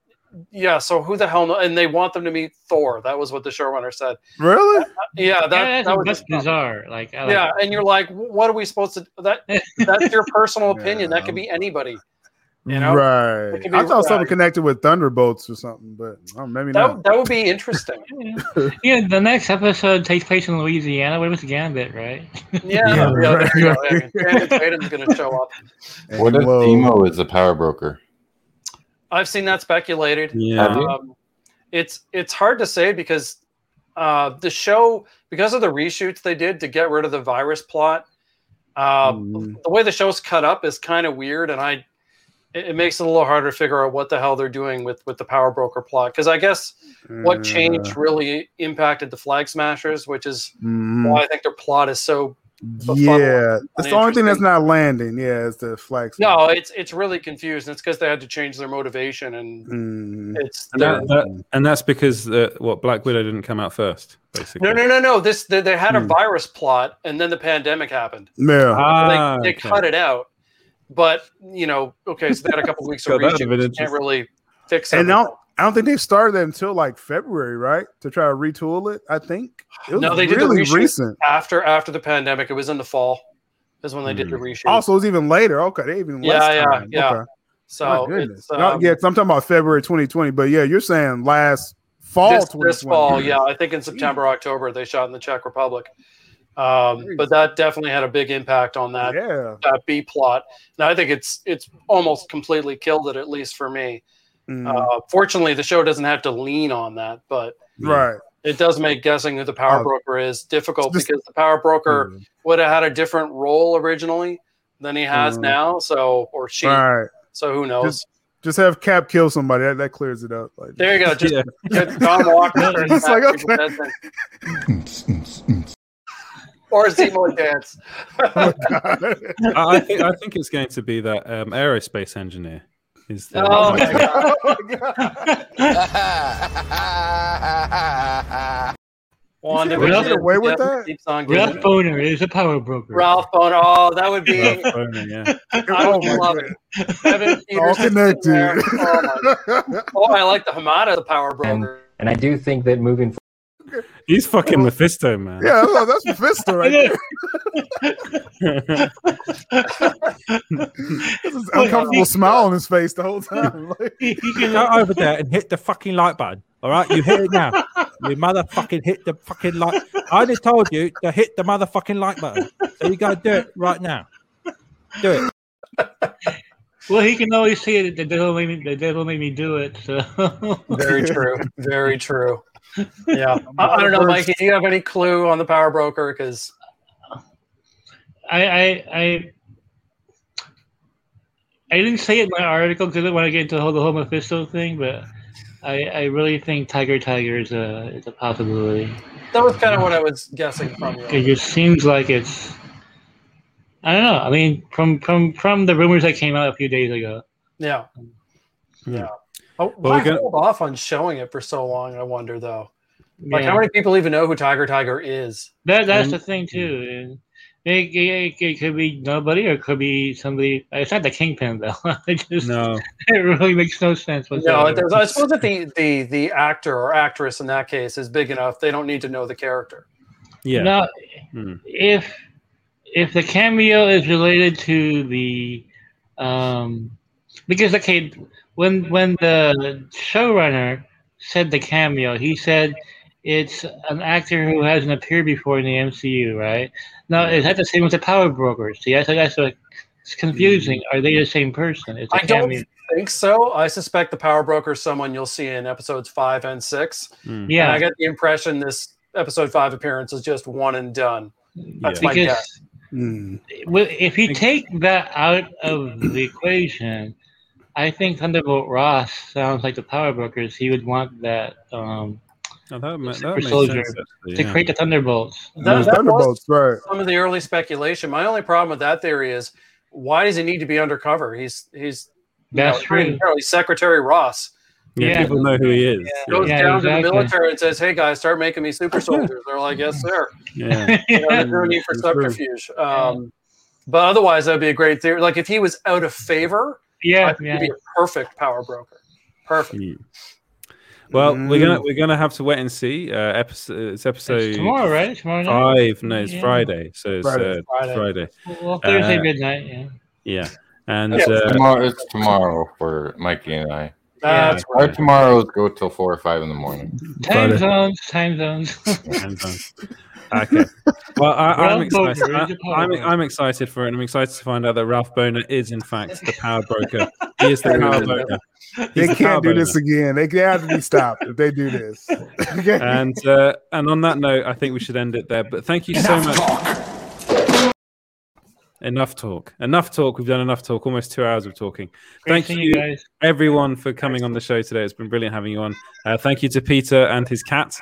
Yeah, so who the hell knows? And they want them to meet Thor. That was what the showrunner said. Really? Uh, yeah, that, yeah, that was just bizarre. Like, I like yeah, that. And you're like, what are we supposed to? That that's your personal opinion. Yeah. That could be anybody. You know, right? Be, I thought uh, something connected with Thunderbolts or something, but oh, maybe that, not. That would be interesting. Yeah, the next episode takes place in Louisiana. What was Gambit, right? Yeah, Brandon yeah, right, right. Tatum's going to show up. And what if Zemo is a power broker? I've seen that speculated. Yeah. Um, it's it's hard to say because uh, the show, because of the reshoots they did to get rid of the virus plot, uh, mm. the way the show's cut up is kind of weird, and I it, it makes it a little harder to figure out what the hell they're doing with, with the Power Broker plot. Because I guess what changed really impacted the Flag Smashers, which is mm. why I think their plot is so... But yeah, it's the only thing that's not landing. Yeah, it's the flag. No, it's it's really confused. It's because they had to change their motivation, and mm. it's and, that, that, and that's because the, what Black Widow didn't come out first, basically. No, no, no, no. This they, they had a mm. virus plot, and then the pandemic happened. Yeah, ah, so they, they okay. cut it out. But you know, okay, so they had a couple weeks of reshoots. You can't really fix it. And now. I don't think they started that until like February, right? To try to retool it, I think. It was no, they did really the recent after after the pandemic. It was in the fall, is when they mm. did the reshoot. Also, it was even later. Okay, they even yeah, less yeah, time. yeah. Okay. So it's, um, no, yeah, so I'm talking about February twenty twenty, but yeah, you're saying last fall, this, this fall, yeah, I think in September, October they shot in the Czech Republic. Um, but that definitely had a big impact on that, yeah. that B plot. And I think it's it's almost completely killed it, at least for me. Mm. Uh, fortunately, the show doesn't have to lean on that, but right. it does make guessing who the power uh, broker is difficult just, because the power broker mm. would have had a different role originally than he has mm. now. So or she. Right. So who knows? Just, just have Cap kill somebody. That, that clears it up. Like, there you go. Just yeah. Don Walker. And it's like, okay. Or Zemo dance. Oh, I think I think it's going to be that um, aerospace engineer. Is the oh my god! Oh my god. Wanda Ralph away with that? Ralph Boner is a power broker. Ralph Boner. Oh, that would be. Boner, yeah. I would oh love god. It. Evan all connected. Oh, oh, I like the Hamada, the power broker. And, and I do think that moving forward. He's fucking Mephisto, man. Yeah, that's Mephisto right there. This is uncomfortable smile on his face the whole time. You can go over there and hit the fucking light button. All right, you hit it now. You motherfucking hit the fucking light. I already told you to hit the motherfucking light button. So you gotta do it right now. Do it. Well, he can always see it. The devil made me, the devil made me do it. So. Very true. Very true. Yeah, I, I don't know, Mikey. Do you have any clue on the power broker? Because I, I, I, I didn't say it in my article because I didn't want to get into the whole, the whole Mephisto thing, but I, I really think Tiger Tiger is a, is a possibility. That was kind of what I was guessing from you. It just seems like it's. I don't know. I mean, from from from the rumors that came out a few days ago. Yeah. Yeah. Oh, well, why we got- hold off on showing it for so long? I wonder though. Like, yeah. How many people even know who Tiger Tiger is? That that's and- the thing too. It, it, it could be nobody, or it could be somebody. It's not the Kingpin though. It just no. It really makes no sense. No, it does. I suppose that the, the the actor or actress in that case is big enough. They don't need to know the character. Yeah. Now, mm. if if the cameo is related to the, um, because okay. When when the showrunner said the cameo, he said it's an actor who hasn't appeared before in the M C U, right? Now, is that the same with the power brokers? See, I that's what, it's confusing. Are they the same person? It's a I cameo. Don't think so. I suspect the power broker is someone you'll see in episodes five and six. Mm. Yeah, and I got the impression this episode five appearance is just one and done. That's yeah. my because guess. Mm. If you take that out of the equation. I think Thunderbolt Ross sounds like the Power Brokers. He would want that, um, oh, that, ma- that makes soldier sense, actually, to yeah. create the Thunderbolts. That, that Thunderbolts, right? Some of the early speculation. My only problem with that theory is, why does he need to be undercover? He's he's that's know, true. Apparently Secretary Ross. Yeah, yeah, people know who he is. Yeah. Goes yeah, down exactly. to the military and says, "Hey guys, start making me super soldiers." They're like, "Yes, sir." Yeah, you know, there's no need for that's subterfuge. Um, yeah. But otherwise, that'd be a great theory. Like if he was out of favor. Yeah, I think yeah. He'd be a perfect power broker. Perfect. Yeah. Well, mm. we're gonna we're gonna have to wait and see. Uh, episode it's episode it's tomorrow, right? Tomorrow night. Five. No, it's yeah. Friday. So it's Friday. Uh, Friday. Friday. Well, Thursday uh, midnight. Yeah. Yeah, and yeah. Uh, it's tomorrow. It's tomorrow for Mikey and I. That's yeah. right. Our tomorrows go till four or five in the morning. Time Friday. zones. Time zones. Time zones. Okay. Well, I, I'm excited. I, I'm, I'm excited for it. And I'm excited to find out that Ralph Boner is, in fact, the power broker. He is the power broker. He's they can't do boner. This again. They, they have to be stopped if they do this. and uh, and on that note, I think we should end it there. But thank you enough so much. Talk. Enough talk. Enough talk. We've done enough talk. Almost two hours of talking. Great thank you, guys. Everyone, for coming on the show today. It's been brilliant having you on. Uh, thank you to Peter and his cat.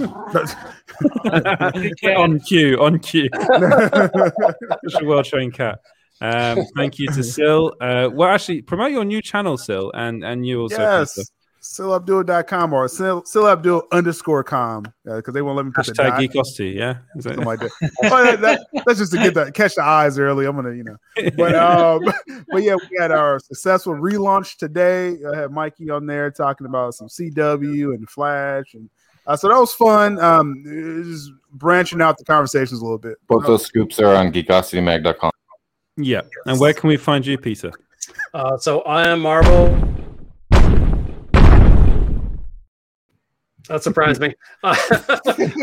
on cue, on cue. Such a well-trained cat. Um, thank you to Syl. Uh, well, actually, promote your new channel, Syl, and and you also. Yes, Syl Abdul dot com or Syl Abdul underscore com because uh, they won't let me put hashtag the dot. Geekosity, yeah, is that... like that. Oh, that, that, that's just to get that catch the eyes early. I'm gonna, you know, but um, but yeah, we had our successful relaunch today. I had Mikey on there talking about some C W and Flash and. Uh, so that was fun. Um, just branching out the conversations a little bit. Both those scoops are on geekosity mag dot com. Yeah. Yes. And where can we find you, Peter? Uh, so I am Marvel. That surprised me. I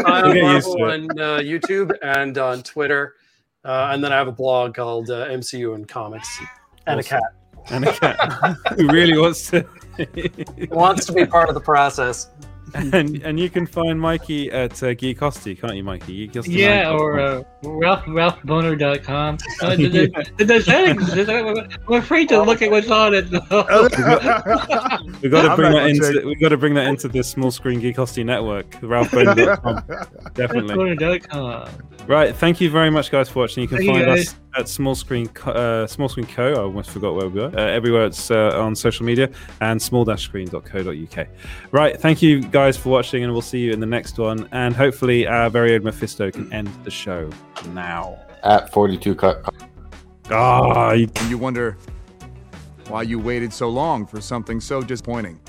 am Marvel on uh, YouTube and on Twitter. Uh, and then I have a blog called uh, M C U and Comics. And awesome. A cat. And a cat. Who really wants to... wants to be part of the process. And and you can find Mikey at uh, Geekosti, can't you, Mikey? Geekosti yeah, nine. Or uh, Ralph Ralph Boner dot com. Uh, does, does, does that exist? I'm afraid to look at what's on it. Though. we got to bring that into we got to bring that into the small screen Geekosti network. Ralph Boner dot com, definitely. Boner dot com. Right, thank you very much, guys, for watching. You can thank find you us at Small Screen Co, uh, Small Screen Co. I almost forgot where we were. Uh, everywhere it's uh, on social media and small dash screen dot co dot uk. Right, thank you, guys. guys for watching, and we'll see you in the next one, and hopefully our very own Mephisto can end the show now at forty-two cut. Ah, you-, you wonder why you waited so long for something so disappointing.